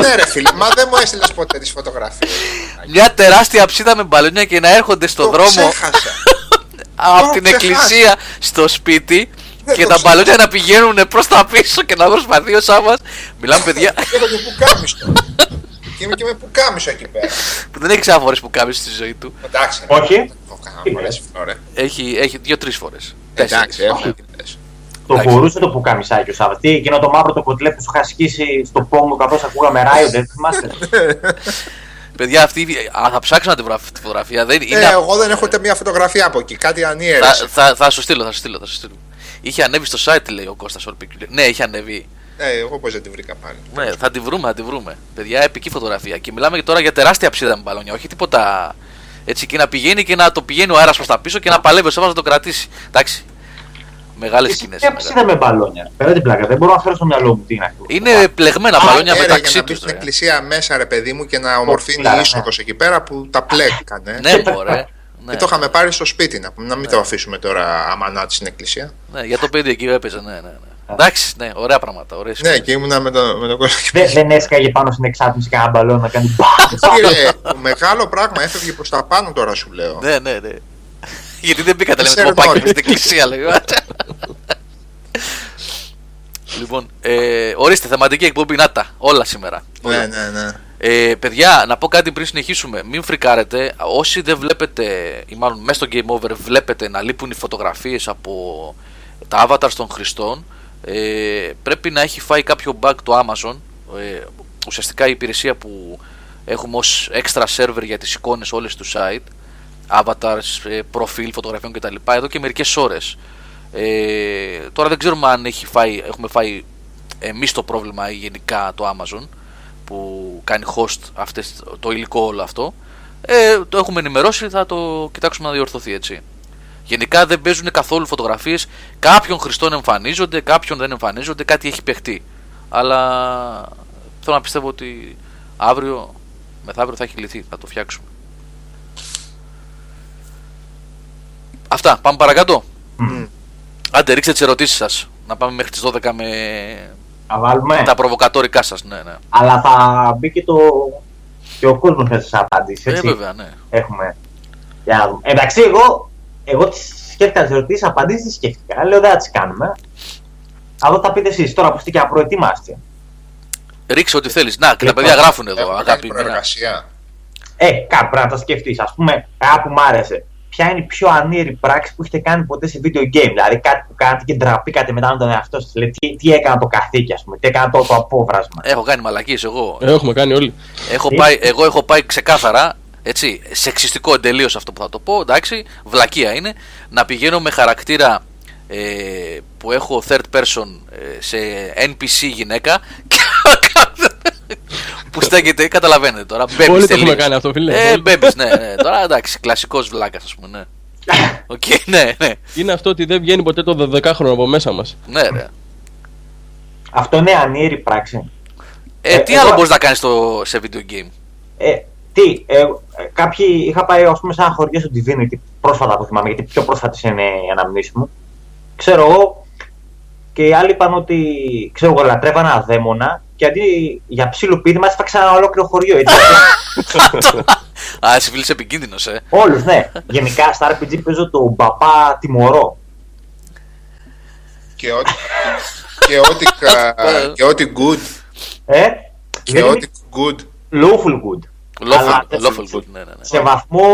Ναι, ρε φίλε, μα δεν μου έστειλες ποτέ τις φωτογραφίες. Μια τεράστια αψίδα με μπαλόνια και να έρχονται στον δρόμο από την εκκλησία στο σπίτι. Και τα μπαλόνια να πηγαίνουν προς τα πίσω και να προσπαθεί ο Σάββας. Μιλάμε, παιδιά. Και είμαι και με πουκάμισο εκεί πέρα. Που δεν έχει ξανά φορές πουκάμισο στη ζωή του. Εντάξει. Όχι. Έχει, έχει δύο-τρεις φορές. Εντάξει, έχουμε. Το χωρούσε το πουκάμισάκι ο Σάββας. Τι εκείνο το μαύρο το κοτλέ που σου είχα σκίσει στο πόγκο καθώς ακούγαμε Ράιο, δεν θυμάστε? Παιδιά, αυτή θα ψάξω να την φωτογραφία. Εγώ δεν έχω ούτε μια φωτογραφία από εκεί. Κάτι ανίερεση. Θα σου στείλω, θα σου στείλω. Είχε ανέβει στο site, λέει ο Κώστας Ολπικιουλίου. Ναι, είχε ανέβει. Ε, εγώ πώς δεν τη βρήκα πάλι. Ναι, θα τη βρούμε, θα τη βρούμε. Παιδιά, επική φωτογραφία. Και μιλάμε τώρα για τεράστια ψίδα με μπαλόνια. Όχι τίποτα. Έτσι, και να πηγαίνει και να το πηγαίνει ο αέρας προς τα πίσω και να παλεύει ο Σάββας να το κρατήσει. Εντάξει. Μεγάλες σκηνές. Ποια ψίδα με μπαλόνια. Πέρα την πλάκα. Δεν μπορώ να φέρω στο μυαλό μου τι είναι αυτό. Είναι πλεγμένα μπαλόνια μεταξύ του. Να στην εκκλησία μέσα, ρε παιδί μου, και να ομορφύνει η είσοδος εκεί πέρα που τα πλέκανε. Ναι, μωρέ. Και ναι, το είχαμε πάρει στο σπίτι, να πούμε, να μην ναι, το αφήσουμε τώρα αμανάτη στην εκκλησία. Ναι, για το παιδί εκεί έπαιζε, ναι, ναι, ναι. Εντάξει, ναι, ωραία πράγματα, ωραία. Ναι, και ήμουνα με τον κόσμο. Δεν, δεν έσκαγε πάνω στην εξάτμιση κανένα μπαλό να κάνει μπαμ. Μεγάλο πράγμα, έφευγε προς τα πάνω τώρα σου λέω. Ναι, ναι, ναι. Γιατί δεν μπήκατε λέμε το κοπάκι στην εκκλησία, λέει. Λοιπόν, ε, ορίστε, θεματική εκπομπή, νάτα, όλα σήμερα. Ναι, ναι, ναι. Ε, παιδιά, να πω κάτι πριν συνεχίσουμε. Μην φρικάρετε. Όσοι δεν βλέπετε, ή μάλλον μέσα στο Game Over βλέπετε να λείπουν οι φωτογραφίες από τα avatars των χρηστών, ε, πρέπει να έχει φάει κάποιο bug το Amazon. Ε, ουσιαστικά η υπηρεσία που έχουμε ως extra server για τις εικόνες όλες του site, avatars, προφίλ, φωτογραφιών κτλ. Εδώ και μερικές ώρες. Ε, τώρα δεν ξέρουμε αν έχει φάει, έχουμε φάει εμείς το πρόβλημα ή γενικά το Amazon που κάνει host αυτές, το υλικό όλο αυτό. Ε, το έχουμε ενημερώσει, θα το κοιτάξουμε να διορθωθεί, έτσι. Γενικά δεν παίζουν καθόλου φωτογραφίες. Κάποιων χρηστών εμφανίζονται, κάποιων δεν εμφανίζονται, κάτι έχει παιχτεί. Αλλά θέλω να πιστεύω ότι αύριο, μεθαύριο θα έχει λυθεί, θα το φτιάξουμε. Αυτά, πάμε παρακάτω. Mm. Άντε, ρίξτε τις ερωτήσεις σας. Να πάμε μέχρι τις δώδεκα με Θα βάλουμε. Τα προβοκατόρικά σας, ναι, ναι. Αλλά θα μπει και, το... και ο κόσμος θα σας απαντήσει. Ναι, βέβαια, ναι. Έχουμε. Για... Εντάξει, εγώ, εγώ τις σκέφτηκα τις ερωτήσεις, απαντήσεις τις σκέφτηκα. Λέω δεν θα τις κάνουμε. Αλλά θα πείτε εσείς τώρα που είστε και απροετοίμαστε. Ρίξε ό,τι θέλεις. Να, και τα παιδιά γράφουν εδώ. Έχουν αγάπη, προεργασία. Ε, κάπου πρέπει να τα σκεφτείς. Ας πούμε, κάπου μ' άρεσε. Ποια είναι η πιο ανίερη πράξη που έχετε κάνει ποτέ σε video game? Δηλαδή κάτι που κάνατε και ντραπήκατε μετά με τον εαυτό σας. Δηλαδή, τι, τι έκανα το καθήκι, ας πούμε, τι έκανα το, το απόβρασμα. Έχω κάνει μαλακίες εγώ. Έχουμε κάνει όλοι. Έχω πάει, εγώ έχω πάει ξεκάθαρα, έτσι, σεξιστικό εντελείως αυτό που θα το πω, εντάξει, βλακεία είναι, να πηγαίνω με χαρακτήρα ε, που έχω third person ε, σε εν πι σι γυναίκα και που στέκεται, καταλαβαίνετε τώρα. Όλοι το έχουμε κάνει αυτό, φίλε. Ε, μπέμπις, ναι, ναι. Τώρα εντάξει, κλασικός βλάκας, ας πούμε, ναι. Οκ, okay, ναι, ναι. Είναι αυτό ότι δεν βγαίνει ποτέ το δωδεκάχρονο από μέσα μας. Ναι, ναι. Αυτό είναι ανίερη πράξη. Ε, ε τι ε, άλλο ε, μπορείς ε, να κάνεις στο, σε video game? Ε, τι, ε, κάποιοι είχα πάει, ας πούμε, σε ένα χωριό στο Divinity, πρόσφατα που θυμάμαι, γιατί πιο πρόσφατες είναι οι αναμνήσεις μου. Ξέρω εγώ. Και οι άλλοι είπαν ότι, ξέρω εγώ, λατρεύα ένα δαίμονα και αντί για ψήλου πείδημα έφαξα ένα ολόκληρο χωριό. Α, εσύ φίλησε επικίνδυνος, ε. Όλους, ναι. Γενικά στα αρ πι τζι παίζω τον μπαπά τιμωρό. Και ό,τι. Και ό,τι good. Ε. Και ό,τι good. Lawful good. Lawful good, ναι, ναι. Σε βαθμό.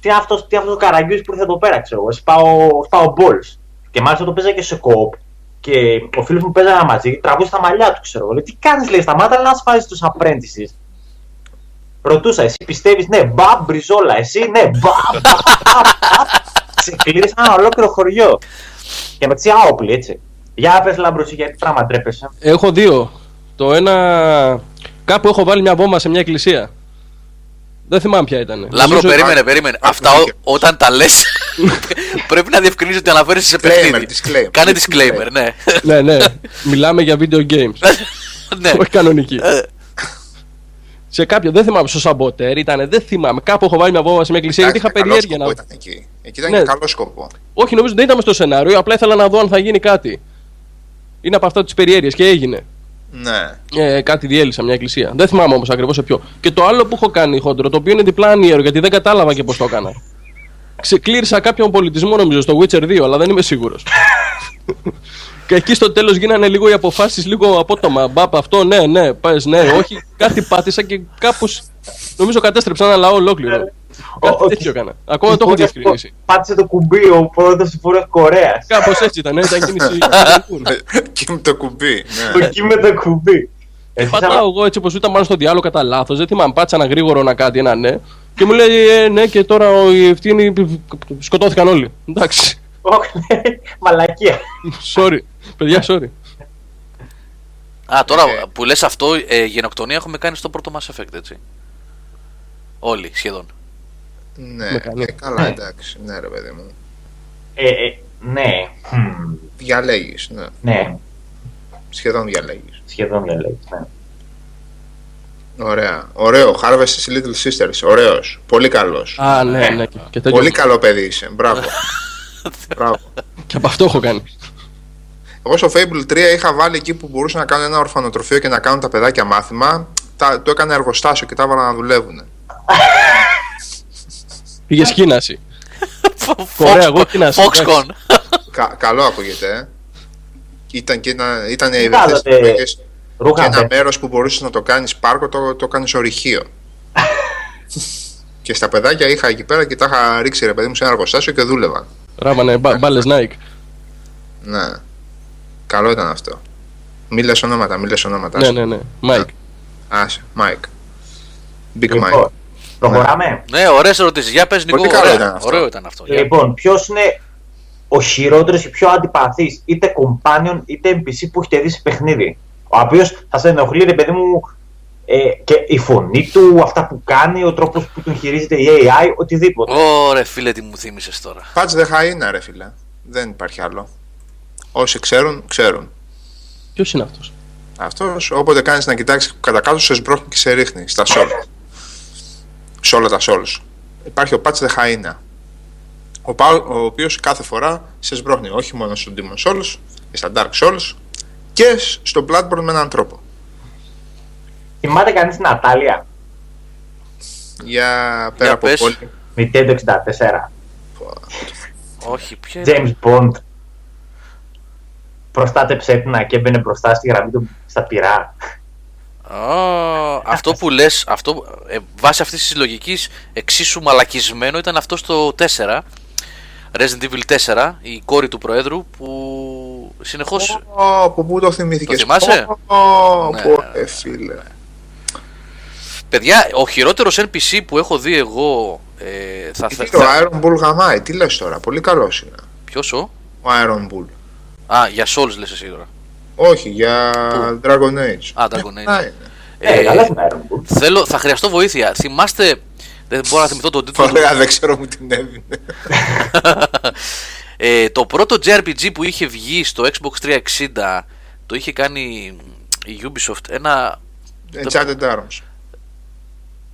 Τι είναι αυτός ο καραγκιούς που ήρθε εδώ πέρα, ξέρω εγώ. Σπάω balls. Και μάλιστα το παίζα και σε κοοπ. Και ο φίλος μου παίζανε μαζί, τραβούσε τα μαλλιά του, ξέρω. Λέει, τι κάνεις, λέει, σταμάτα να ασφάζεις τους apprentices. Ρωτούσα, εσύ πιστεύεις, ναι, μπαμ, μπριζόλα, εσύ, ναι, μπαμ, μπαμ, ξεκλήρισα ένα ολόκληρο χωριό. Και με τις άοπλοι, έτσι. Για πες, Λάμπρο, γιατί πράγμα τρέπεσαι? Έχω δύο. Το ένα, κάπου έχω βάλει μια βόμβα σε μια εκκλησία. Δεν θυμάμαι ποια ήταν. Λάμπρο, Λάμπρο περίμενε, α... περίμενε. Α... Αυτά ό, όταν τα λες πρέπει να διευκρινίζεις ότι αναφέρεσαι σε παιχνίδι. Disclaimer. Κάνε disclaimer, ναι. Ναι, ναι. Μιλάμε για video games. Ναι. Όχι κανονική. Σε κάποιο, δεν θυμάμαι, στο Σαμποτέρ ήταν, δεν θυμάμαι. Κάπου έχω βάλει μια βόμβα σε μια εκκλησία γιατί είχα περιέργεια να. Ήταν εκεί. Εκεί ήταν, ναι, καλό σκοπό. Όχι, νομίζω δεν ήταν στο σενάριο, απλά ήθελα να δω αν θα γίνει κάτι. Είναι από αυτά τις περιέργειες και έγινε. Ναι. Ε, κάτι διέλυσα μια εκκλησία. Δεν θυμάμαι όμως ακριβώς σε ποιο. Και το άλλο που έχω κάνει χοντρό, το οποίο είναι διπλά ανίερο, γιατί δεν κατάλαβα και πώς το έκανα. Ξεκλήρισα κάποιον πολιτισμό, νομίζω, στο Witcher δύο, αλλά δεν είμαι σίγουρος. Και εκεί στο τέλος γίνανε λίγο οι αποφάσεις, λίγο απότομα. Μπαπ, αυτό, ναι, ναι, πες, ναι, όχι. Κάτι πάτησα και κάπως. Νομίζω κατέστρεψα ένα λαό ολόκληρο. Κάτι τέτοιο έκανα. Ακόμα το έχω διευκρινίσει. Πάτησε το κουμπί ο πρόεδρος της Βόρειας Κορέας. Κάπως έτσι ήταν, ήταν κίνηση. Κι με το κουμπί. Το κι με το κουμπί. Πατάω εγώ έτσι όπως ήταν, μάλλον στο διάλογο κατά λάθος. Δεν θυμάμαι, πάτησα ένα γρήγορο να κάτι, ένα ναι. Και μου λέει, ναι, και τώρα ευθύνοι σκοτώθηκαν όλοι. Εντάξει. Μαλακία. Sorry. Παιδιά, sorry. Α, τώρα που λες αυτό, γενοκτονία έχουμε κάνει στο πρώτο Mass Effect, έτσι. Όλοι, σχεδόν. Ναι, καλά, εντάξει. Ναι, ρε παιδί μου. Ναι. Διαλέγεις, ναι. Ναι. Σχεδόν διαλέγεις. Σχεδόν διαλέγεις, ναι. Ωραία. Ωραίο. Harvest Little Sisters. Ωραίος. Πολύ καλός. Α, ναι, ναι. Και πολύ καλό παιδί είσαι. Μπράβο. Μπράβο. Και από αυτό έχω κάνει. Εγώ στο Fable τρία είχα βάλει εκεί που μπορούσα να κάνω ένα ορφανοτροφείο και να κάνουν τα παιδάκια μάθημα. Τα, το έκανα εργοστάσιο και τα έβαλα να δουλεύουν. Πήγε σκήναση. Ωραία, εγώ σκήναση. Foxconn. Καλό ακούγεται. Ήταν και ένα, ήταν οι ευελικτές επιλογές. Και ένα μέρος που μπορούσες να το κάνεις πάρκο, το, το κάνεις ορυχείο. Και στα παιδάκια είχα εκεί πέρα και τα είχα ρίξει, ρε παιδί μου, σε ένα εργοστάσιο και δούλευαν. Ράβανε μπάλες Nike. Ναι. Καλό ήταν αυτό. Μη λες ονόματα, μη λες ονόματα. Ναι, ναι, ναι. Μάικ. Άσε, Μάικ. Big Mike. Προχωράμε. Ναι, ωραίες ερωτήσεις. Για πες, Νικό. Ωραίο ήταν αυτό. Λοιπόν, ποιος είναι ο χειρότερος ή πιο αντιπαθής, είτε companion είτε εν πι σι που έχετε δει σε παιχνίδι? Ο οποίος θα σε ενοχλεί, ρε παιδί μου, ε, και η φωνή του, αυτά που κάνει, ο τρόπος που τον χειρίζεται η έι άι, οτιδήποτε. Ωρε φίλε, τι μου θύμισες τώρα. Patches the Hyena, ρε φίλε. Δεν υπάρχει άλλο. Όσοι ξέρουν, ξέρουν. Ποιος είναι αυτός? Αυτός, όποτε κάνεις να κοιτάξεις κατά κάτω, σε σμπρώχνει και σε ρίχνει. Στα σόλ. Σε όλα τα σόλς. Υπάρχει ο Patches the Hyena. Ο, ο οποίος κάθε φορά σε σμπρώχνει. Όχι μόνο στον Demon's Souls, στα Dark Souls. και στο Bloodborne με έναν τρόπο. Θυμάται κανείς την Ατάλια? Για πέρα από πόλη. Nintendo εξήντα τέσσερα. Όχι, ποιο είναι. James Bond. Προστάτεψε την και έμπαινε μπροστά στη γραμμή του στα πυρά. Oh, αυτό που λες, αυτό, ε, βάσει αυτής της λογικής, εξίσου μαλακισμένο ήταν αυτό στο τέσσερα, Resident Evil τέσσερα, η κόρη του Προέδρου που συνεχώς... Oh, από πού το θυμήθηκες? Το θυμάσαι? Oh, ναι, πότε, φίλε. Παιδιά, ο χειρότερος εν πι σι που έχω δει εγώ... Ε, θα τι το θα... Iron Bull γαμάει, τι λες τώρα, πολύ καλός είναι. Ποιος ο? Ο Iron Bull. Α, για Souls λες εσύ τώρα. Όχι, για που? Dragon Age. Α, Dragon Age. Ε, ε, ε, θέλω, θα χρειαστώ βοήθεια. Θυμάστε. Δεν μπορώ να θυμηθώ τον τίτλο. Ωραία, δεν ξέρω μου την έδινε. ε, το πρώτο τζέι αρ πι τζι που είχε βγει στο Xbox τριακόσια εξήντα το είχε κάνει η Ubisoft. Ένα. Enchanted το... Arms.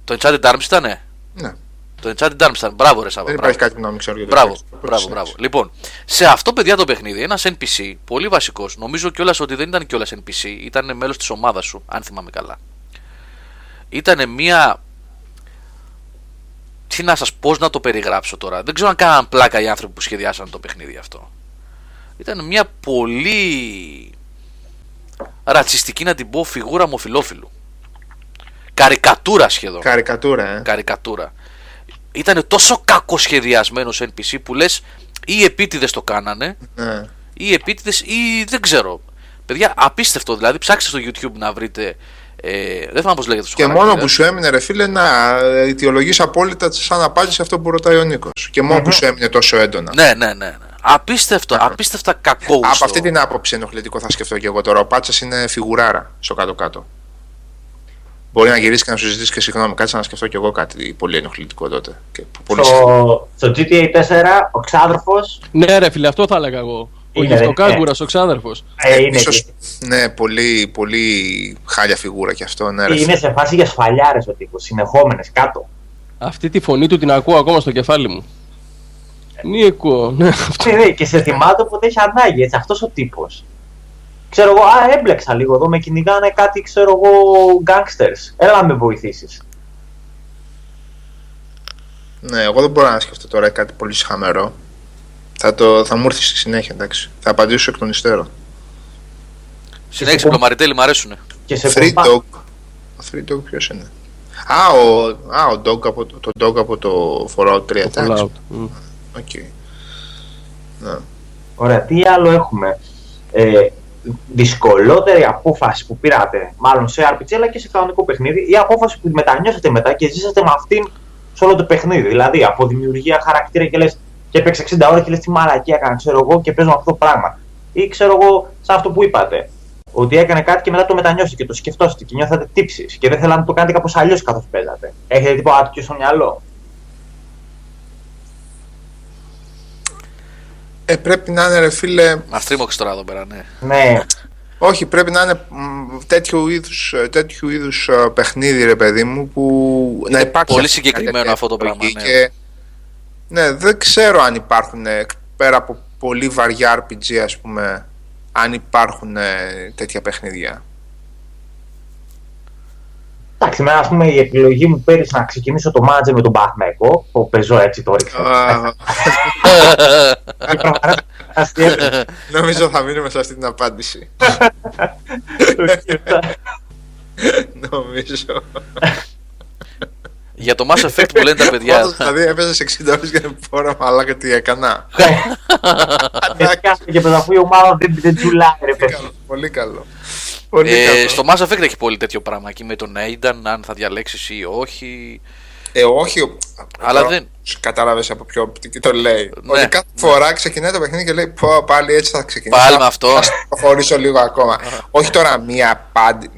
Το Enchanted Arms ήτανε? Ναι. Το Enchanted Arms ήταν. Μπράβο, ρε Σάββα. Δεν υπάρχει κάτι που να μην ξέρω για το μπράβο, μπράβο, μπράβο. Λοιπόν, σε αυτό παιδιά το παιχνίδι, ένας εν πι σι, πολύ βασικός, νομίζω κιόλας ότι δεν ήταν κιόλας εν πι σι, ήταν μέλος της ομάδας σου, αν θυμάμαι καλά. Ήτανε μία. Τι να σας, πώς να το περιγράψω τώρα. Δεν ξέρω αν κάναν πλάκα οι άνθρωποι που σχεδιάσαν το παιχνίδι αυτό. Ήταν μία πολύ ρατσιστική, να την πω, φιγούρα ομοφυλόφιλου. Καρικατούρα σχεδόν. Καρικατούρα, ε. Καρικατούρα. Ήταν τόσο κακοσχεδιασμένος εν πι σι που λες ή επίτηδες το κάνανε, ναι, ή επίτηδες ή δεν ξέρω. Παιδιά, απίστευτο δηλαδή. Ψάξτε στο YouTube να βρείτε. Ε, δεν θα πώς λέγεται στο. Και μόνο που σου έμεινε, ρε φίλε, να αιτιολογείς απόλυτα σαν απάντηση σε αυτό που ρωτάει ο Νίκος. Και μόνο mm-hmm. που σου έμεινε τόσο έντονα. Ναι, ναι, ναι. Απίστευτο, ναι. Απίστευτα κακό. Από αυτή την άποψη ενοχλητικό θα σκεφτώ και εγώ τώρα. Ο Πάτσας είναι φιγουράρα στο κάτω-κάτω. Μπορεί να γυρίσει και να σου ζητήσει και συγγνώμη. Κάτσε να σκεφτώ κι εγώ κάτι πολύ ενοχλητικό τότε. Και πολύ στο... στο τζι τι έι φορ ο ξάδερφος. Ναι, ρε φίλε, αυτό θα έλεγα εγώ. Ο Γευτοκάγκουρας, ναι, ο ξάδερφος. Ε, είναι ίσως... Ναι, πολύ, πολύ χάλια φιγούρα κι αυτό. Ναι, ρε, είναι σε φάση για σφαλιάρες ο τύπος, συνεχόμενες κάτω. Αυτή τη φωνή του την ακούω ακόμα στο κεφάλι μου. Ε, Νίκο, ναι, αυτό. Ναι, και σε θυμάται όποτε έχει ανάγκη, έτσι, αυτός ο τύπος. Ξέρω εγώ, α, έμπλεξα λίγο εδώ, με κυνηγάνε κάτι, ξέρω εγώ, γκάνγκστερς. Έλα να με βοηθήσεις. Ναι, εγώ δεν μπορώ να σκεφτώ τώρα κάτι πολύ συχαμερό. Θα, θα μου έρθει στη συνέχεια, εντάξει. Θα απαντήσω εκ των υστέρων. Συνέχισε, Πλουμαριτέλη, μ' αρέσουνε. Και σε Free κομπά. Dog. Ο Free Dog ποιος είναι? Α, ο, α, ο dog από το, το Dog από το Fallout τρία. Fallout. Mm. Okay. Ναι. Ωραία, τι άλλο έχουμε. Ε, δυσκολότερη απόφαση που πήρατε, μάλλον σε αρ πι τζι αλλά και σε κανονικό παιχνίδι, η απόφαση που μετανιώσατε μετά και ζήσατε με αυτήν σε όλο το παιχνίδι. Δηλαδή από δημιουργία χαρακτήρα και λες, και έπαιξε εξήντα ώρες και λες τι μαλακία έκανα, ξέρω εγώ, και παίζω αυτό το πράγμα. Ή ξέρω εγώ, σαν αυτό που είπατε, ότι έκανε κάτι και μετά το μετανιώσετε και το σκεφτόσετε και νιώθατε τύψεις και δεν θέλατε να το κάνετε κάπως αλλιώς καθώς παίζατε. Έχετε τίποτα άτυπιο στο μυαλό? Ε, πρέπει να είναι, ρε φίλε. Μας τρίμωξε τώρα εδώ πέρα, ναι. Ναι. Όχι, πρέπει να είναι τέτοιου είδους, τέτοιου είδους παιχνίδι, ρε παιδί μου, που είναι να υπάρχει. Πολύ συγκεκριμένο αυτό το πράγμα. Ναι. Και... ναι, δεν ξέρω αν υπάρχουν πέρα από πολύ βαριά αρ πι τζι, ας πούμε, αν υπάρχουν τέτοια παιχνίδια. Εντάξει, εμένα, ας πούμε, η επιλογή μου πέρυσι να ξεκινήσω το μάτζε με τον Παθμαϊκό, που παίζω έτσι το ρίξω. Νομίζω θα μείνουμε σε αυτή την απάντηση. Νομίζω. Για το Mass Effect που λένε τα παιδιά. Δηλαδή έπαιζες εξήντα ώρες και δεν μπορώ, μαλάκα, τι έκανα. Και παιδαφού η ομάδα δεν τσουλάει, ρε παιδί. Πολύ καλό. Ε, στο Mass Effect έχει πολύ τέτοιο πράγμα εκεί με τον Aidan, αν θα διαλέξεις ή όχι. Ε, όχι. Αλλά δεν. Κατάλαβες από ποιο το λέει. Ναι, ότι κάθε ναι. φορά ξεκινάει το παιχνίδι και λέει πω, πάλι έτσι θα ξεκινήσω. Πάλι με αυτό. Θα προχωρήσω λίγο ακόμα. Όχι τώρα μία απάντηση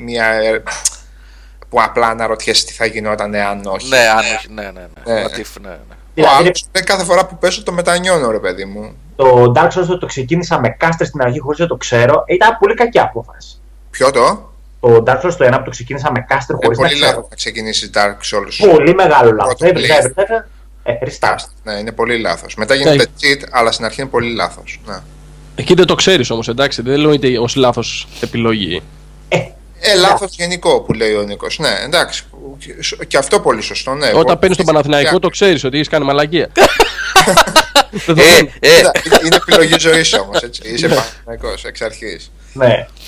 που απλά αναρωτιέσαι τι θα γινόταν εάν όχι. Ναι, αν όχι. Ναι, ναι, ναι. ναι. ναι. ναι, ναι. Ο άλλος λέει κάθε φορά που πέσω το μετανιώνω, ρε παιδί μου. Το Dark Souls το ξεκίνησα με κάστερ στην αρχή χωρίς να το ξέρω. Ήταν πολύ κακή απόφαση. Ποιο το? Το Dark Souls το ένα που το ξεκίνησα με κάστερ χωρίς να ξέρω. Πολύ θα ξεκινήσει Dark Souls. Πολύ μεγάλο λάθος. Ε, ναι, είναι πολύ λάθος. Μετά γίνεται cheat, αλλά στην αρχή είναι πολύ λάθος. Ναι. Εκεί δεν το ξέρεις όμως, εντάξει, δεν λέω είτε ως λάθος επιλογή. Ε, ε λάθος ναι. γενικό που λέει ο Νίκος, ναι, εντάξει, και αυτό πολύ σωστό, ναι. Όταν παίρνεις τον Παναθηναϊκό το ξέρεις ότι έχεις κάνει μαλακία. ε, ε. Είναι επιλογή ζωής όμως, έτσι, είσαι Παναθηναϊκός εξ αρχής. Ναι.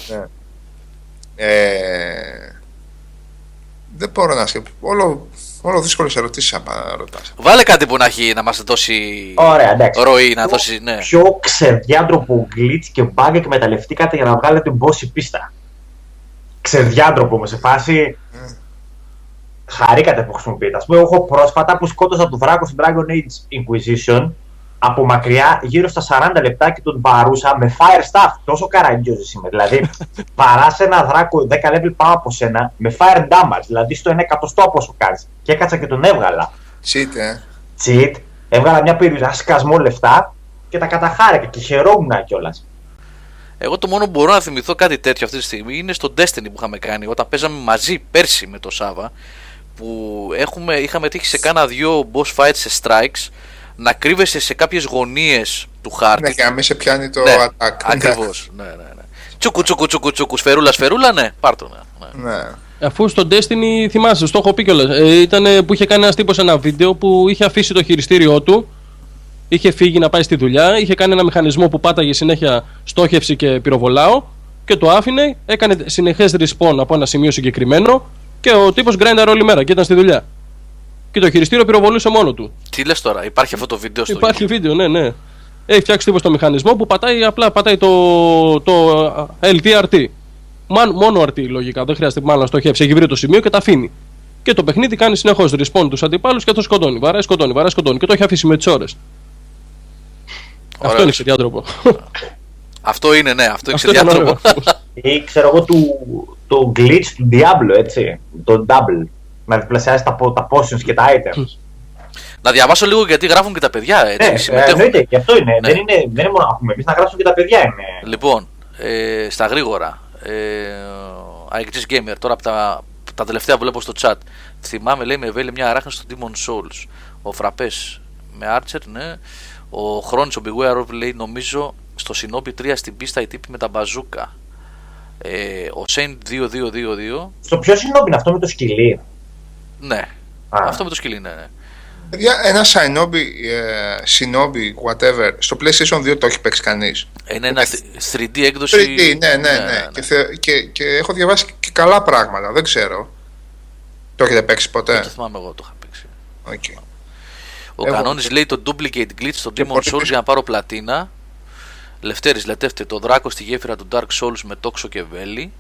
ναι. Ε, δεν μπορώ να σκεφτώ, όλο... Όλο δύσκολες ερωτήσεις να ρωτάς. Βάλε κάτι που να, έχει, να μας δώσει ωραία, ροή, να δώσει, ναι. Πιο ξεδιάντροπο glitch και bug εκμεταλλευτήκατε για να βγάλετε μπόση πίστα. Ξεδιάντροπο με σε φάση... Mm. Χαρήκατε που χρησιμοποιείτε. Ας πούμε, έχω πρόσφατα που σκότωσα τον Δράκο στην Dragon Age Inquisition από μακριά γύρω στα σαράντα λεπτά και τον παρούσα με fire staff. Τόσο καραγκιόζης είμαι. Δηλαδή, παράς ένα δράκο δέκα level πάνω από σένα με fire damage, δηλαδή στο ένα εκατοστό από όσο κάνεις. Και έκατσα και τον έβγαλα. Cheat, ε. Cheat. Έβγαλα μια περιουσία σκασμό λεφτά και τα καταχάρηκα και χαιρόμουν κιόλας. Εγώ το μόνο που μπορώ να θυμηθώ κάτι τέτοιο αυτή τη στιγμή είναι στο Destiny που είχαμε κάνει όταν παίζαμε μαζί πέρσι με τον Σάβα. Που έχουμε, είχαμε τύχει σε κάνα δυο boss fights σε strikes. Να κρύβεσαι σε κάποιες γωνίες του χάρτη. Ναι, για να μην σε πιάνει το ναι, attack. Ακριβώς. Ναι, ναι, ναι. Τσούκου, τσούκου, τσούκου, τσούκου. Σφαιρούλα, σφαιρούλα, ναι. Πάρτο, ναι. ναι. Αφού στο Destiny θυμάσαι, το έχω πει κιόλας. Ε, ήταν που είχε κάνει ένας τύπος ένα βίντεο που είχε αφήσει το χειριστήριό του, είχε φύγει να πάει στη δουλειά, είχε κάνει ένα μηχανισμό που πάταγε συνέχεια στόχευση και πυροβολάω και το άφηνε, έκανε συνεχές respawn από ένα σημείο συγκεκριμένο και ο τύπος γκράινταρε όλη μέρα και ήταν στη δουλειά. Και το χειριστήριο πυροβολούσε μόνο του. Τι λες τώρα, υπάρχει αυτό το βίντεο στο YouTube? Υπάρχει βίντεο, ναι, ναι. Έχει φτιάξει τύπος το μηχανισμό που πατάει απλά πατάει το, το ελ τι αρ τι. Μόνο αρ τι λογικά, δεν χρειάζεται μάλλον να στοχεύσει. Έχει βρει το σημείο και τα αφήνει. Και το παιχνίδι κάνει συνεχώς respawn τους αντιπάλους και αυτό σκοτώνει. Βαράει, σκοτώνει, βαράει, σκοτώνει. Και το έχει αφήσει με τις ώρες. Ωραίος. Αυτό είναι ξεδιάτροπο. Αυτό είναι, ναι, αυτό είναι ξεδιάτροπο. Ή ξέρω εγώ το glitch του Diablo, έτσι. Το double. Να διπλασιάζει τα, τα potions και τα items. Να διαβάσω λίγο γιατί γράφουν και τα παιδιά. Έτσι, ναι, εννοείται, και αυτό είναι. Ναι. Δεν είναι. Δεν είναι μόνο να πούμε. Εμείς να γράψουν και τα παιδιά είναι. Λοιπόν, ε, στα γρήγορα. Ε, άι τζι Gamer, τώρα από τα, τα τελευταία που βλέπω στο chat. Θυμάμαι, λέει με βέλη μια αράχνη στο Demon's Souls. Ο Φραπές με Archer, ναι. Ο Χρόνης, ο Beware of, λέει νομίζω στο Sinobi τρία στην πίστα η τύπη με τα μπαζούκα. Ε, ο Saint δύο δύο δύο δύο. Στο ποιο Sinobi είναι αυτό με το σκυλί? Ναι, ah. αυτό με το σκυλί, ναι, ναι. Ένα Shinobi, whatever, στο PlayStation δύο το έχει παίξει κανείς. Είναι ένα θρι ντι έκδοση. θρι ντι, ναι, ναι, ναι. ναι, ναι. Και, θε, και, και έχω διαβάσει και καλά πράγματα, δεν ξέρω. Το έχετε παίξει ποτέ? Δεν το θυμάμαι, εγώ το είχα παίξει. Okay. Ο έχω... Κανόνης λέει το duplicate glitch στο Demon's Souls πίσω... για να πάρω πλατίνα. Λευτέρης, λατεύτε το δράκο στη γέφυρα του Dark Souls με τόξο και βέλη.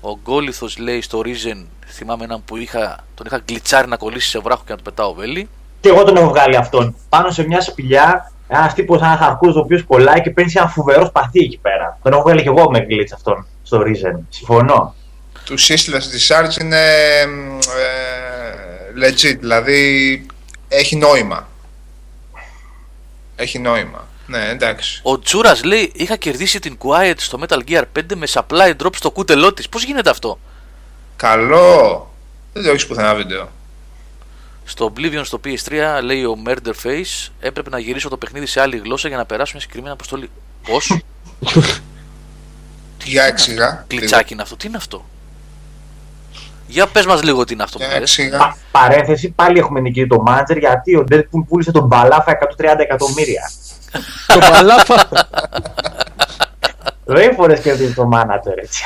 Ο Γκόλιθος λέει στο Risen, θυμάμαι έναν που είχα, τον είχα γκλιτσάρει να κολλήσει σε βράχο και να του πετάω βέλη. Και εγώ τον έχω βγάλει αυτόν. Πάνω σε μια σπηλιά, ένας τύπος, ένας χαρκούς ο οποίος κολλάει και παίρνει ένα φοβερό σπαθί εκεί πέρα. Τον έχω βγάλει και εγώ με γκλιτς αυτόν στο Risen. Συμφωνώ. Του Sisters Discharge είναι ε, legit, δηλαδή έχει νόημα. Έχει νόημα. Ναι, εντάξει. Ο Τσούρας λέει: είχα κερδίσει την Quiet στο Metal Gear πέντε με supply drop στο κούτελό της. Πώς γίνεται αυτό? Καλό. Δεν το έχεις πουθενά βίντεο. Στο Oblivion στο πι ες τρία λέει ο Murderface: έπρεπε να γυρίσω το παιχνίδι σε άλλη γλώσσα για να περάσουμε συγκεκριμένη αποστολή. Πώς? Για εξηγά. Κλιτσάκι είναι αυτό. Τι είναι αυτό? Για πες μας λίγο τι είναι αυτό που λες. Πα- Παρένθεση, πάλι έχουμε νικήσει το Manager γιατί ο Deadpool πούλησε τον Μπαλάφα εκατόν τριάντα εκατομμύρια. Το Μπαλάφα. Δεν φορές κερδίζει το Manager έτσι.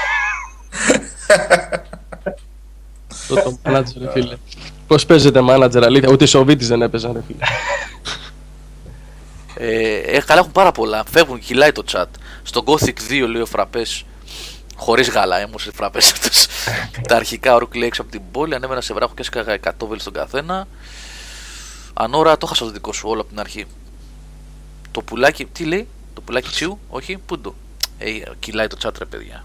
Το Manager ρε φίλε. Πώς παίζετε Manager αλήθεια? Ούτε οι Σοβίτες δεν έπαιζαν ρε φίλε. Ε, καλά, έχουν πάρα πολλά. Φεύγουν, κυλάει το chat. Στο Gothic δύο λέει ο Φραπές. Χωρίς γάλα, έμωσε οι φραπές αυτές. Τα αρχικά ορκλή έξω από την πόλη. Ανέβαινα σε βράχο και έσκαγα εκατό βελ στον καθένα. Ανώρα, το χάσα το δικό σου όλο από την αρχή. Το πουλάκι, τι λέει, το πουλάκι τσίου, όχι, πού το. Ε, κυλάει το τσάτρε, παιδιά.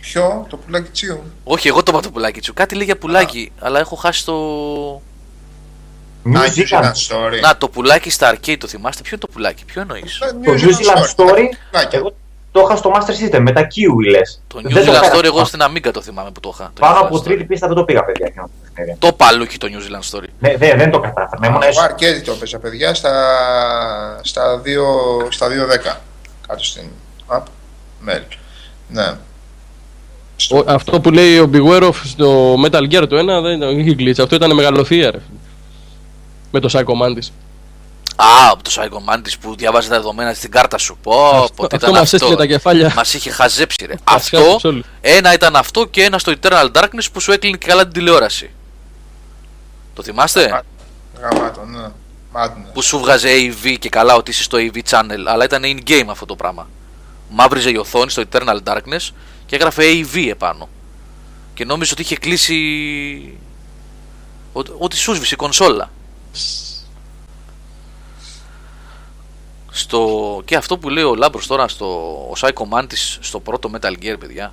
Ποιο, το πουλάκι τσίου? Όχι, εγώ το είπα το πουλάκι τσίου. Κάτι λέει για πουλάκι, α, αλλά έχω χάσει το. New Zealand Story. Να, το πουλάκι στα arcade, το θυμάστε? Ποιο είναι το πουλάκι, ποιο εννοείς? Το New Zealand Story. Το είχα στο Master System, με τα Kiwi λες. Το New Zealand Story, εγώ στην Amiga το θυμάμαι που το είχα. Πάνω από τρίτη πίστα δεν το πήγα, παιδιά. Το παλούκι το New Zealand Story. Ναι, δε, δεν το κατάφερα. Εγώ αρκέδι το έπαιζα, παιδιά, στα δύο δέκα. Κάτω στην Up, melt. Ναι. Ο, αυτό που λέει ο Beware of στο Metal Gear το ένα δεν είχε glitch. Αυτό ήταν μεγαλοθία, ρε. Με το Psycho Mantis. Α, από το Psycho Mantis που διαβάζει τα δεδομένα στην κάρτα σου. Πω, ποτέ ήταν αυτό. Αυτό μας τα κεφάλια. Μας είχε χαζέψει, ρε. Αυτό, ένα ήταν αυτό και ένα στο Eternal Darkness που σου έκλεινε και καλά την τηλεόραση. Το θυμάστε? Γαμάτο, ναι. Που σου βγάζε έι βι και καλά ότι είσαι στο έι βι channel, αλλά ήταν in-game αυτό το πράγμα. Μαύριζε η οθόνη στο Eternal Darkness και έγραφε έι βι επάνω. Και νόμιζε ότι είχε κλείσει. Ότι, ότι σου σβήσε η κονσόλα. Στο... Και αυτό που λέει ο Λάμπρος τώρα στο ο Psycho Mantis στο πρώτο Metal Gear, παιδιά.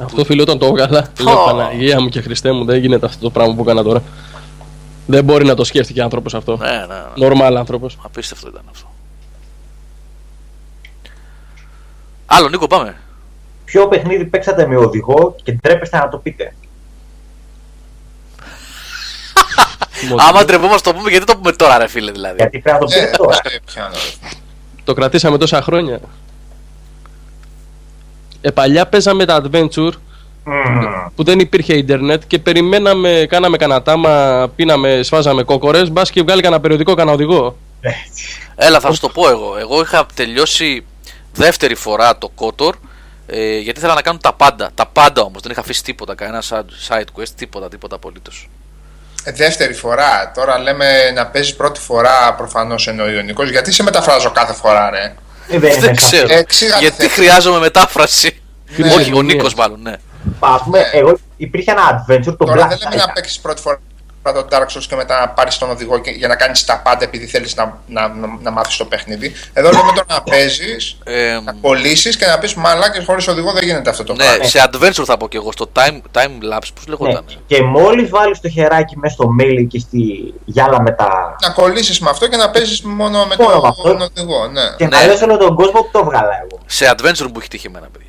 Αυτό που... φίλε, όταν το έβγαλα, oh. λέω Παναγία μου και Χριστέ μου, δεν γίνεται αυτό το πράγμα που έκανα τώρα. Δεν μπορεί να το σκέφτηκε άνθρωπος αυτό. Ναι, ναι, ναι. Νορμάλ άνθρωπος. Απίστευτο ήταν αυτό. Άλλο, Νίκο, πάμε. Ποιο παιχνίδι παίξατε με οδηγό και ντρέπεστε να το πείτε? Άμα ντρεπόμαστε το πούμε, γιατί το πούμε τώρα, ρε φίλε, δηλαδή? Γιατί πρέπει να το πούμε τώρα. Το κρατήσαμε τόσα χρόνια. Επαλιά παίζαμε τα adventure. Mm. Που δεν υπήρχε ίντερνετ και περιμέναμε, κάναμε κανένα τάμα, πίναμε, σφάζαμε κόκορες, μπας και βγάλει κανένα περιοδικό, κανένα οδηγό. Έλα, θα σου το πω εγώ. Εγώ είχα τελειώσει δεύτερη φορά το Κότορ, ε, γιατί ήθελα να κάνω τα πάντα. Τα πάντα όμως, δεν είχα αφήσει τίποτα, κανένα side quest, τίποτα, τίποτα απολύτως. Ε, δεύτερη φορά, τώρα λέμε να παίζεις πρώτη φορά, προφανώς εννοεί ο Νικός, γιατί σε μεταφράζω κάθε φορά, ρε? Ε, δεν, δεν ξέρω. Ε, γιατί χρειάζομαι μετάφραση. Ναι. Όχι, ο Νίκος μάλλον, ναι. Ας πούμε, ναι. Εγώ υπήρχε ένα adventure, το Black Tiger. Τώρα δεν λέμε να παίξεις πρώτη φορά τον Dark Souls και μετά να πάρεις τον οδηγό και, για να κάνεις τα πάντα επειδή θέλεις να, να, να, να μάθεις το παιχνίδι. Εδώ λέμε τώρα να παίζεις, να κολλήσεις και να πεις μαλάκες χωρίς οδηγό δεν γίνεται αυτό το ναι, πράγμα. Ναι, σε adventure θα πω και εγώ, στο time, time lapse, πώς λεγόταν. Ναι. Και μόλις βάλεις το χεράκι μέσα στο mail και στη γυάλα με τα... Να κολλήσεις με αυτό και να παίζεις μόνο με τον οδηγό, ναι. Και ναι. Να λες όλο τον κόσμο που το βγάλα εγώ. Σε adventure που έχει τύχει εμένα, παιδιά.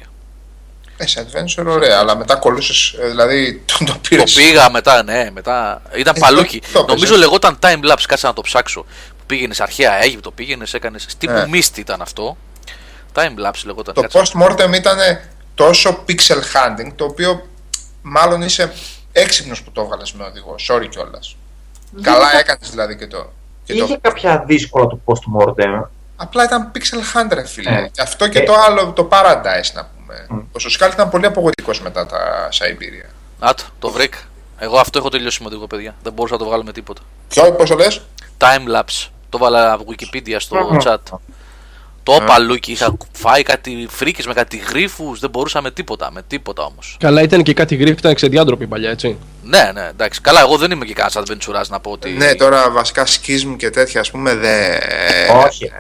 Σε adventure ωραία, αλλά μετά κολούσες, δηλαδή τον το πήρες. Το πήγα μετά, ναι, μετά ήταν ε, παλούκι. Νομίζω λεγόταν time lapse, κάτσα να το ψάξω. Πήγαινες αρχαία Αίγυπτο, πήγαινες, έκανες. Τι που μίστη ήταν αυτό. Time lapse λεγόταν. Το post mortem ήταν τόσο pixel hunting, το οποίο μάλλον είσαι έξυπνος που το έβγαλες με οδηγό. Sorry κιόλας. Καλά έκανες δηλαδή και το. Είχε κάποια δύσκολα το post mortem. Απλά ήταν pixel hunter, φίλε. Αυτό και το άλλο, το Paradise να πούμε. Mm. Ο Σοσκάλ ήταν πολύ απογοητικός μετά τα Σαϊμπήρια. Άτο, το βρήκα. Εγώ αυτό έχω τελειώσει με το παιδιά. Δεν μπορούσα να το βγάλω με τίποτα. Ποιο, πώς το λες? Timelapse. Το βάλα από Wikipedia στο mm-hmm. chat. Mm-hmm. Το mm-hmm. παλούκι. Είχα φάει κάτι φρίκες με κάτι γρίφους. Δεν μπορούσα με τίποτα. Με τίποτα όμως. Καλά, ήταν και κάτι γρίφους. Ήταν ξεδιάντροποι παλιά, έτσι. Ναι, ναι, εντάξει. Καλά, εγώ δεν είμαι και κανένα adventure να πω ότι. Ναι, τώρα βασικά σκίζμ και τέτοια ας πούμε δεν. Όχι.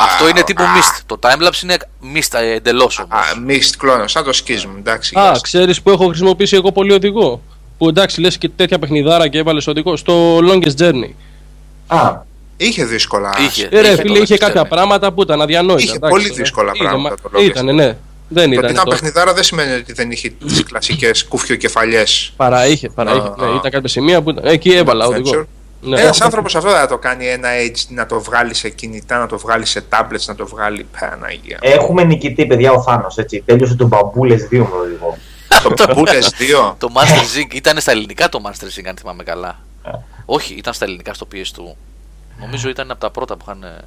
Αυτό είναι τύπου mist. Το timelapse είναι mist εντελώς όμως. Α, mist κλόνο, σαν το σκίζμ, εντάξει. Α, ξέρεις που έχω χρησιμοποιήσει εγώ πολύ οδηγό? Που εντάξει, λες και τέτοια παιχνιδάρα και έβαλες οδηγό. Στο Longest Journey. Α. Είχε δύσκολα. Είχε. Ρε φίλε, είχε κάποια πράγματα που ήταν αδιανόητα. Είχε πολύ δύσκολα πράγματα το Longest. Ήτανε, ναι. Δεν το ήταν ότι ήταν παιχνιδάρα δεν σημαίνει ότι δεν είχε τις κλασικές κουφιοκεφαλιές. Παρά είχε, παρά είχε. Ναι, ήταν κάποια σημεία που ήταν. Εκεί έβαλα οδηγό. Ναι. Ένας άνθρωπος αυτό θα το κάνει ένα Edge, να το βγάλει σε κινητά, να το βγάλει σε tablets, να το βγάλει. Παναγία. Έχουμε νικητή, παιδιά, ο Θάνος, έτσι. Τέλειωσε τον Μπαμπούλες δύο με οδηγό. Το Μπαμπούλες δύο. Το Master Zing ήταν στα ελληνικά το Master Zing, αν θυμάμαι καλά. Όχι, ήταν στα ελληνικά στο πι ες του. Νομίζω ήταν από τα πρώτα που είχαν.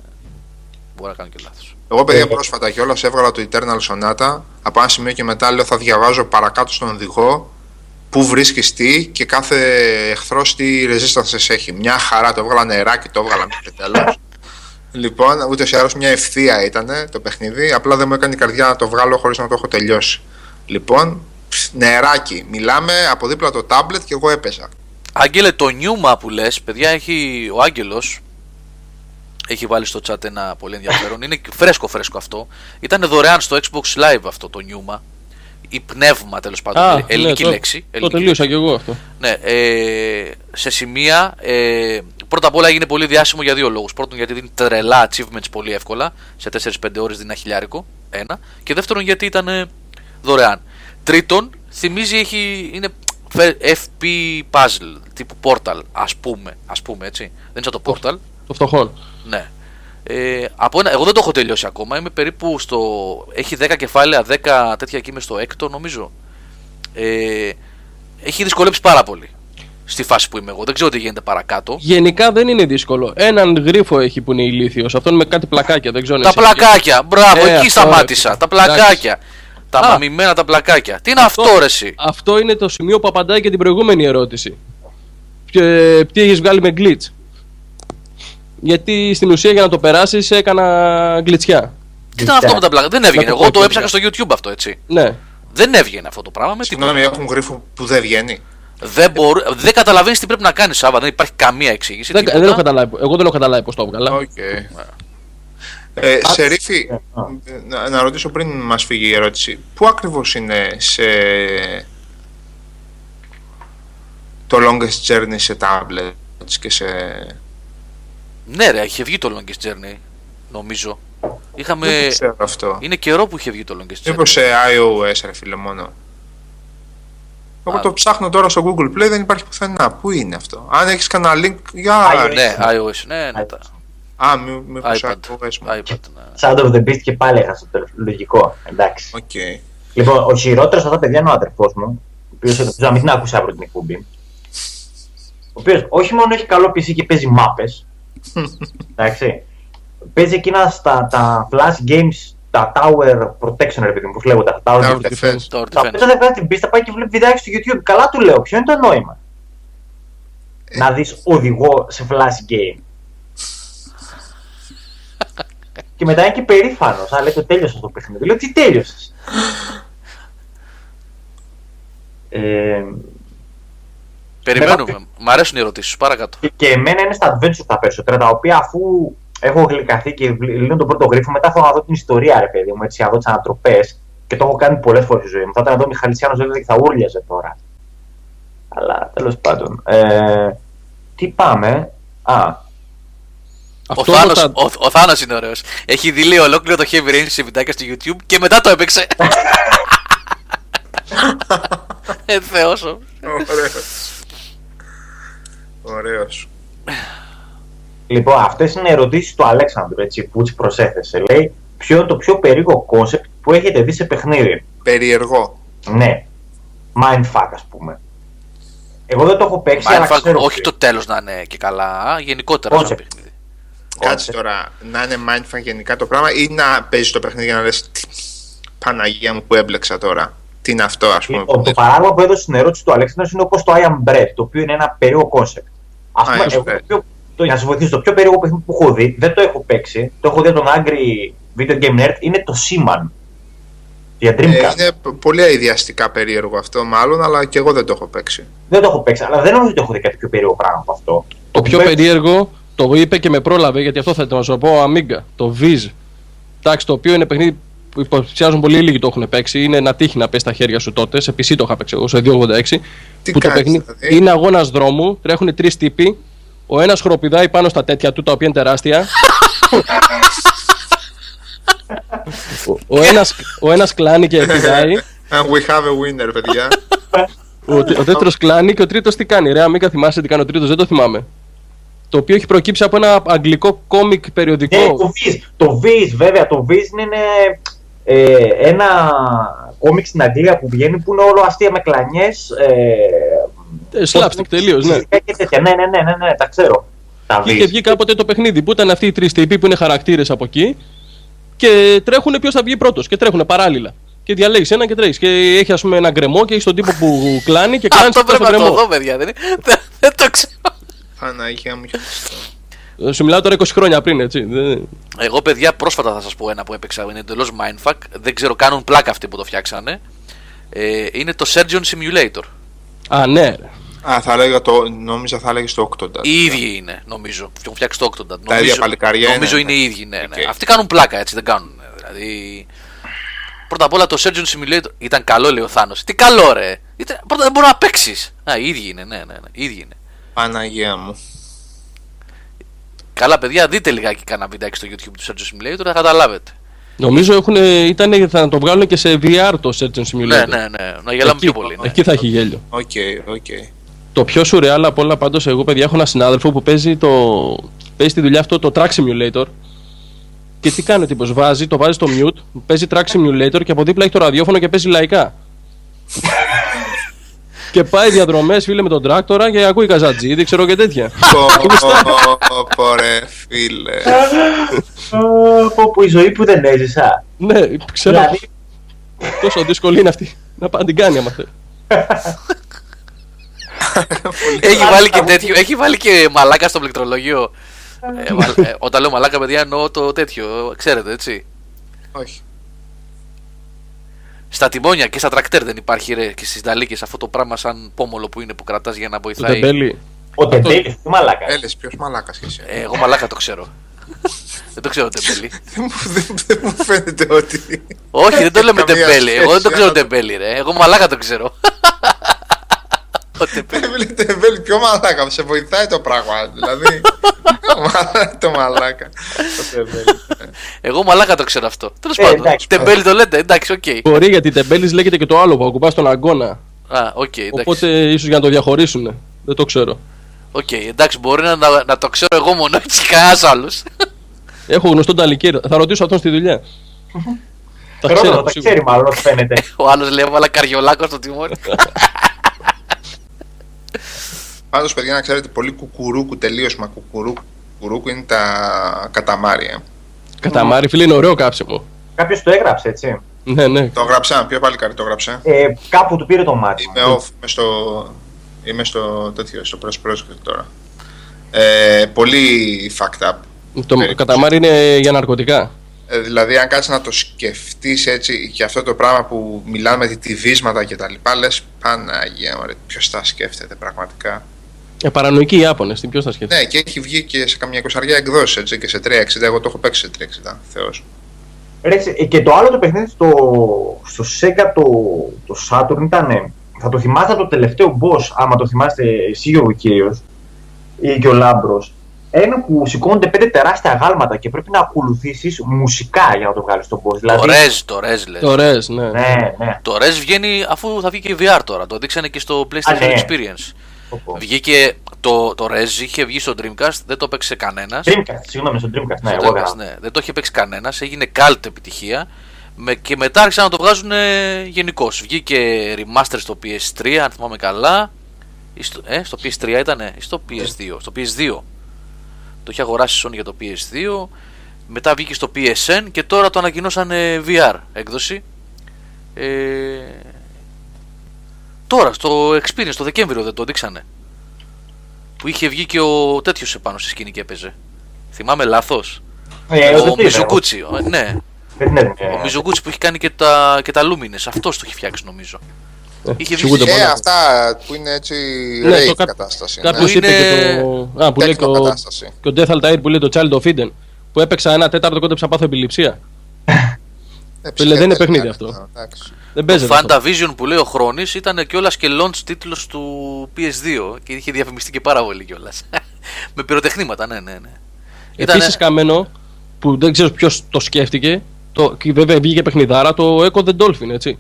Μπορεί να κάνω και λάθος. Εγώ, παιδιά, πρόσφατα κιόλας έβγαλα το Eternal Sonata. Από ένα σημείο και μετά λέω θα διαβάζω παρακάτω στον οδηγό που βρίσκεις τι και κάθε εχθρός τι resistance έχει. Μια χαρά, το έβγαλα νεράκι, το έβγαλα μέχρι τέλος. Λοιπόν, ούτως ή άλλως μια ευθεία ήταν το παιχνίδι. Απλά δεν μου έκανε η καρδιά να το βγάλω χωρίς να το έχω τελειώσει. Λοιπόν, νεράκι. Μιλάμε από δίπλα το tablet και εγώ έπαιζα. Άγγελε, το νιούμα που λες, παιδιά, έχει ο Άγγελος. Έχει βάλει στο chat ένα πολύ ενδιαφέρον. Είναι φρέσκο φρέσκο αυτό. Ήταν δωρεάν στο Xbox Live αυτό το νιούμα. Ή πνεύμα τέλος πάντων. Α, ελληνική ναι, το, λέξη. Το τελείωσα κι εγώ αυτό. Ναι, ε, σε σημεία. Ε, πρώτα απ' όλα έγινε πολύ διάσημο για δύο λόγους. Πρώτον, γιατί δίνει τρελά achievements πολύ εύκολα. Σε τέσσερις πέντε ώρες δίνει ένα χιλιάρικο. Ένα. Και δεύτερον, γιατί ήταν ε, δωρεάν. Τρίτον, θυμίζει έχει, είναι εφ πι puzzle τύπου Portal. Ας πούμε, ας πούμε έτσι. Δεν είναι σαν το Portal. Το φτωχόν. Ναι. Ε, από ένα, εγώ δεν το έχω τελειώσει ακόμα. Είμαι περίπου στο. Έχει δέκα κεφάλαια, δέκα τέτοια εκεί είμαι στο έκτο νομίζω. Ε, έχει δυσκολέψει πάρα πολύ στη φάση που είμαι εγώ. Δεν ξέρω τι γίνεται παρακάτω. Γενικά δεν είναι δύσκολο. Έναν γρίφο έχει που είναι ηλίθιος. Αυτόν με κάτι πλακάκια. Δεν ξέρω. Τα εσύ, πλακάκια. Και... Μπράβο, ε, εκεί σταμάτησα. Ρε. Τα πλακάκια. Τα Α, μαμημένα τα πλακάκια. Τι είναι αυτό, αυτό ρε εσύ. Αυτό είναι το σημείο που απαντάει και την προηγούμενη ερώτηση. Και, τι έχεις βγάλει με glitch. Γιατί στην ουσία για να το περάσεις έκανα γκλιτσιά. Τι ήταν αυτό με τα πλακάκια. Δεν έβγαινε. Εγώ το έψαχνα στο YouTube αυτό, έτσι. Ναι. Δεν έβγαινε αυτό το πράγμα. Συγγνώμη, έχουν γρήφο που δεν βγαίνει. Δεν, μπορού... δεν καταλαβαίνεις τι πρέπει να κάνεις, Σάββα. Δεν υπάρχει καμία εξήγηση. Δεν, δεν έχω καταλάβει. Εγώ δεν έχω καταλάβει πώς το έβγαλα. Okay. Ε, σε Ρίφη, να, να ρωτήσω πριν μας φύγει η ερώτηση. Πού ακριβώς είναι σε... το Longest Journey σε tablets και σε... Ναι ρε, είχε βγει το Longest Journey, νομίζω. Είχαμε... Δεν ξέρω αυτό. Είναι καιρό που είχε βγει το Longest Journey. Μήπως σε iOS ρε φίλε μόνο. Εγώ το ψάχνω τώρα στο Google Play, δεν υπάρχει πουθενά. Πού είναι αυτό. Αν έχεις κανένα link για... iOS. Ναι, iOS, ναι, ναι. Α, μήπως iOS. Shadow of the Beast και πάλι έχασε το λογικό, εντάξει. Okay. Λοιπόν, ο χειρότερος αυτά παιδιά είναι ο αδερφός μου, ο οποίος ελπίζω να μην την άκουσε αύριο την εκπομπή. Ο οποίος όχι μόνο έχει καλό πι σι και παίζει μάπες, εντάξει. Παίζει εκείνα στα τα flash games, τα tower protection, ρε παιδί μου, πώς λέγονται, τα tower defense. Τα οποία δεν βγάζει την πίστα, πάει και βλέπει βιντεάκι στο YouTube. Καλά του λέω, ποιο είναι το νόημα. Να δεις οδηγό σε flash game. Και μετά είναι και περήφανος, αλλά λέει το τέλειωσα το παιχνίδι. Λέω, τι τέλειωσες. Περιμένουμε, μ' αρέσουν οι ερωτήσεις, παρακάτω. Και εμένα είναι στα adventure τα περισσότερα, τα οποία αφού... Έχω γλυκαθεί και λύνω τον πρώτο γρίφο. Μετά θα δω την ιστορία, ρε παιδί μου, έτσι, να δω τις ανατροπές. Και το έχω κάνει πολλές φορές στη ζωή μου. Θα ήταν εδώ ο Μιχαλησιάνος, βέβαια, και θα ούρλιαζε τώρα. Αλλά τέλος πάντων. Ε, τι πάμε. Α. Ο, Θάνος, θα... ο, ο Θάνος είναι ωραίος. Έχει δηλεί ολόκληρο το Heavy Rain σε βιντεάκια στο YouTube και μετά το έπαιξε. ε, Θεός. Ωραίος. Ωραίος. Λοιπόν, αυτές είναι οι ερωτήσεις του Αλέξανδρου, έτσι, που τις προσέθεσε. Λέει, ποιο είναι το πιο περίεργο κόνσεπτ που έχετε δει σε παιχνίδι. Περίεργο. Ναι. Mindfuck, ας πούμε. Εγώ δεν το έχω παίξει, Mindfuck, αλλά ξέρω... Όχι το τέλος να είναι και καλά, γενικότερα στο παιχνίδι. Κάτσε τώρα, να είναι mindfuck γενικά το πράγμα ή να παίζεις το παιχνίδι για να λες Παναγία μου που έμπλεξα τώρα. Τι είναι αυτό, ας πούμε. Λοιπόν, το παράδειγμα που έδωσε στην ερώτηση του Αλέξανδρου είναι όπως το I am bread, το οποίο είναι ένα περίεργο κόνσεπτ. Για να σας βοηθήσω, το πιο περίεργο παιχνίδι που έχω δει, δεν το έχω παίξει, το έχω δει από τον Angry Video Game Nerd, είναι το Seaman για Dreamcast. Είναι πολύ αειδιαστικά περίεργο αυτό μάλλον, αλλά και εγώ δεν το έχω παίξει. Δεν το έχω παίξει, αλλά δεν νομίζω ότι έχω δει κάτι πιο περίεργο πράγμα από αυτό. Το, το πιο παίξει... περίεργο, το είπε και με πρόλαβε, γιατί αυτό θα ήθελα να σου πω, ο Amiga, το Viz. Εντάξει, το οποίο είναι παιχνίδι που υποψιάζουν πολύ λίγοι το έχουν παίξει, είναι να τύχει να πες στα χέρια σου τότε, σε πι σι το είχα παίξει εγώ, σε δύο ογδόντα έξι. Τι που κάνεις, το παιχνίδι... δηλαδή. Είναι αγώνας δρόμου, τρέχουν τρεις τύποι. Ο ένας χοροπηδάει πάνω στα τέτοια του, τα οποία είναι τεράστια. ο, ένας, ο ένας κλάνει και πηδάει. And we have a winner, παιδιά. ο, ο τέτοιος κλάνει και ο τρίτος τι κάνει. Ρε Αμίκα, θυμάσαι τι κάνει ο τρίτος, δεν το θυμάμαι. Το οποίο έχει προκύψει από ένα αγγλικό κόμικ περιοδικό. Ναι, το Viz. Το Viz, βέβαια. Το Viz είναι ε, ένα κόμικ στην Αγγλία που βγαίνει που είναι όλο αστεία με κλανιές. Ε, Slapstick τελείως, ναι. Ναι, ναι, ναι, ναι, ναι, τα ξέρω. Είχε βγει κάποτε το παιχνίδι που ήταν αυτοί οι τρεις τύποι που είναι χαρακτήρες από εκεί και τρέχουν ποιος θα βγει πρώτος και τρέχουν παράλληλα. Και διαλέγεις έναν και τρέχεις. Και έχει ας πούμε ένα γκρεμό και έχει τον τύπο που κλάνει και κλάνει. Αυτό πρέπει να το δω, παιδιά. Δεν το ξέρω. Παναγία μου. Σου μιλάω τώρα είκοσι χρόνια πριν, έτσι. Εγώ, παιδιά, πρόσφατα θα σας πω ένα που έπαιξα. Είναι εντελώς mindfuck. Δεν ξέρω, κάνουν πλάκα αυτοί που το φτιάξανε. Είναι το Surgeon Simulator. Α, ναι. Α, θα έλεγα το. Νόμιζα θα έλεγε το Octodad. Οι ίδιοι είναι, νομίζω. Έχουν φτιάξει το Octodad. Τα ίδια παλικάρια. Νομίζω είναι οι ίδιοι, ναι. ναι. Okay. Αυτοί κάνουν πλάκα, έτσι δεν κάνουν. Δηλαδή. Πρώτα απ' όλα το Surgeon Simulator ήταν καλό, λέει ο Θάνος. Τι καλό, ρε. Ήταν... Πρώτα δεν μπορεί να παίξει. Α, οι ίδιοι είναι, ναι, ναι. ναι. Οι ίδιοι είναι. Παναγία μου. Καλά, παιδιά, δείτε λιγάκι κάνα βιντεάκι στο YouTube του Surgeon Simulator, θα καταλάβετε. Νομίζω έχουν, ήταν, θα το βγάλουν και σε βι αρ το Surgeon Simulator. Ναι, ναι, ναι. Να γελάμε εκεί, πιο πολύ. Ναι. Εκεί θα έχει γέλιο. Okay, okay. Το πιο surreal απ' όλα πάντως, εγώ παιδιά έχω έναν συνάδελφο που παίζει, το, παίζει τη δουλειά αυτό το Track Simulator. Και τι κάνει ο τύπος, βάζει, το βάζει στο mute, παίζει track simulator και από δίπλα έχει το ραδιόφωνο και παίζει λαϊκά. Και πάει διαδρομές, φίλε, με τον τράκτορα και ακούει Καζατζίδη, ξέρω και τέτοια. Πω ρε φίλε. Πω που η ζωή που δεν έζησα. Ναι, ξέρω. Τόσο δύσκολη είναι αυτή, να πάει να την κάνει άμα θέλει. Έχει βάλει και τέτοιο, έχει βάλει και μαλάκα στο πληκτρολόγιο. ε, ε, όταν λέω μαλάκα, παιδιά, εννοώ το τέτοιο, ξέρετε, έτσι. Όχι. Στα τιμόνια και στα τρακτέρ δεν υπάρχει, ρε, και στις νταλίκες αυτό το πράγμα σαν πόμολο που είναι που κρατάς για να βοηθάει. Ο τεμπέλη. Ο τεμπέλης, τι μαλάκα. Έλες, ποιος μαλάκας και εσύ. Ε, εγώ μαλάκα το ξέρω. Δεν το ξέρω τεμπέλη. Δεν μου φαίνεται ότι... Όχι, δεν το λέμε τεμπέλη, εγώ δεν το ξέρω τεμπέλη, ρε, εγώ μαλάκα το ξέρω. Τεμπέλη, πιο μαλάκα, σε βοηθάει το πράγμα, δηλαδή. Το μαλάκα. Εγώ μαλάκα το ξέρω αυτό. Τέλος πάντων, τεμπέλη το λέτε, εντάξει, οκ. Μπορεί, γιατί τεμπέλης λέγεται και το άλλο που ακουμπάς τον αγκώνα. Α, οκ, εντάξει. Οπότε ίσως για να το διαχωρίσουν, δεν το ξέρω. Οκ, εντάξει, μπορεί να το ξέρω εγώ μόνο, έτσι, κανένας άλλος. Έχω γνωστό ταλικέρο, θα ρωτήσω αυτόν στη δουλειά. Τα ξέρει μάλλον, φαίνεται. Ο άλλος λέει, έβαλα καριολάκο στο τιμόνι. Πάντως, παιδιά, να ξέρετε, πολύ κουκουρούκου, τελείως μα κουκουρούκου, κουκουρούκου είναι τα καταμάρια. Καταμάρι, φίλε, είναι ωραίο κάψιμο. Κάποιος το έγραψε, έτσι. Ναι, ναι. Το έγραψα, ποιο πάλι το έγραψε. Ε, κάπου του πήρε το μάτι. Είμαι off, είμαι στο, είμαι στο τέτοιο, στο πρόσφυγε τώρα. Ε, πολύ fucked up. Το περίπου. Καταμάρι είναι για ναρκωτικά. Ε, δηλαδή, αν κάτσεις να το σκεφτείς έτσι και αυτό το πράγμα που μιλάμε με τυβίσματα και τα λοιπά, λες Παναγία, ωραία, ποιος τα σκέφτεται πραγματικά. Ε, παρανοϊκοί οι Ιάπωνες, ποιος τα σκέφτεται. Ναι, και έχει βγει και σε καμιά εικοσαριά εκδόσεις έτσι και σε τριακόσια εξήντα. Εγώ το έχω παίξει σε τριακόσια εξήντα, Θεός. Ρε, και το άλλο το παιχνίδι στο, στο Sega το, το Saturn ήταν. Θα το θυμάστε το τελευταίο boss, άμα το θυμάστε εσύ ο κύριος ή και ο Λάμπρος. Ένα που σηκώνονται πέντε τεράστια γάλματα και πρέπει να ακολουθήσεις μουσικά για να το βγάλεις τον boss. Δηλαδή... Το Rez, το Rez λες. Το Rez, ναι. Ναι, ναι. Το Rez βγαίνει αφού θα βγει και βι αρ τώρα, το δείξανε και στο PlayStation Α, ναι. Experience. Oh, oh. Βγήκε το, το Rez, είχε βγει στο Dreamcast, δεν το έπαιξε κανένας. Dreamcast, συγγνώμη, στο Dreamcast, ναι, στο εγώ Dreamcast, ναι. Δεν το είχε παίξει κανένας, έγινε cult επιτυχία και μετά άρχισαν να το βγάζουν γενικώς. Βγήκε remaster στο πι ες τρία, αν θυμάμαι καλά. Στο, ε, στο πι ες τρία ήτανε ή στο πι ες δύο. Στο πι ες δύο. Το είχε αγοράσει η Sony για το πι ες δύο, μετά βγήκε στο πι ες εν και τώρα το ανακοινώσανε βι αρ έκδοση. Ε... Τώρα στο Experience, το Δεκέμβριο δεν το δείξανε. Που είχε βγει και ο τέτοιος επάνω στη σκηνή και έπαιζε. Θυμάμαι λάθος. Ε, ο Μιζουκούτσι, ναι. Ο Μιζουκούτσι που είχε κάνει και τα, και τα Lumines, αυτός το είχε φτιάξει νομίζω. Είχε βγει και αυτά που είναι έτσι ναι, rave κα... κατάσταση. Κάποιος ναι. είπε και το... Α, που λέει το... κατάσταση. Και ο Death Altair που λέει το Child of Eden. Που έπαιξα ένα τέταρτο κόντεψα πάθω επιληψία. Δεν είναι παιχνίδι αυτό. Δεν παίζεται αυτό. Το Fantavision που λέει ο Χρόνης ήταν κιόλας και launch τίτλος του πι ες δύο. Και είχε διαφημιστεί και πάρα πολύ κιόλας. Με πυροτεχνήματα, ναι, ναι, ναι. Επίσης καμένο που δεν ξέρω ποιος το σκέφτηκε. Βέβαια βγήκε παιχνιδάρα το Echo the Dolphin, έτσι.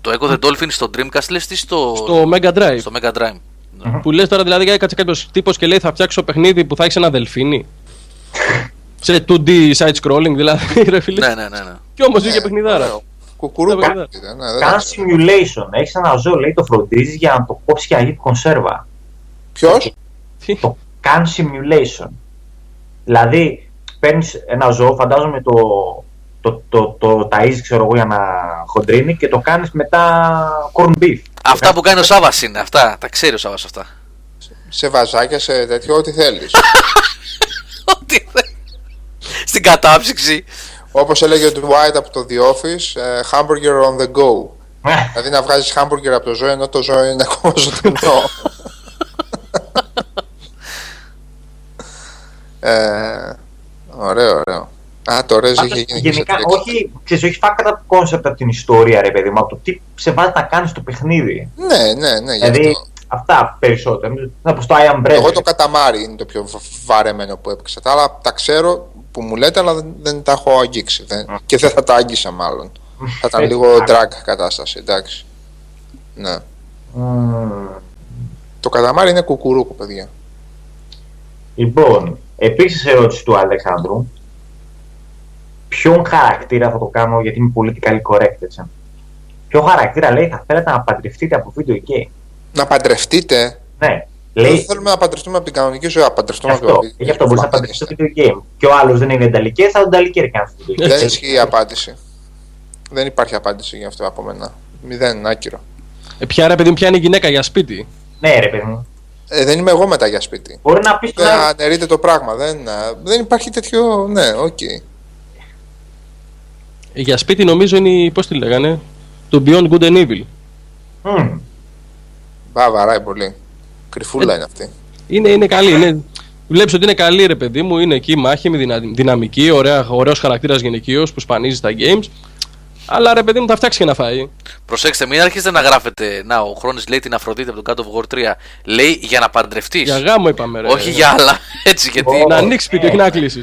Το Echo the Dolphin στο Dreamcast λες τι στο... Στο Mega Drive. Στο Mega Drive. Mm-hmm. Που λες τώρα δηλαδή έκατσε κάποιος τύπος και λέει θα φτιάξω παιχνίδι που θα έχεις ένα δελφίνι. Σε two D side scrolling δηλαδή ρε φίλε. Ναι, ναι, ναι, ναι. Κι όμως είχε παιχνιδάρα. Κουκουρούκα. Κάνε simulation, έχεις ένα ζώο λέει το φροντίζεις για να το κόψεις και να γίνει κονσέρβα. Ποιος? Το κάνε simulation. Δηλαδή παίρνεις ένα ζώο, φαντάζομαι το... Το, το, το ταΐζι ξέρω εγώ για να χοντρίνει και το κάνεις μετά corn beef. Αυτά που κάνει ο Σάββας είναι αυτά, τα ξέρει ο Σάββας αυτά. Σε βαζάκια, σε τέτοιο, ό,τι θέλεις. Ό,τι θέλεις. Στην κατάψυξη. Όπως έλεγε ο Dwight από το The Office, hamburger on the go. Δηλαδή να βγάζεις hamburger από το ζώο ενώ το ζώο είναι ακόμα ζωντανό. Ωραίο, ωραίο. Α, το Rez είχε γίνει γενικά, και όχι, ξέρεις, όχι φάκα τα κόνσεπτ από την ιστορία ρε παιδί μου, από το τι σε βάζει να κάνεις το παιχνίδι. Ναι, ναι, ναι. Δηλαδή αυτό. Αυτά περισσότερα, να πω στο I am Bread. Εγώ το καταμάρι είναι το πιο βαρεμένο που έπαιξα, τα άλλα τα ξέρω που μου λέτε αλλά δεν, δεν τα έχω αγγίξει δεν, mm. και δεν θα τα άγγισα μάλλον. Θα ήταν λίγο drag κατάσταση, εντάξει. Ναι. Mm. Το καταμάρι είναι κουκουρούκο παιδιά. Λοιπόν, επίσης ερώτηση του Αλέξανδρου. ποιον χαρακτήρα θα το κάνω, γιατί είμαι πολιτικά correct, έτσι. Ποιο χαρακτήρα, λέει, θα θέλετε να παντρευτείτε από video game. Να παντρευτείτε. Ναι. Λέει... Δεν θέλουμε να παντρευτούμε από την κανονική ζωή, να παντρευτούμε από το video game. Γι' αυτό μπορεί να παντρευτεί το video game. Και ο άλλο δεν είναι ενταλικέ, θα τον ενταλικέ κάνει. Δεν ισχύει η απάντηση. Δεν υπάρχει απάντηση γι' αυτό από μένα. Μηδέν, άκυρο. Ε, ποια ρε παιδί μου, ποια είναι η γυναίκα για σπίτι. Ναι, ρε παιδί μου. Ε, δεν είμαι εγώ μετά για σπίτι. Μπορεί να πει ότι. Να αναιρείτε το πράγμα. Δεν, δεν υπάρχει τέτοιο. Ναι, οκ. Okay. Για σπίτι νομίζω είναι. Πώς τη λέγανε. Το Beyond Good and Evil. Mm. Μπα, βαράει πολύ. Κρυφούλα ε, είναι αυτή. Είναι, είναι καλή. Είναι... Βλέπεις ότι είναι καλή, ρε παιδί μου. Είναι εκεί μάχημη, δυνα... δυναμική. Ωραία, ωραίος χαρακτήρας γενικείος που σπανίζει στα games. Αλλά ρε παιδί μου, θα φτιάξει και να φάει. Προσέξτε, μην αρχίσετε να γράφετε. Να, ο Χρόνης λέει την Αφροδίτη από το God of War τρία. Λέει για να παντρευτείς. Για γάμο είπαμε, ρε. Όχι ρε, για άλλα. Έτσι, γιατί. Oh, να ανοίξει πικ, όχι να κλείσει.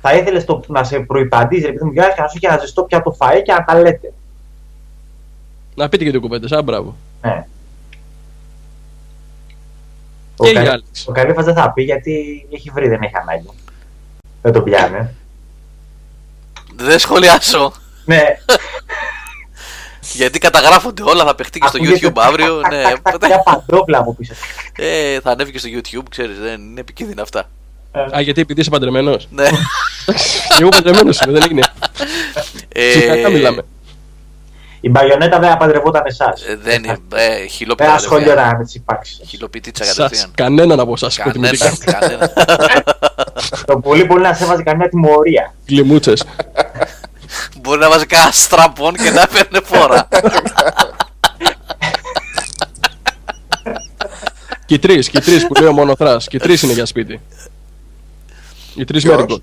Θα ήθελες το, να σε προϋπαντίζει, επειδή μου γράφει, να σου είχε ένα ζεστό πιάτο φαΐ και να τα λέτε. Να πείτε και το κουβέντε, σαν μπράβο. Ναι. Και ο, καλύ, ο Καλύφας δεν θα πει γιατί έχει βρει, δεν έχει ανάγκη. Δεν το πιάνε. Δεν σχολιάσω. Ναι. Γιατί καταγράφονται όλα, θα παιχτεί και στο YouTube αύριο. Ναι, μια παντρόπλα μου πίσω. Ε, θα ανέβει και στο YouTube, ξέρεις, δεν είναι επικίνδυνα αυτά. Α, γιατί επειδή είσαι παντρεμένος. Ναι. Εγώ παντρεμένος είμαι, δεν είναι. Συγχαρητήρια μιλάμε. Η Μπαγιονέτα δεν απαντρευόταν εσάς. Δεν είναι. Χιλοπίτη. Ένα σχόλιο να με τσιπάξει. Χιλοπίτη κατευθείαν. Κανέναν από εσάς. Κανέναν. Το πολύ πολύ να σε βάζει καμιά τιμωρία. Γλυμούτσες. Μπορεί να βάζει κανένα στραπών και να παίρνει φόρα. Και τρεις, και τρεις που λέει ο Μονοθράς. Και τρεις είναι για σπίτι. Οι τρεις μέρικο.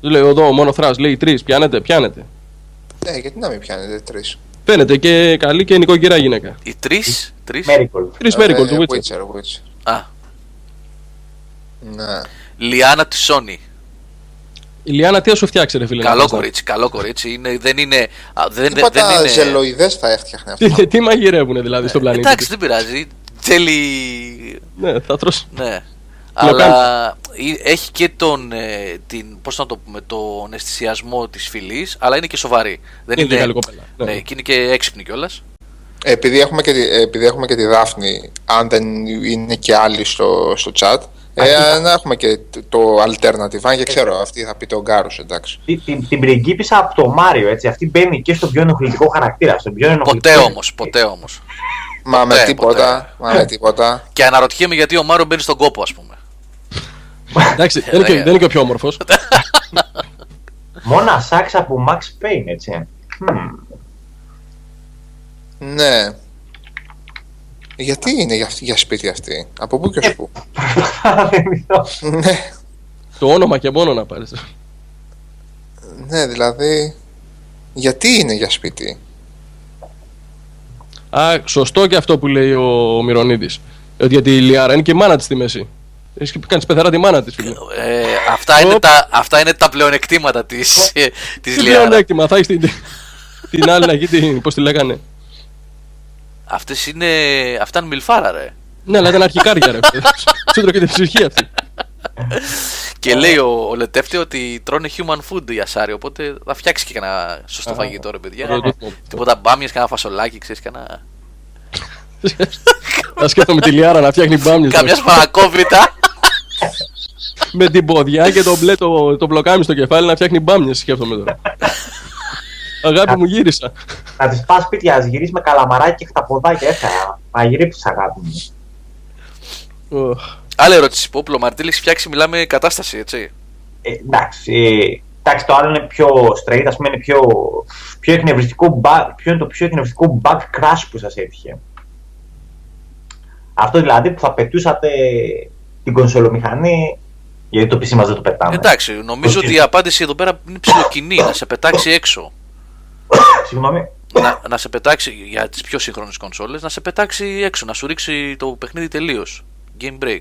Του λέει εδώ ο Μονοθράς, λέει τρεις, πιάνετε, πιάνετε. Ναι, γιατί να μην πιάνετε τρεις. Φαίνεται και καλή και νοικοκυρά γυναίκα. Οι τρεις, τρεις. Μέρικολ. Τρεις μέρικολ του Witcher. Α. Ναι. Λιάννα τη Sony. Η Λιάννα τι θα σου φτιάξει, ρε φίλε. Καλό κορίτσι, καλό κορίτσι. Δεν είναι. Τίποτα ζελοειδές θα έφτιαχνε αυτό. Τι μαγειρεύουνε δηλαδή στον πλανήτη. Εντάξει, δεν πειράζει. Θέλει. Ναι, θα τρώσει. Ναι. Αλλά έχει και τον, την, πώς να το πούμε, τον αισθησιασμό της φιλής, αλλά είναι και σοβαρή. Δεν είναι, είναι καλή κοπέλα. Ναι, ναι, και είναι και έξυπνη κιόλας. Επειδή έχουμε και τη, επειδή έχουμε και τη Δάφνη, αν δεν είναι και άλλοι στο, στο chat, ε, να έχουμε και το alternative. Αν και ξέρω, αυτή θα πει τον Γκάρος, εντάξει. Την, την πριγκίπισσα από το Μάριο, έτσι. Αυτή μπαίνει και στον πιο ενοχλητικό χαρακτήρα. Στον πιο ενοχλητικό. Ποτέ όμως, ποτέ όμως. Μα ποτέ, με τίποτα. Μα με τίποτα. Και αναρωτιέμαι γιατί ο Μάριο μπαίνει στον κόπο, ας πούμε. Εντάξει, δεν είναι, και, δεν είναι και ο πιο όμορφος. Μόνα σάξα από Max Payne, έτσι. Mm. Ναι. Γιατί είναι για, για σπίτι αυτή, από πού και ως πού. Ναι. Το όνομα και μόνο να πάρεις. Ναι, δηλαδή, γιατί είναι για σπίτι. Α, σωστό και αυτό που λέει ο Μυρονίδης. Γιατί η Λιάρα είναι και μάνα της στη μέση. Κάνεις πεθαρά τη μάνα της, φίλε. Ε, αυτά, είναι τα, αυτά είναι τα πλεονεκτήματα της, της Λιάρα. Τι πλεονέκτημα, θα έχεις την, την άλλη να γίνει, πώς τη λέγανε. Αυτές είναι, αυτά είναι μιλφάρα, ρε. Ναι, αλλά ήταν αρχικάρια, ρε. Ξούτρο και την ψυχή αυτή. Και λέει ο, ο Λετέφτη ότι τρώνε human food οι Ασάρι, οπότε θα φτιάξει και ένα σωστό φαγητό, ρε παιδιά. Τίποτα μπάμιες, κανένα φασολάκι, ξέρεις, κανένα... Θα σκέφτομαι τη Λιάρα να φτιάχνει μπάμιες. Καμιά σπαρακόβριτα. Με την ποδιά και το μπλε το, το μπλοκάμι στο κεφάλι να φτιάχνει μπάμιες, σκέφτομαι τώρα. Αγάπη μου, γύρισα. Να τη πας σπίτι, ας γυρίσει με καλαμαράκι και χταποδάκια, έτσι. Μαγειρέψεις, αγάπη μου. Άλλη ερώτηση, που ο Πλουμαριτέλης φτιάξει, μιλάμε κατάσταση, έτσι. Ε, εντάξει. Εντάξει, το άλλο είναι πιο straight, ας πούμε, είναι πιο, πιο εκνευριστικό. Ποιο είναι το πιο εκνευριστικό bug crash που σας έτυχε. Αυτό δηλαδή που θα πετούσατε την κονσολομηχανή, γιατί το πι σι μας δεν το πετάμε. Εντάξει, νομίζω ότι η απάντηση εδώ πέρα είναι ψιλοκοινή, να σε πετάξει έξω. Συγγνώμη. Να, να σε πετάξει για τις πιο σύγχρονες κονσόλες, να σε πετάξει έξω, να σου ρίξει το παιχνίδι τελείως. Game break.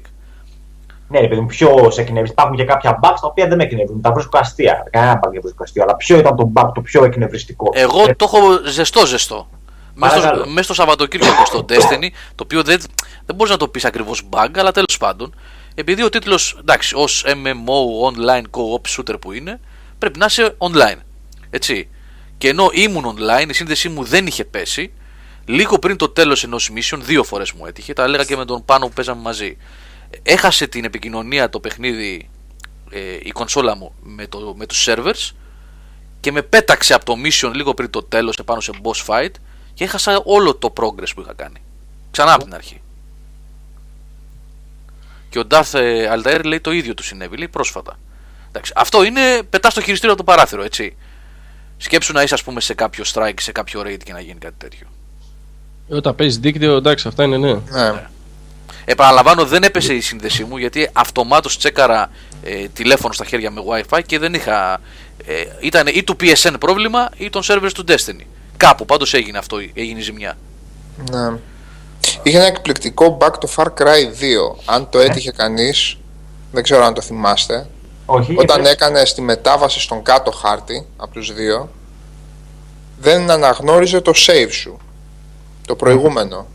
Ναι, ρε παιδί μου, ποιο σε εκνευρίζει. Υπάρχουν και κάποια bugs τα οποία δεν με εκνευρίζουν. Τα βρίσκω αστεία. Κανένα bug δεν βρίσκω αστείο. Αλλά ποιο ήταν το bug το πιο εκνευριστικό. Εγώ ε... το έχω ζεστό-ζεστό. Μέσα στο Σαββατοκύριακο στο Destiny, το οποίο δεν, δεν μπορείς να το πεις ακριβώς bug, αλλά τέλος πάντων, επειδή ο τίτλος, εντάξει, ως εμ εμ ο online co-op shooter που είναι, πρέπει να είσαι online. Έτσι. Και ενώ ήμουν online, η σύνδεσή μου δεν είχε πέσει. Λίγο πριν το τέλος ενός mission, δύο φορές μου έτυχε, τα έλεγα και με τον Πάνο που παίζαμε μαζί. Έχασε την επικοινωνία το παιχνίδι, ε, η κονσόλα μου με, το, με τους servers, και με πέταξε από το mission λίγο πριν το τέλος επάνω σε boss fight και έχασα όλο το progress που είχα κάνει. Ξανά από την αρχή. Και ο Ντάρθ Αλταέρ λέει το ίδιο του συνέβη, λέει, πρόσφατα. Εντάξει, αυτό είναι πετάς το χειριστήριο από το παράθυρο, έτσι. Σκέψου να είσαι, ας πούμε, σε κάποιο strike, σε κάποιο raid και να γίνει κάτι τέτοιο. Όταν παίζεις δίκτυο, εντάξει, αυτά είναι ναι. ναι. Επαναλαμβάνω, δεν έπεσε η σύνδεσή μου γιατί αυτομάτως τσέκαρα ε, τηλέφωνο στα χέρια με Wi-Fi και δεν είχα. Ε, ήταν ή του πι ες εν πρόβλημα ή των servers του Destiny. Κάπου πάντως έγινε αυτό, έγινε η ζημιά. Ναι. Είχε ένα εκπληκτικό back το Far Cry δύο. Αν το έτυχε κανείς, δεν ξέρω αν το θυμάστε. Όχι, όταν είχε... έκανε τη μετάβαση στον κάτω χάρτη από τους δύο, δεν αναγνώριζε το save σου. Το προηγούμενο,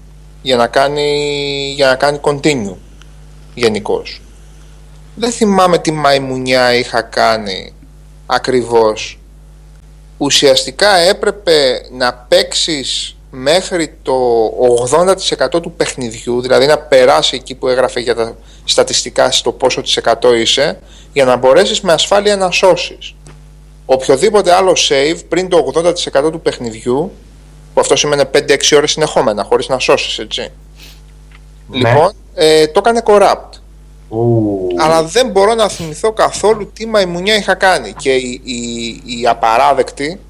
για να κάνει, για να κάνει continue γενικώς. Δεν θυμάμαι τι μαϊμουνιά είχα κάνει ακριβώς. Ουσιαστικά έπρεπε να παίξεις μέχρι το ογδόντα τοις εκατό του παιχνιδιού, δηλαδή να περάσει εκεί που έγραφε για τα στατιστικά στο πόσο της εκατό είσαι, για να μπορέσεις με ασφάλεια να σώσεις. Οποιοδήποτε άλλο save πριν το ογδόντα τοις εκατό του παιχνιδιού, που αυτό σημαίνει πέντε έξι ώρες συνεχόμενα, χωρίς να σώσεις, έτσι. Ναι. Λοιπόν, ε, το έκανε corrupt. Ου. Αλλά δεν μπορώ να θυμηθώ καθόλου τι μαϊμουνιά είχα κάνει. Και οι, οι, οι απαράδεκτοι,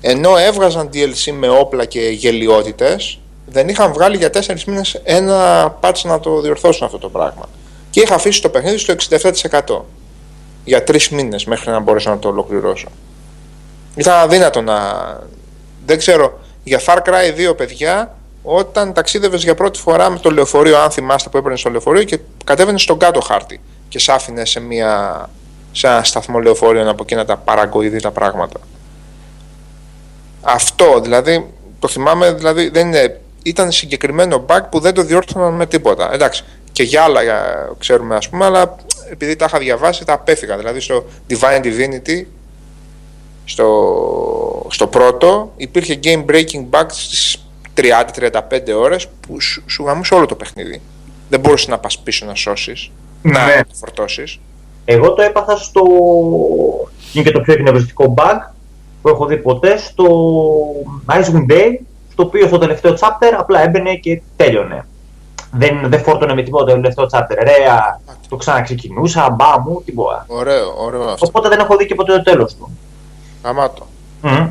ενώ έβγαζαν ντι ελ σι με όπλα και γελιότητες, δεν είχαν βγάλει για τέσσερις μήνες ένα patch να το διορθώσουν αυτό το πράγμα. Και είχα αφήσει το παιχνίδι στο εξήντα επτά τοις εκατό για τρεις μήνες μέχρι να μπορέσω να το ολοκληρώσω. Ήταν αδύνατο να... Δεν ξέρω... Για Far Cry δύο, παιδιά, όταν ταξίδευες για πρώτη φορά με το λεωφορείο, αν θυμάστε που έπαιρνες στο λεωφορείο και κατέβαινες στον κάτω χάρτη και σ' άφηνες σε, μια, σε ένα σταθμό λεωφορείων από εκείνα τα παραγκοειδή τα πράγματα. Αυτό δηλαδή, το θυμάμαι, δηλαδή, δεν είναι, ήταν συγκεκριμένο bug που δεν το διόρθωναν με τίποτα. Εντάξει, και για άλλα ξέρουμε, ας πούμε, αλλά επειδή τα είχα διαβάσει, τα απέφυγα. Δηλαδή στο Divine Divinity, Στο, στο πρώτο υπήρχε game breaking bug στις τριάντα με τριάντα πέντε ώρες που σου, σου γαμούσε όλο το παιχνίδι. Δεν μπορούσε να πας πίσω να σώσεις, ναι. να φορτώσεις. Εγώ το έπαθα στο... είναι και το πιο εκνευριστικό bug που έχω δει ποτέ, στο Icewind Dale, στο οποίο στο τελευταίο chapter απλά έμπαινε και τέλειωνε. Δεν, δεν φόρτωνε με τίποτα το τελευταίο chapter. Ρέα, το ξαναξεκινούσα, μπάμου, τίποτα. Ωραίο, ωραίο αυτό. Οπότε δεν έχω δει και ποτέ το τέλος του. Γαμάτο. Mm.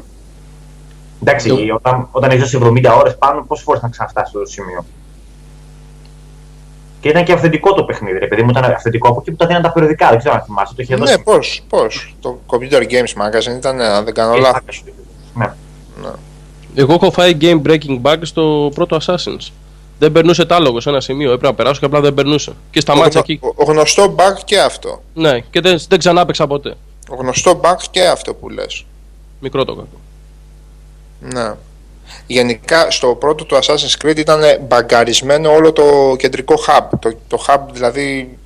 Εντάξει, το... όταν, όταν έζησε εβδομήντα ώρες πάνω, πόσες φορές να ξαναφτάσει στο σημείο. Και ήταν και αυθεντικό το παιχνίδι, ρε παιδί μου. Ήταν αυθεντικό από εκεί που τα δίναν τα περιοδικά. Δεν ξέρω αν θυμάσαι. Το είχε δώσει. Ναι, πώς, πώς. Το Computer Games Magazine ήταν, αν δεν κάνω λάθος. Ναι. ναι. Εγώ έχω φάει game breaking bug στο πρώτο Assassin's. Δεν περνούσε τ' άλογο σε ένα σημείο. Έπρεπε να περάσω και απλά δεν περνούσε. Και σταμάτησα εκεί. Ο γνωστό bug και αυτό. Ναι, και δεν, δεν ξανά έπαιξα ποτέ. Ο γνωστό bug και αυτό που λες. Μικρό το κακό. Ναι. Γενικά στο πρώτο του Assassin's Creed ήταν μπαγκαρισμένο όλο το κεντρικό hub. Το, το hub δηλαδή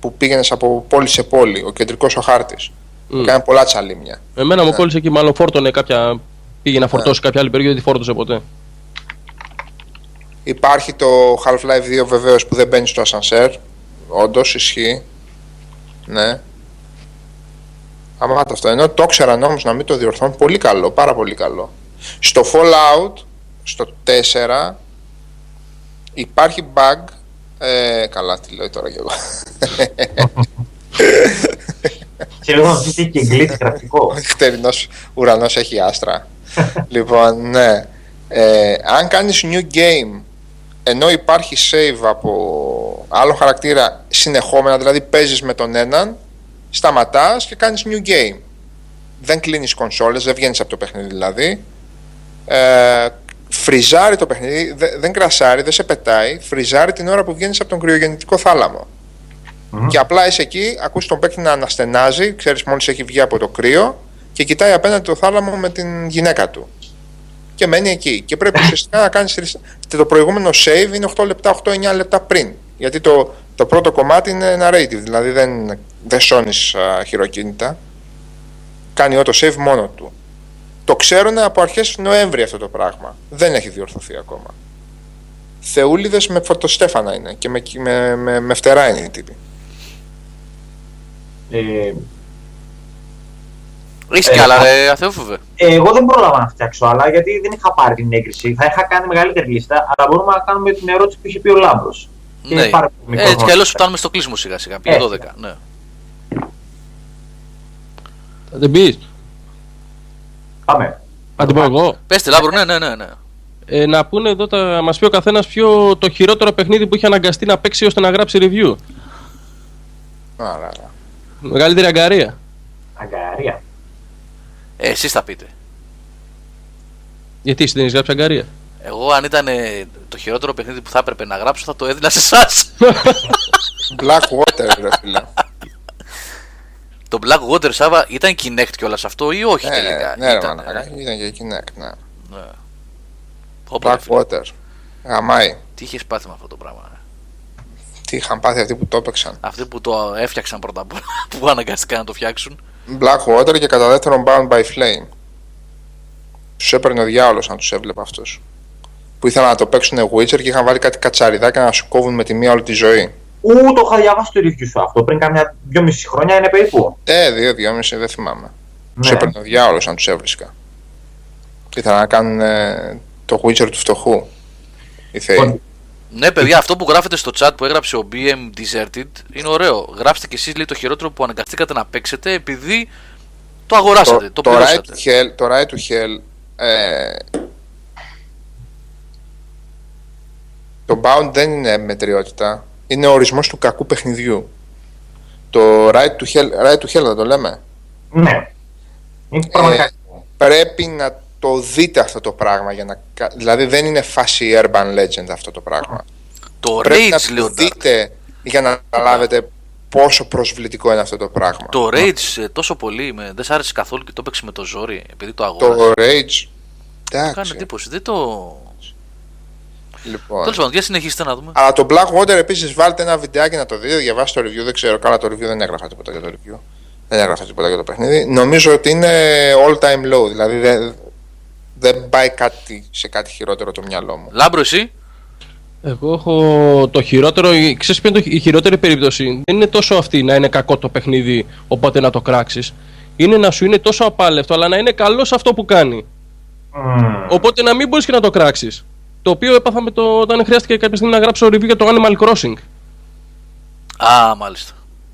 που πήγαινες από πόλη σε πόλη. Ο κεντρικός ο χάρτης. Mm. Κάνε πολλά τσαλίμια. Εμένα ναι. μου κόλλησε εκεί, μάλλον φόρτωνε κάποια... Πήγε να φορτώσει ναι. κάποια άλλη περιοχή, δεν τη φόρτωσε ποτέ. Υπάρχει το Half-Life δύο βεβαίως που δεν μπαίνει στο ασανσέρ. Όντως ισχύει. Ναι. Αμάχατε αυτό, ενώ το ήξεραν όμως να μην το διορθώνουν, πολύ καλό, πάρα πολύ καλό. Στο Fallout, στο τέσσερα, υπάρχει bug, ε, καλά τι λέω τώρα κι εγώ. Και λίγο να ζητήσει και γκλίτς γραφικό. Χτερινός ουρανός έχει άστρα. Λοιπόν, ναι, ε, αν κάνεις new game, ενώ υπάρχει save από άλλο χαρακτήρα συνεχόμενα, δηλαδή παίζεις με τον έναν, σταματάς και κάνεις new game. Δεν κλείνεις κονσόλες, δεν βγαίνεις από το παιχνίδι δηλαδή. Ε, φριζάρει το παιχνίδι, δε, δεν κρασάρει, δεν σε πετάει. Φριζάρει την ώρα που βγαίνεις από τον κρυογεννητικό θάλαμο. Mm-hmm. Και απλά είσαι εκεί, ακούς τον παίκτη να αναστενάζει, ξέρεις μόλις έχει βγει από το κρύο και κοιτάει απέναντι το θάλαμο με την γυναίκα του. Και μένει εκεί. Και πρέπει ουσιαστικά να κάνεις. Το προηγούμενο save είναι οκτώ λεπτά, οκτώ εννιά λεπτά πριν. Γιατί το, το πρώτο κομμάτι είναι narrative, δηλαδή δεν, δεν σώνεις α, χειροκίνητα. κάνει auto-save μόνο του. Το ξέρουν από αρχές Νοέμβρη αυτό το πράγμα. Δεν έχει διορθωθεί ακόμα. Θεούλιδες με φωτοστέφανα είναι και με, με, με, με φτερά είναι οι τύποι. Ε... Είσαι ε, καλά, ρε, αθεόφοβε. Ε, εγώ δεν πρόλαβα να φτιάξω άλλα γιατί δεν είχα πάρει την έγκριση. Θα είχα κάνει μεγαλύτερη λίστα, αλλά μπορούμε να κάνουμε την ερώτηση που είχε πει ο Λάμπρος. Ναι, έτσι κι αλλιώς φτάνουμε στο κλείσιμο σιγά-σιγά. Πήγε δώδεκα. Ναι. Θα την πεις. Πάμε. Θα την πω εγώ. Πες τη, Λάμπρο, ναι, ναι, ναι. ναι. Ε, να πούνε εδώ, να μας πει ο καθένας ποιο το χειρότερο παιχνίδι που είχε αναγκαστεί να παίξει ώστε να γράψει review. Άρα. Μεγαλύτερη αγκαρία. Αγκαρία. Ε, εσείς θα πείτε. Γιατί εσύ δεν έχεις γράψει αγκαρία? Εγώ αν ήταν ε, το χειρότερο παιχνίδι που θα έπρεπε να γράψω θα το έδινα σε εσάς. Blackwater, ρε φίλε. Το Blackwater, Σάββα, ήταν Kinect κιόλας αυτό ή όχι ναι, τελικά? Ναι, ήταν, ναι, ναι, ήταν και Kinect, ναι. ναι. Blackwater, αμάι. Τι είχες πάθει με αυτό το πράγμα? Ναι. Τι είχαν πάθει αυτοί που το έπαιξαν? Αυτοί που το έφτιαξαν πρώτα απ' όλα, που αναγκαστικά να το φτιάξουν. Blackwater και κατά δεύτερον Bound by Flame. Τους έπαιρνε ο διάολος αν τους έβλεπα αυτούς. Που ήθελαν να το παίξουν Witcher και είχαν βάλει κάτι κατσαριδάκια να σου κόβουν με τη μία όλη τη ζωή. Ού, το είχα διαβάσει το review σου αυτό πριν κάμια δυόμιση χρόνια είναι περίπου. Ε, δύο, δυόμιση, δεν θυμάμαι. Ναι. Του έπαιρνε ο διάολος αν τους έβρισκα. Ήθελαν να κάνουν ε, το Witcher του φτωχού. Οι θεοί. Ναι, παιδιά, αυτό που γράφετε στο chat που έγραψε ο μπι εμ Deserted είναι ωραίο. Γράψτε κι εσείς, λέει, το χειρότερο που αναγκαστήκατε να παίξετε επειδή το αγοράσατε. Το, το, το, right to hell, το Right to Hell. Ε, το Bound δεν είναι μετριότητα. Είναι ο ορισμός του κακού παιχνιδιού. Το Right to Hell, right to hell θα το λέμε. Ναι. Ε, πρέπει να το δείτε αυτό το πράγμα. Για να, δηλαδή δεν είναι φάση urban legend αυτό το πράγμα. Το πρέπει Rage, να το δείτε για να καταλάβετε πόσο προσβλητικό είναι αυτό το πράγμα. Το Rage τόσο πολύ. Με, δεν σ' άρεσε καθόλου και το έπαιξε με το ζόρι. Επειδή το αγόρασε. Το Rage. Μου κάνει εντύπωση. Δεν το... Λοιπόν. Τέλος πάντων, για συνεχίστε να δούμε. Αλλά το Blackwater επίσης βάλτε ένα βιντεάκι να το δείτε, διαβάστε το review. Δεν ξέρω, καλά το review δεν έγραφα τίποτα για το review. Δεν έγραφα τίποτα για το παιχνίδι. Νομίζω ότι είναι all time low, δηλαδή δεν, δεν πάει κάτι, σε κάτι χειρότερο το μυαλό μου. Λάμπρο, εσύ. Εγώ έχω το χειρότερο, ξέρεις ποιο είναι η χειρότερη περίπτωση? Δεν είναι τόσο αυτή να είναι κακό το παιχνίδι, οπότε να το κράξεις. Είναι να σου είναι τόσο απάλευτο, αλλά να είναι καλό σε αυτό που κάνει. Mm. Οπότε να μην μπορείς και να το κράξεις. Το οποίο έπαθα με το, όταν χρειάστηκε κάποια στιγμή να γράψω review για το Animal Crossing. Α, μάλιστα.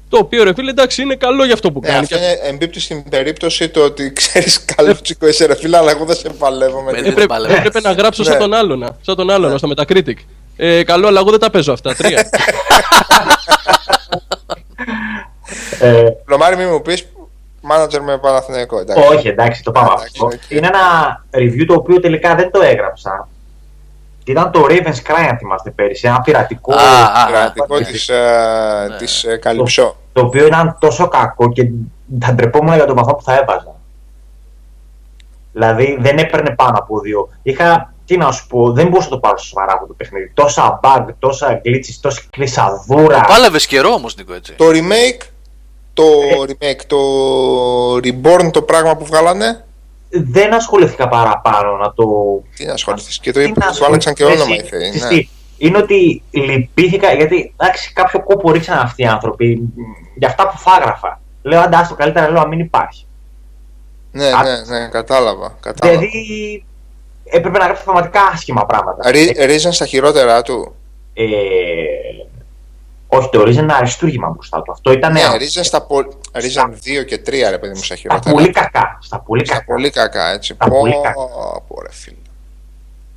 Το οποίο ρε φίλε, εντάξει, είναι καλό για αυτό που κάνει. Ε, αυτό είναι εμπίπτει στην περίπτωση το ότι ξέρεις καλό τσικό είσαι ρε φίλε, αλλά εγώ δεν σε παλεύω με τίποτα. Έπρεπε, έπρεπε, έπρεπε να γράψω σαν τον άλλον, σαν τον άλλον, στο Metacritic. Ε, καλό, αλλά εγώ δεν τα παίζω αυτά. Τρία. Λομάρι, μην μου πεις. Μάνατζερ με Παναθηναϊκό, εντάξει. Όχι, εντάξει, το πάμε αυτό. Είναι ένα review το οποίο τελικά δεν το έγραψα. Ήταν το Raven's Cry, αν θυμάστε πέρυσι, ένα πειρατικό, ah, πειρατικό ah, της, uh, yeah. της uh, Καλυψό. Το, το οποίο ήταν τόσο κακό και θα ντρεπόμουν για τον βαθμό που θα έβαζα. Δηλαδή δεν έπαιρνε πάνω από δύο. Είχα, τι να σου πω, δεν μπορούσα να το πάρω στο σοβαρά αυτό το παιχνίδι. Τόσα bug, τόσα glitches, τόση κλεισαδούρα. Πάλευες καιρό όμως, Νίκο, έτσι. Το remake, το remake, το reborn, το πράγμα που βγάλανε. Δεν ασχολήθηκα παραπάνω να το. Τι να ασχοληθείς, και το είπα, το άλλαξαν και όνομα οι θεοί. Είναι ότι λυπήθηκα γιατί εντάξει, κάποιο κόπο ρίξαν αυτοί οι άνθρωποι για αυτά που φάγραφα. Λέω άντε άστο, καλύτερα λέω να μην υπάρχει. Ναι, Ά, ναι, ναι, κατάλαβα. κατάλαβα. Δηλαδή έπρεπε να γράψει πραγματικά άσχημα πράγματα. Ρίζαν στα χειρότερα του. Ε, όχι, το Risen είναι αριστούργημα μπροστά του. Αυτό ήταν. Ναι, Risen στα πο... στα... δύο και τρία, ρε παιδί μου, στα χειρότερα. Στα πολύ κακά. Στα πολύ στα κακά. Πολύ κακά, έτσι. Στα πολύ κακά. Πω, ρε φίλε.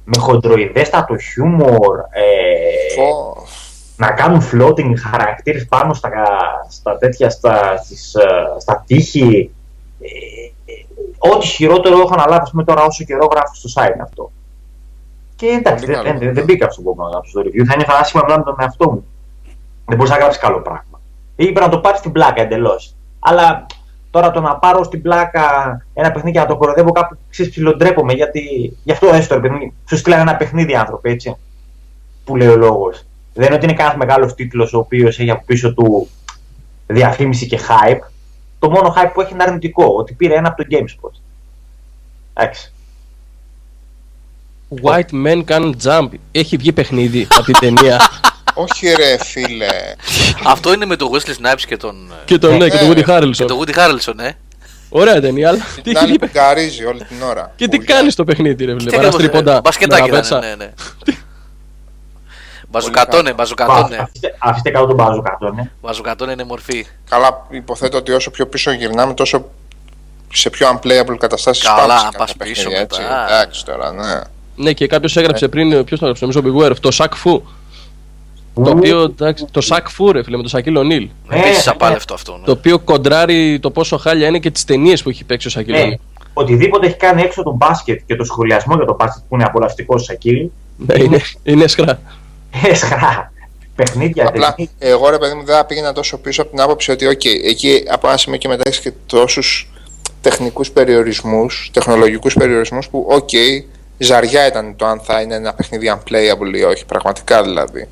Με χοντροειδέστατο χιούμορ. Ε... Φω... Να κάνουν floating χαρακτήρες πάνω στα, στα τέτοια, στα, στις, στα τείχη. Ε... Ό,τι χειρότερο έχω αναλάβει με τώρα όσο καιρό γράφω στο site αυτό. Και εντάξει, δεν, δεν, δεν, δεν μπήκα στον κόμμα να γράψω το review. Θα είναι φανάσιμα με τον εαυτό μου. Δεν μπορείς να γράψεις καλό πράγμα. Ή πρέπει να το πάρεις στην πλάκα εντελώς. Αλλά τώρα το να πάρω στην πλάκα ένα παιχνίδι και να το κοροϊδεύω κάπου ξυσψιλοντρέπομαι γιατί. Γι' αυτό έστω ρε παιχνίδι. Σου στείλανε ένα παιχνίδι άνθρωποι, έτσι. Που λέει ο λόγος. Δεν είναι ότι είναι κανένας μεγάλος τίτλος ο οποίος έχει από πίσω του διαφήμιση και hype. το μόνο hype που έχει είναι αρνητικό, ότι πήρε ένα από το GameSpot. Εντάξει. White men can jump. Έχει βγει παιχνίδι από την ταινία. Όχι ρε φίλε. Αυτό είναι με τον Wesley Snipes και τον... Και τον, ναι, και τον Woody Harrelson. Και τον Woody Harrelson, ε. Ωραία ταινία, αλλά... Τι έχει βγει παιχνίδι όλη την ώρα. Και τι κάνεις το παιχνίδι ρε φίλε, παραστρίποντα. Μπασκετάκι ήταν, ναι, ναι. Μπαζουκατώνε, μπαζουκατώνε. Αφήστε κάτω τον μπαζουκατώνε. Μπαζουκατώνε είναι μορφή. Καλά, υποθέτω ότι όσο πιο πίσω γυρνάμε, τόσο σε πιο unplayable καταστάσεις πάμε. Καλά, να πας πίσω μετά. Εντάξει τώρα, ναι. Ναι, και κάποιος έγραψε πριν, ποιος το έγραψε, νομίζω Beware, το Sack Fu. Το οποίο, εντάξει, το Sack Fu ρε φίλε, με το Shaquille O'Neal. Επίσης απάλευτο αυτό. Το οποίο κοντράρει το πόσο χάλια είναι και τις ταινίες που έχει παίξει ο Shaquille O'Neal. Οτιδήποτε έχει κάνει έξω τον μπάσκετ και το σχολιασμό για το μπάσκετ που είναι απολαυστικό στο Shaquille. Είναι σκρά. Εσχά, παιχνίδια. Απλά εγώ ρε παιδί μου δεν πήγαινα τόσο πίσω από την άποψη ότι okay, εκεί από ένα σημείο και μετά έχεις και τόσους τεχνικούς περιορισμούς, τεχνολογικούς περιορισμούς που οκ, okay, ζαριά ήταν το αν θα είναι ένα παιχνίδι unplayable ή όχι, πραγματικά δηλαδή.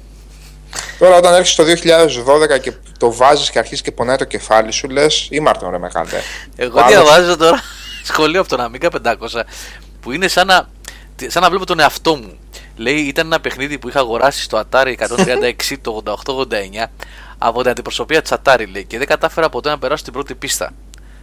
Τώρα όταν έρχεσαι το δύο χιλιάδες δώδεκα και το βάζεις και αρχίζεις και πονάει το κεφάλι σου, λες ήμαρτον ρε μεγάλε. Εγώ διαβάζω τώρα σχολείο από τον Αμίκα πεντακόσια που είναι σαν να, σαν να βλέπω τον εαυτό μου. Λέει, ήταν ένα παιχνίδι που είχα αγοράσει στο Atari εκατόν τριάντα έξι το ογδόντα οκτώ ογδόντα εννιά από την αντιπροσωπεία της Atari, λέει, και δεν κατάφερα ποτέ να περάσω την πρώτη πίστα.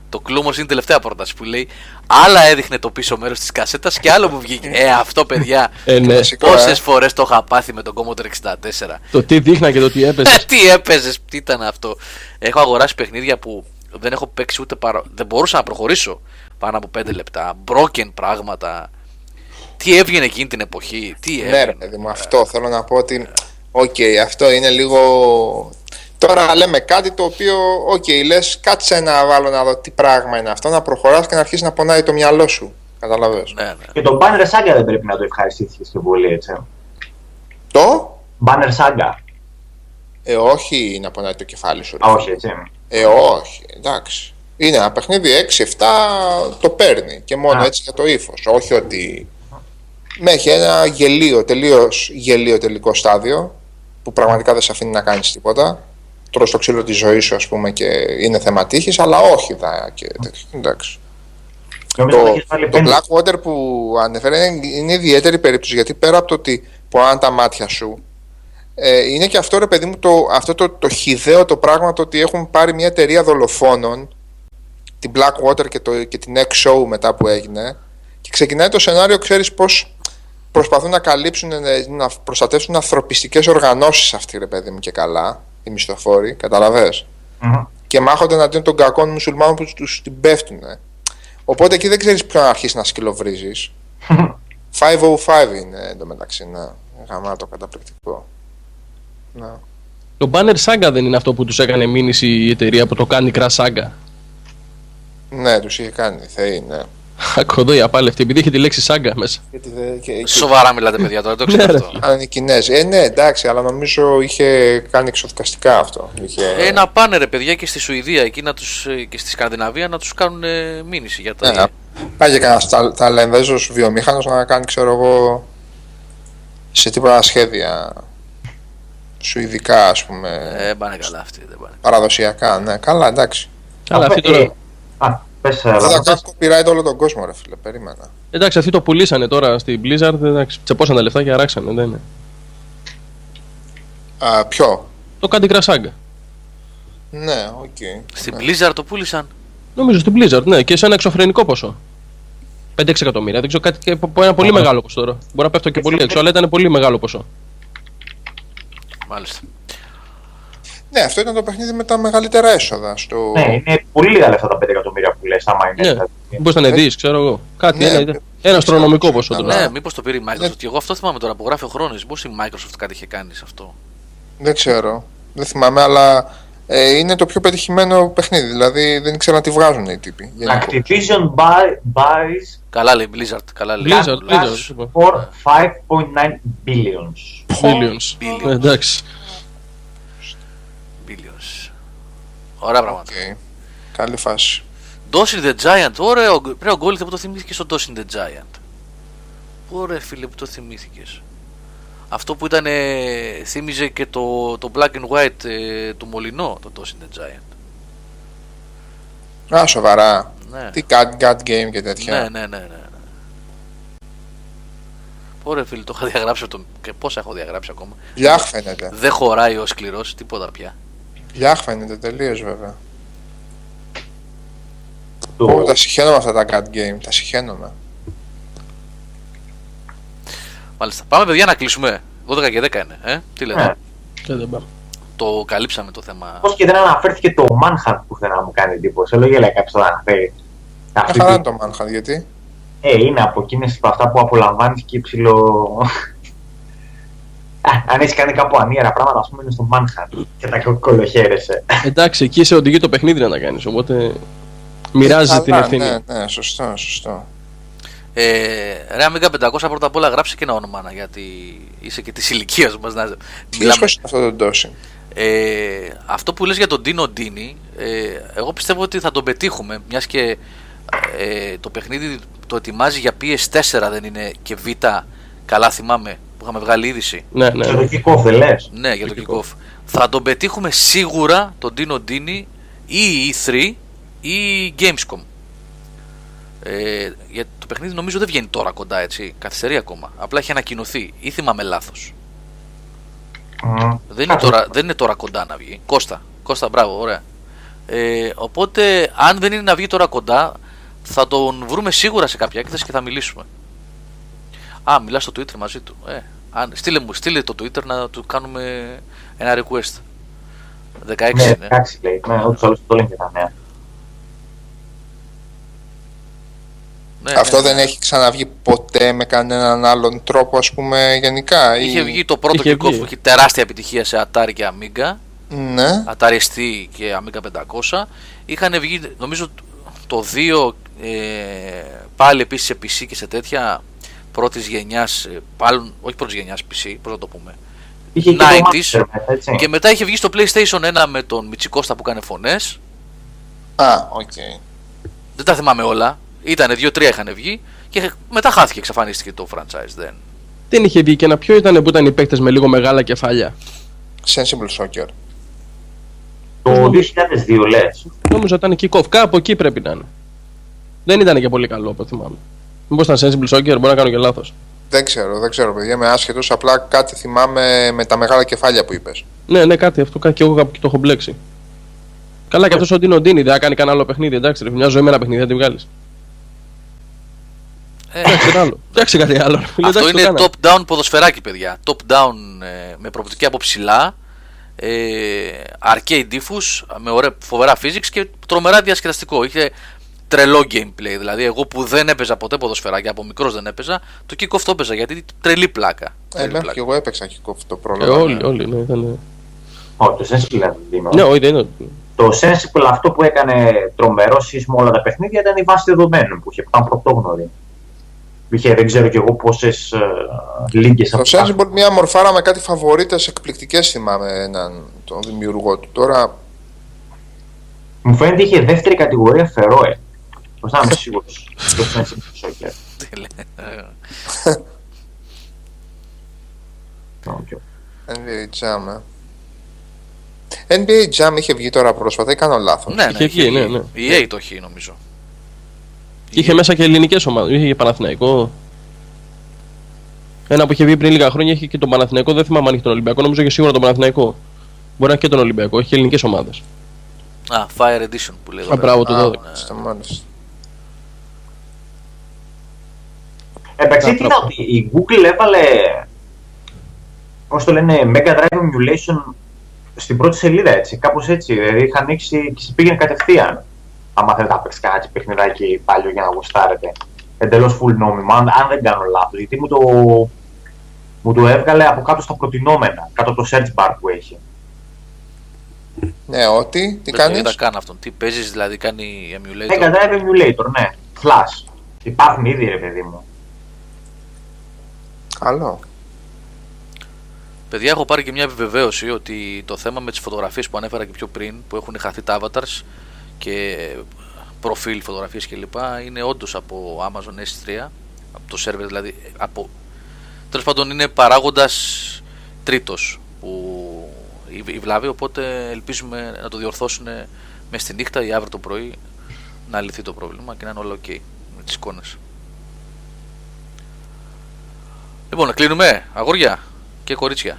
Το κλου όμως είναι η τελευταία πρόταση που λέει, άλλα έδειχνε το πίσω μέρος της κασέτας και άλλο μου βγήκε. Ε, αυτό παιδιά, ε, ναι. Πόσες φορές το είχα πάθει με τον Commodore εξήντα τέσσερα. Το τι δείχνα και το τι έπαιζες. Τι έπαιζες, τι ήταν αυτό. Έχω αγοράσει παιχνίδια που δεν έχω παίξει ούτε παρα... δεν μπορούσα να προχωρήσω πάνω από πέντε λεπτά. Broken πράγματα. Τι έβγαινε εκείνη την εποχή, τι έβγαινε. Ναι ρε παιδί μου, αυτό θέλω να πω ότι οκ, okay, αυτό είναι λίγο... Τώρα λέμε κάτι το οποίο, οκ, okay, λες κάτσε να βάλω να δω τι πράγμα είναι αυτό, να προχωράς και να αρχίσεις να πονάει το μυαλό σου, καταλαβαίνεις. Ναι, ναι. Και το Banner Saga δεν πρέπει να το ευχαριστήθηκες και πολύ, έτσι. Το? Banner Saga. Ε, όχι να πονάει το κεφάλι σου. Α, όχι, έτσι. Ε, όχι, εντάξει. Είναι ένα παιχνίδι έξι εφτά το παίρνει και μόνο. Α, έτσι για το ύφος, όχι ότι... Με έχει ένα γελίο, τελείως γελίο τελικό στάδιο που πραγματικά δεν σε αφήνει να κάνεις τίποτα. Τρως το ξύλο της ζωής σου, ας πούμε, και είναι θέμα τύχης, αλλά όχι δα και τέτοιο. Εντάξει. Νομίζω το το, το Blackwater που ανέφερε είναι, είναι ιδιαίτερη περίπτωση, γιατί πέρα από το ότι πονάνε τα μάτια σου, ε, είναι και αυτό ρε παιδί μου το, αυτό το, το χυδαίο το πράγμα, το ότι έχουν πάρει μια εταιρεία δολοφόνων, την Blackwater και, το, και την X-Show μετά που έγινε, και ξεκινάει το σενάριο, ξέρεις πώς. Προσπαθούν να καλύψουν, να προστατεύσουν ανθρωπιστικές οργανώσεις αυτοί ρε παιδί μου και καλά, οι μισθοφόροι, καταλαβες. Mm-hmm. Και μάχονται εναντίον των κακών μουσουλμάνων που τους την πέφτουν. Οπότε εκεί δεν ξέρεις ποιον αρχίσεις να σκυλοβρίζεις. Mm-hmm. πεντακόσια πέντε είναι εντωμεταξύ, να, γαμάτο καταπληκτικό. Να. Το Banner Saga δεν είναι αυτό που τους έκανε μήνυση η εταιρεία που το κάνει Crash Saga. Ναι, τους είχε κάνει, θεοί, ναι. Ακοδόη απάλευτη, επειδή είχε τη λέξη σάγκα μέσα. Σοβαρά μιλάτε παιδιά τώρα, το ξέρω αυτό. Αν είναι Κινέζοι, ε ναι εντάξει, αλλά νομίζω είχε κάνει εξοδικαστικά αυτό. Ε, να πάνε ρε παιδιά και στη Σουηδία εκεί και στη Σκανδιναβία να τους κάνουν μήνυση για τα... Πάει και κανένας ταλενδέζος βιομήχανος να κάνει, ξέρω εγώ, σε τίποτα σχέδια σουηδικά, ας πούμε. Ε, πάνε καλά αυτοί, δεν πάνε. Παραδοσιακά, ναι, καλά εντάξει. Καλά αυτοί τώρα. Θα κάνει copyright όλο τον κόσμο, ρε φίλε. Περίμενα. Εντάξει, αυτοί το πουλήσανε τώρα στην Blizzard. Εντάξει, τσεπώσαν τα λεφτά και αράξανε, δεν είναι. Α, ποιο? Το Candy Crush Saga. Ναι, οκ. Okay, στην ναι. Blizzard το πούλησαν. Νομίζω στην Blizzard, ναι, και σε ένα εξωφρενικό ποσό. πέντε έξι εκατομμύρια. Δεν ξέρω, κάτι, ένα πολύ μεγάλο ποσό τώρα. Μπορεί να πέφτω και πολύ έξω, αλλά ήταν πολύ μεγάλο ποσό. Μάλιστα. Ναι, αυτό ήταν το παιχνίδι με τα μεγαλύτερα έσοδα. Στο... Ναι, είναι πολύ λίγα λεφτά τα πέντε εκατομμύρια που λες. Άμα είναι. Ναι, μήπως ήταν δις, ξέρω εγώ. Κάτι, ναι, ένα, ένα αστρονομικό ποσό τώρα. Ναι, μήπως το πήρε η Microsoft. Ναι. Και εγώ αυτό θυμάμαι τώρα που γράφει ο χρόνος. Πώς η Microsoft κάτι είχε κάνει σε αυτό. Δεν ξέρω. Δεν θυμάμαι, αλλά ε, είναι το πιο πετυχημένο παιχνίδι. Δηλαδή δεν ξέρω να τη βγάζουν οι τύποι. Activision buys. Καλά λέει Blizzard. Καλά λέει Blizzard. Blizzard. For five point nine billion. Εντάξει. Ωραία πράγματα. Okay. Καλή φάση. Dosing the Giant. Ωραίο, ωραίο γκόλιθα που το θυμήθηκες στο Dosing the Giant. Ωραία φίλε που το θυμήθηκες. Αυτό που ήταν, θύμιζε και το, το Black and White ε, του Μολυνό, το Dosing the Giant. Α, σοβαρά. Ναι. Τι cut, cut game και τέτοια. Ναι, ναι, ναι, ναι. Ωραία φίλε, το είχα διαγράψει από τον... και πόσα έχω διαγράψει ακόμα. Λιάχ φαίνεται. Δεν χωράει ο σκληρός, τίποτα πια. Λιάχ φαίνεται τελείως βέβαια. Oh. Oh, τα συχαίνομαι αυτά τα cut game, τα συχαίνομαι. Μάλιστα. Πάμε παιδιά να κλείσουμε. δώδεκα και δέκα είναι, ε? Τι λέτε. Yeah. Το καλύψαμε το θέμα. Πώς και δεν αναφέρθηκε το Manhunt που θέλω να μου κάνει εντύπωση. Λόγια λέει κάποιος το αναφέρει. Αυτή... χαρά το Manhunt, γιατί. Ε, είναι από εκείνες από αυτά που απολαμβάνεις και υψηλό... αν έχεις κάνει κάπου ανίερα πράγματα, ας πούμε, είναι στο Manhunt και τα κολοχαίρεσαι. Εντάξει, εκεί σε οδηγεί το παιχνίδι να τα κάνεις, οπότε μοιράζεσαι την ευθύνη. Ναι, ναι, σωστό, σωστό. Ε, ρε Αμίγκα πεντακόσια πρώτα απ' όλα γράψε και ένα όνομα, γιατί είσαι και της ηλικίας μας. Να... μιλάμε... αυτό το ε, αυτό που λες για τον Ντίνο Ντίνι, ε, εγώ πιστεύω ότι θα τον πετύχουμε, μιας και ε, το παιχνίδι το ετοιμάζει για πι ες φορ, δεν είναι και Β, καλά θυμάμαι, που είχαμε βγάλει είδηση. Ναι, ναι. Για το kick-off δεν λες. Ναι, για το kick-off. Θα τον πετύχουμε σίγουρα, τον Ντίνο Ντίνι, ή ι θρι ή Gamescom. Ε, γιατί το παιχνίδι νομίζω δεν βγαίνει τώρα κοντά, έτσι. Καθυστερεί ακόμα. Απλά έχει ανακοινωθεί. Ή θυμάμαι λάθος. Mm. Δεν, είναι τώρα, δεν είναι τώρα κοντά να βγει. Κώστα, Κώστα, μπράβο, ωραία. Ε, οπότε, αν δεν είναι να βγει τώρα κοντά, θα τον βρούμε σίγουρα σε κάποια έκθεση και θα μιλήσουμε. Α, μιλάς στο Twitter μαζί του. Ε, αν, στείλε, μου, στείλε το Twitter να του κάνουμε ένα request. δεκαέξι ναι, είναι. δεκαέξι λέει. Ναι, όλους όλους το λένε και τα νέα. Ναι, αυτό ναι, δεν ναι. έχει ξαναβγεί ποτέ με κανέναν άλλον τρόπο, ας πούμε, γενικά. Είχε ή... βγει το πρώτο kick-off που είχε τεράστια επιτυχία σε Atari και Amiga. Ναι. Atari ες τι και Amiga πεντακόσια. Είχαν βγει, νομίζω, το δύο ε, πάλι επίσης σε πι σι και σε τέτοια πρώτης γενιάς. Πάλι, όχι πρώτης γενιάς πι σι, πώς να το πούμε. Είχε και το Master, και μετά είχε βγει στο PlayStation ένα με τον Μιτσικώστα που έκανε φωνές. Α, οκ. Okay. Δεν τα θυμάμαι όλα. Ήτανε δύο τρία είχαν βγει και μετά χάθηκε, εξαφανίστηκε το franchise. Δεν, δεν είχε βγει και ένα ποιο ήταν που ήταν οι παίκτες με λίγο μεγάλα κεφάλια. Sensible Soccer. Το δύο χιλιάδες δύο λες. Νόμιζα ήταν kick-off, κάπου εκεί πρέπει να είναι. Δεν ήταν και πολύ καλό, όπως θυμάμαι. Μήπως ήταν Sensible Soccer, μπορεί να κάνω και λάθος. Δεν ξέρω, δεν ξέρω παιδιά, είμαι άσχετος, απλά κάτι θυμάμαι με τα μεγάλα κεφάλια που είπες. Ναι, ναι, κάτι αυτό, κάτι και εγώ κάπου το έχω μπλέξει. Καλά, και αυτός ο Ντίνο Ντίνι δεν θα κάνει κανένα άλλο παιχνίδι, εντάξει, ρε, μια ζωή με ένα παιχνίδι θα τη βγάλεις. Εντάξει, κάτι άλλο. Αυτό είναι top-down ποδοσφαιράκι, παιδιά. Top-down με προοπτική από ψηλά. Arcade diffus με ωραία, φοβερά physics και τρομερά διασκεδαστικό. Είχε τρελό gameplay. Δηλαδή, εγώ που δεν έπαιζα ποτέ ποδοσφαιράκι, από μικρός δεν έπαιζα, το kick-off το έπαιζα γιατί τρελή πλάκα. Ελά, και εγώ έπαιξα kick-off το πρόλογο. Όλοι, όλοι, ναι, ήταν. Όχι, το Sensible δεν είναι. Το Sensible αυτό που έκανε τρομερό σεισμό όλα τα παιχνίδια ήταν η βάση δεδομένων που είχε πάνω πρωτόγνωρη. Είχε, δεν ξέρω κι εγώ πόσες ε, λίγες από αυτά. Το Sensible μια μορφάρα με κάτι φαβορίτες εκπληκτικές θυμάμαι έναν, τον δημιουργό του. Τώρα... μου φαίνεται είχε δεύτερη κατηγορία Φερόε. Πώς να είμαι σίγουρος. Το Sensible Soccer. Τι λέει. εν μπι έι Jam, ε. εν μπι έι Jam είχε βγει τώρα πρόσφατα ή κάνω λάθος. Ναι, ναι, είχε, ναι, ναι. Η ι έι το έχει νομίζω. Είχε μέσα και ελληνικές ομάδες, είχε και Παναθηναϊκό. Ένα που είχε βγει πριν λίγα χρόνια είχε και τον Παναθηναϊκό, δεν θυμάμαι αν είχε τον Ολυμπιακό, νομίζω και σίγουρα τον Παναθηναϊκό. Μπορεί να έχει και τον Ολυμπιακό, έχει και ελληνικές ομάδες. Α, Fire Edition που λέγεται. Α, μπράβο, το δώδεκα. Εντάξει, τι ήταν ότι η Google έβαλε, πώς το λένε, Mega Drive Emulation στην πρώτη σελίδα, έτσι, κάπως έτσι, δηλαδή είχαν ανοίξει και πήγαινε κατευθείαν. Άμα θέλετε να παίξει κάτι παιχνιδάκι παλιό για να γουστάρετε. Εντελώς full νόμιμα, αν, αν δεν κάνω λάθος. Γιατί μου το, μου το έβγαλε από κάτω στα προτινόμενα, κάτω από το search bar που έχει. Ναι, ό,τι, τι κάνεις. Δεν τα κάνω αυτόν, τι παίζεις δηλαδή, κάνει emulator. Ναι, κατά emulator, ναι, flash. Υπάρχουν ήδη ρε παιδί μου. Καλό. Παιδιά, έχω πάρει και μια επιβεβαίωση ότι το θέμα με τις φωτογραφίες που ανέφερα και πιο πριν, που έχουν χαθεί τα avatars και προφίλ, φωτογραφίες κλπ. Είναι όντως από Amazon ες τρία, από το server δηλαδή. Από... τέλος πάντων, είναι παράγοντας τρίτος που η βλάβη. Οπότε ελπίζουμε να το διορθώσουν μέσα στη νύχτα ή αύριο το πρωί να λυθεί το πρόβλημα και να είναι όλα ok με τις εικόνες. Λοιπόν, κλείνουμε, αγόρια και κορίτσια.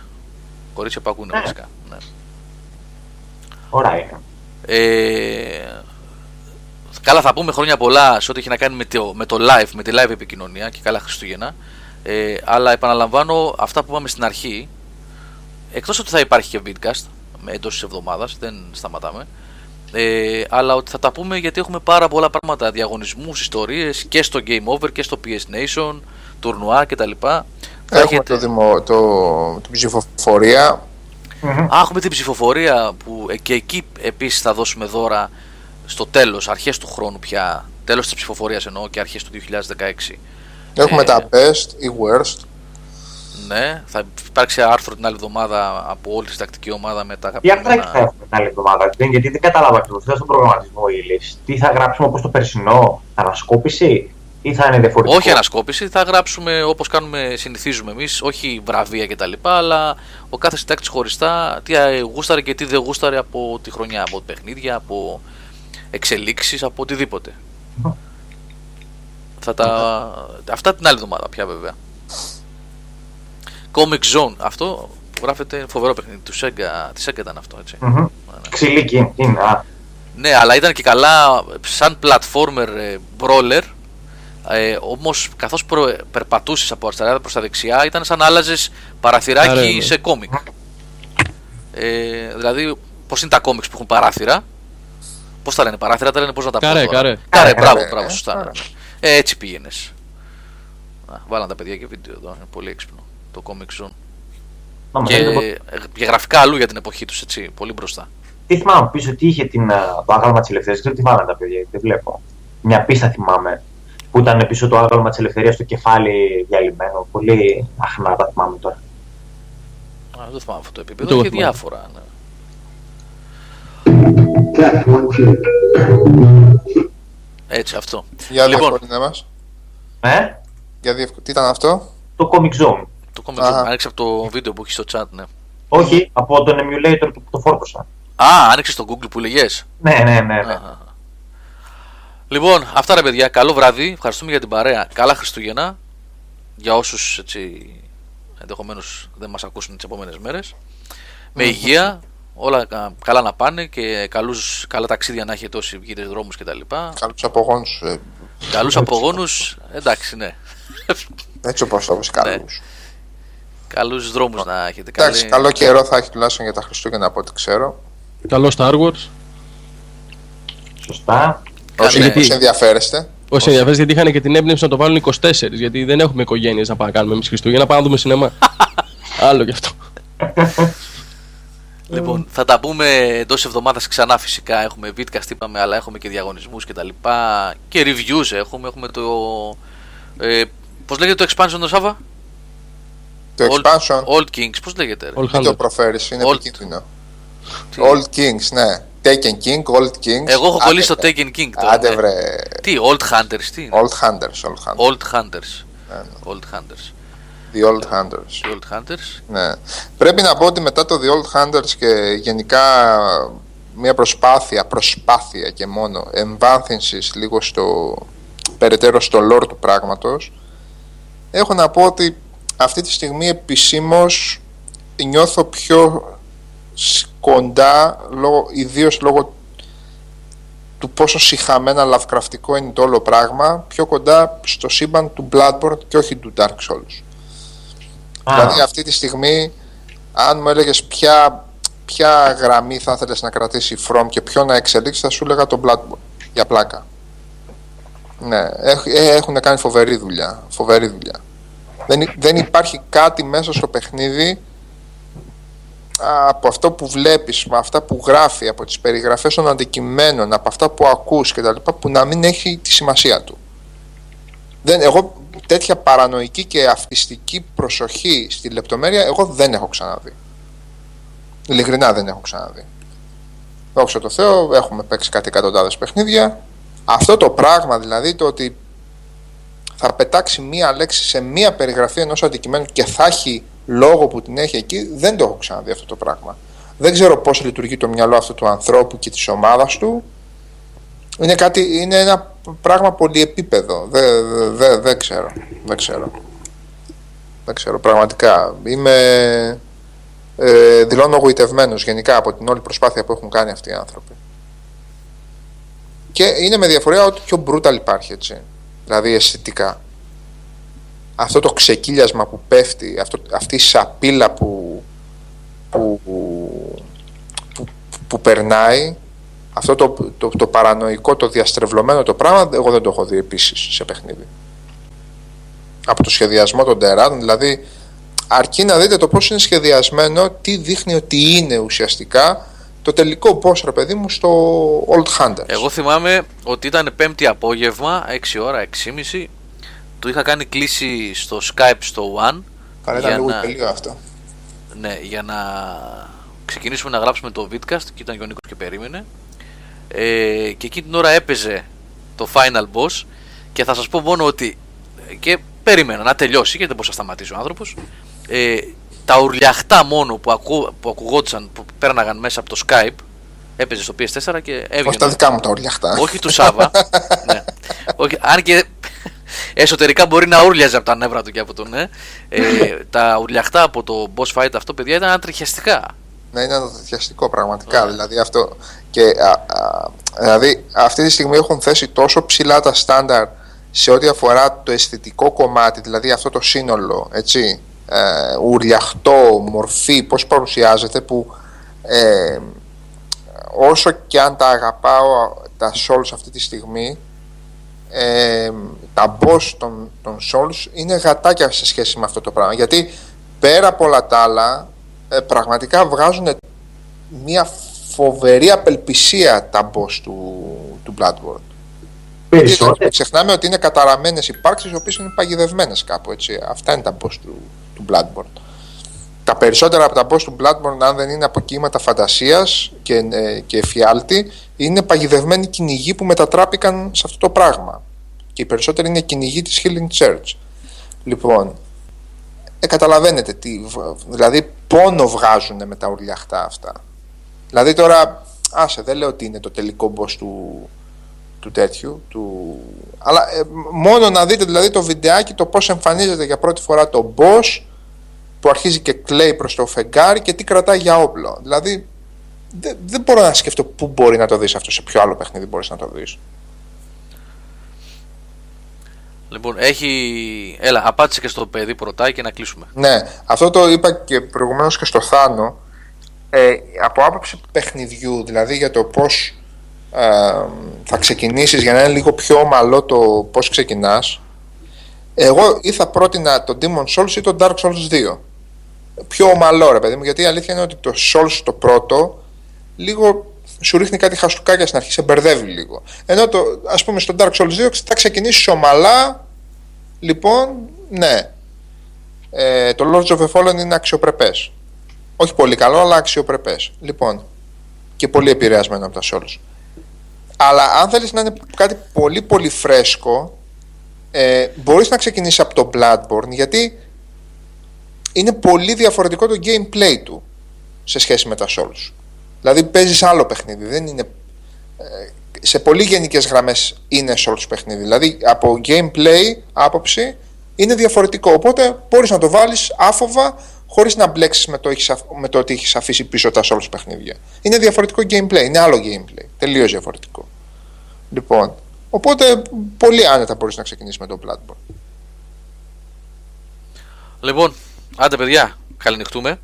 Κορίτσια που ακούνε, βασικά. Ναι. Ωραία. Ε, καλά, θα πούμε χρόνια πολλά σε ό,τι έχει να κάνει με το, με το live, με τη live επικοινωνία και καλά Χριστούγεννα. Ε, αλλά επαναλαμβάνω αυτά που είπαμε στην αρχή. Εκτός ότι θα υπάρχει και vidcast εντός της εβδομάδας, δεν σταματάμε. Ε, αλλά ότι θα τα πούμε γιατί έχουμε πάρα πολλά πράγματα, διαγωνισμούς, ιστορίες και στο Game Over και στο πι ες Nation, τουρνουά κτλ. Έχουμε έχετε... το δημο, το, την ψηφοφορία. Mm-hmm. Α, έχουμε την ψηφοφορία που και εκεί επίσης θα δώσουμε δώρα στο τέλος, αρχές του χρόνου πια, τέλος της ψηφοφορίας εννοώ και αρχές του δύο χιλιάδες δεκαέξι. Έχουμε ε, τα best ή worst. Ναι, θα υπάρξει άρθρο την άλλη εβδομάδα από όλη τη συντακτική ομάδα με τα αγαπημένα. Τι άρθρα θα έχουμε την άλλη εβδομάδα, γιατί δεν κατάλαβα ακριβώς. Θα στον προγραμματισμό ύλης. Τι θα γράψουμε όπως το περσινό, θα ανασκόπηση ή θα είναι διαφορετικό? Όχι ανασκόπηση, θα γράψουμε όπως κάνουμε, συνηθίζουμε εμείς, όχι βραβεία κτλ. Αλλά ο κάθε συντάκτης χωριστά τι γούσταρε και τι δεν γούσταρε από τη χρονιά, από παιχνίδια, από εξελίξεις, από οτιδήποτε. Mm. Θα τα... Mm. Αυτά την άλλη εβδομάδα πια βέβαια. Comic Zone, αυτό που γράφεται φοβερό παιχνίδι, του Sega, τη Sega ήταν αυτό, έτσι. Mm-hmm. Ναι. Ξυλίκι, είναι. Ναι, αλλά ήταν και καλά σαν platformer ε, brawler, ε, όμως καθώς προ, περπατούσες από αριστερά προς τα δεξιά ήταν σαν άλλαζες παραθυράκι σε κόμικ. Ε, δηλαδή, πώς είναι τα κόμικς που έχουν παράθυρα, πώς τα λένε παράθυρα, τα λένε πώς να τα πάρουν. Καρέ, καρέ. Καρέ, μπράβο, μπράβο, σωστά. Ε, έτσι πήγαινες. Να, βάλαν τα παιδιά και βίντεο εδώ, είναι πολύ έξυπνο. Το Comic Zone. Άμα, και... και γραφικά αλλού για την εποχή τους, έτσι, πολύ μπροστά. Τι θυμάμαι πίσω, τι είχε την άγαλμα της ελευθερίας, δεν θυμάμαι τα παιδιά, δεν βλέπω. Μια πίστα θυμάμαι, που ήταν πίσω το άγαλμα της ελευθερίας, το κεφάλι διαλυμένο, πολύ αχνά τα θυμάμαι τώρα. Α, δεν θυμάμαι αυτό το επίπεδο, είχε θυμάμαι. Διάφορα. Ναι. Έτσι, αυτό. Για λοιπόν, ε? Για διευκολύντε, τι ήταν αυτό? Το Comic Zone. Το Comic Zone, άνοιξε από το βίντεο που έχει στο chat, ναι. Όχι, από τον emulator που το φόρτωσα. Α, άνοιξε στο Google που λεγες. Ναι, ναι, ναι. ναι. Α, λοιπόν, αυτά ρε παιδιά, καλό βράδυ, ευχαριστούμε για την παρέα. Καλά Χριστούγεννα, για όσους έτσι ενδεχομένως δεν μας ακούσουν τις επόμενες μέρες. Με υγεία, όλα καλά να πάνε και καλούς, καλά ταξίδια να έχετε όσοι βγείτε δρόμους κτλ. Καλούς απογόνους. Ε. Καλούς απογόνους, εντάξει, ναι. Έτσι όπως όπως καλούς. Καλούς δρόμους να έχετε. Εντάξει, καλή... καλό καιρό θα έχει τουλάχιστον για τα Χριστούγεννα από ό,τι ξέρω. Καλό Star Wars. Σωστά. Όσοι γιατί... ενδιαφέρεστε. Όσοι ενδιαφέρεστε, γιατί είχαν και την έμπνευση να το βάλουν είκοσι τέσσερα. Γιατί δεν έχουμε οικογένειες να πάμε να κάνουμε εμείς Χριστούγεννα, πάμε να δούμε σινεμά. Άλλο κι αυτό. Λοιπόν, θα τα πούμε εντός εβδομάδας ξανά φυσικά. Έχουμε vidcast, είπαμε, αλλά έχουμε και διαγωνισμούς και τα λοιπά. Και reviews έχουμε. Έχουμε το. Ε, πώς λέγεται το expansion το Σάββα? Το old, expansion. Old Kings, πώς λέγεται? Δεν το προφέρεις, είναι old... επικίνδυνο. Old Kings, ναι. Taken King, Old Kings. Εγώ έχω κολλήσει το Taken King τώρα. Άντε βρε. Τι, Old Hunters, τι είναι? Old Hunters, Old Hunters. Old Hunters. Ναι, ναι. Old Hunters. The Old Hunters. The Old Hunters. Ναι. Πρέπει να πω ότι μετά το The Old Hunters και γενικά μια προσπάθεια, προσπάθεια και μόνο εμβάνθυνσης λίγο στο περαιτέρω στο lore του πράγματος, έχω να πω ότι αυτή τη στιγμή επισήμως νιώθω πιο κοντά, λόγω, ιδίως λόγω του πόσο συχαμένα λαβκραφτικό είναι το όλο πράγμα, πιο κοντά στο σύμπαν του Bloodborne και όχι του Dark Souls. Ah. Δηλαδή αυτή τη στιγμή, αν μου έλεγες ποια, ποια γραμμή θα ήθελες να κρατήσει η From και ποιο να εξελίξει, θα σου έλεγα το Bloodborne, για πλάκα. Ναι, έχουν κάνει φοβερή δουλειά, φοβερή δουλειά. Δεν, δεν υπάρχει κάτι μέσα στο παιχνίδι από αυτό που βλέπεις, από αυτά που γράφει, από τις περιγραφές των αντικειμένων, από αυτά που ακούς κτλ. Που να μην έχει τη σημασία του. Δεν, εγώ τέτοια παρανοϊκή και αυτιστική προσοχή στη λεπτομέρεια εγώ δεν έχω ξαναδεί. Ειλικρινά δεν έχω ξαναδεί. Δόξα τω Θεώ, έχουμε παίξει κάτι εκατοντάδες παιχνίδια. Αυτό το πράγμα δηλαδή, το ότι θα πετάξει μία λέξη σε μία περιγραφή ενός αντικειμένου και θα έχει λόγο που την έχει εκεί, δεν το έχω ξαναδεί αυτό το πράγμα. Δεν ξέρω πώς λειτουργεί το μυαλό αυτού του ανθρώπου και της ομάδας του, Είναι, κάτι, είναι ένα πράγμα πολυεπίπεδο. Δεν δε, δε ξέρω. Δεν ξέρω. Δεν ξέρω πραγματικά. Είμαι... Ε, δηλώνω γοητευμένος γενικά από την όλη προσπάθεια που έχουν κάνει αυτοί οι άνθρωποι. Και είναι με διαφορά ότι πιο brutal υπάρχει, έτσι. Δηλαδή αισθητικά. Αυτό το ξεκύλιασμα που πέφτει, αυτό, αυτή η σαπίλα που, που, που, που, που περνάει, αυτό το, το, το, το παρανοϊκό, το διαστρεβλωμένο το πράγμα, εγώ δεν το έχω δει επίσης σε παιχνίδι. Από το σχεδιασμό των τεράτων, δηλαδή αρκεί να δείτε το πώς είναι σχεδιασμένο, τι δείχνει ότι είναι ουσιαστικά το τελικό πώς, ρε παιδί μου, στο Old Hunters. Εγώ θυμάμαι ότι ήταν πέμπτη απόγευμα, έξι ώρα, έξι και μισή, του είχα κάνει κλίση στο Skype στο One. Άρα ήταν λίγο τελείο αυτό. Ναι, για να ξεκινήσουμε να γράψουμε το Vidcast και ήταν και ο Νίκος και περίμενε. Ε, και εκείνη την ώρα έπαιζε το Final Boss και θα σας πω μόνο ότι... και περίμενα να τελειώσει γιατί δεν μπορούσε να σταματήσει ο άνθρωπος. Ε, τα ουρλιαχτά μόνο που, ακου, που ακουγόντουσαν, που πέρναγαν μέσα από το Skype, έπαιζε στο πι ες φορ και έβγαινε. Όχι τα δικά μου τα ουρλιαχτά. Όχι του Σάββα. Ναι. Όχι, αν και εσωτερικά μπορεί να ούρλιαζε από τα νεύρα του και από τον. Ε, ε, τα ουρλιαχτά από το boss fight αυτό, παιδιά, ήταν ανατριχιαστικά. Ναι, είναι ανατριχιαστικό πραγματικά. Yeah. Δηλαδή, αυτό. Και, α, α, δηλαδή, αυτή τη στιγμή έχουν θέσει τόσο ψηλά τα στάνταρ σε ό,τι αφορά το αισθητικό κομμάτι, δηλαδή αυτό το σύνολο, έτσι, ε, ουρλιαχτό, μορφή, πώς παρουσιάζεται, που ε, όσο και αν τα αγαπάω τα Souls αυτή τη στιγμή, ε, τα boss των, των Souls είναι γατάκια σε σχέση με αυτό το πράγμα, γιατί πέρα από όλα τα άλλα, ε, πραγματικά βγάζουν μια φοβερή απελπισία τα boss του, του Bloodborne. Περισσότερο. Ξεχνάμε ότι είναι καταραμένες υπάρξεις οι οποίες είναι παγιδευμένες κάπου, έτσι. Αυτά είναι τα boss του, του Bloodborne. Τα περισσότερα από τα boss του Bloodborne, αν δεν είναι από κύματα φαντασίας και, και εφιάλτη, είναι παγιδευμένοι κυνηγοί που μετατράπηκαν σε αυτό το πράγμα. Και οι περισσότεροι είναι κυνηγοί της Healing Church. Λοιπόν, ε, καταλαβαίνετε τι, δηλαδή πόνο βγάζουν με τα ουρλιαχτά αυτά. Δηλαδή τώρα, άσε, δεν λέω ότι είναι το τελικό boss του... του τέτοιου, του... αλλά ε, μόνο να δείτε δηλαδή το βιντεάκι, το πώς εμφανίζεται για πρώτη φορά το boss που αρχίζει και κλαίει προς το φεγγάρι και τι κρατάει για όπλο. Δηλαδή δεν δε μπορώ να σκεφτώ πού μπορεί να το δεις αυτό, σε ποιο άλλο παιχνίδι μπορείς να το δεις. Λοιπόν, έχει... έλα, απάντησε και στο παιδί πρωτά και να κλείσουμε. Ναι, αυτό το είπα και προηγουμένως και στο Θάνο, ε, από άποψη παιχνιδιού, δηλαδή για το πώς θα ξεκινήσεις, για να είναι λίγο πιο ομαλό το πώς ξεκινάς, εγώ ή θα πρότεινα το Demon's Souls ή το Dark Souls δύο. Πιο ομαλό, ρε παιδί μου, γιατί η αλήθεια είναι ότι το Souls το πρώτο λίγο σου ρίχνει κάτι χαστούκάκια στην αρχή, σε μπερδεύει λίγο, ενώ το, ας πούμε, στο Dark Souls δύο θα ξεκινήσεις ομαλά. Λοιπόν, ναι, ε, το Lords of the Fallen είναι αξιοπρεπές, όχι πολύ καλό αλλά αξιοπρεπές, λοιπόν, και πολύ επηρεασμένο από τα Souls. Αλλά αν θέλεις να είναι κάτι πολύ πολύ φρέσκο, ε, μπορείς να ξεκινήσεις από το Bloodborne, γιατί είναι πολύ διαφορετικό το gameplay του σε σχέση με τα Souls. Δηλαδή παίζεις άλλο παιχνίδι, δεν είναι, ε, σε πολύ γενικές γραμμές είναι Souls παιχνίδι. Δηλαδή από gameplay άποψη είναι διαφορετικό, οπότε μπορείς να το βάλεις άφοβα χωρίς να μπλέξεις με το, έχεις, με το ότι έχεις αφήσει πίσω τα Souls παιχνίδια. Είναι διαφορετικό gameplay, είναι άλλο gameplay, τελείως διαφορετικό. Λοιπόν, οπότε πολύ άνετα μπορείς να ξεκινήσεις με το Bloodborne. Λοιπόν, άντε παιδιά, καληνυχτούμε.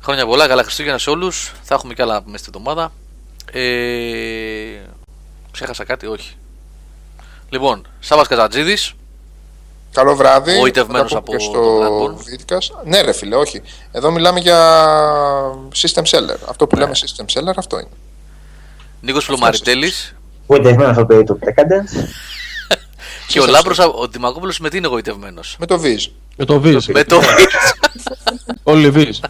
Χρόνια πολλά, καλά Χριστούγεννα σε όλους. Θα έχουμε κι άλλα μέσα την εβδομάδα. ε, Ξέχασα κάτι, όχι. Λοιπόν, Σάββας Καζατζίδης. Καλό βράδυ. Γοητευμένος από το Vidcast. Ναι, ρε φίλε, όχι. Εδώ μιλάμε για system seller. Αυτό που ναι. λέμε system seller, αυτό είναι. Νίκος Πλουμαριτέλης. Γοητευμένος από το Age of Decadence. Και ο Λάμπρος ο Δημακόπουλος με τι είναι γοητευμένος? Με το Viz. Με το Viz. Με το Viz. Όλοι Viz.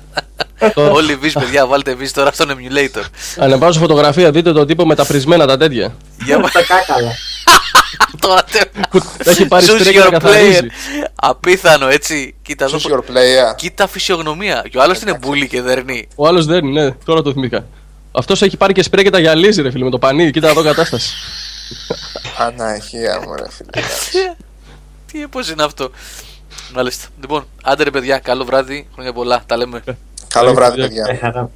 Όλοι Viz, παιδιά, βάλτε Viz τώρα στον emulator. Ανεβάζω φωτογραφία, δείτε τον τύπο με τα πρισμένα τα τέτοια. Για μα τα κάκαλα. Τώρα έχει πάρει στρέκια να καθαρίζει. Απίθανο, έτσι. Κοίτα, δω, κοίτα φυσιογνωμία. Και ο άλλος είναι μπούλι και δερνή. Ο άλλος δερνή, ναι, τώρα το θυμήθηκα. Αυτός έχει πάρει και σπρέ και τα γυαλίζει, ρε φίλε, με το πανί. Κοίτα εδώ κατάσταση. Αναχία μου, ρε φίλε. Τι, πώς είναι αυτό. Μάλιστα. Λοιπόν, άντε ρε παιδιά, καλό βράδυ. Χρόνια πολλά. Τα λέμε. Καλό βράδυ, παιδιά.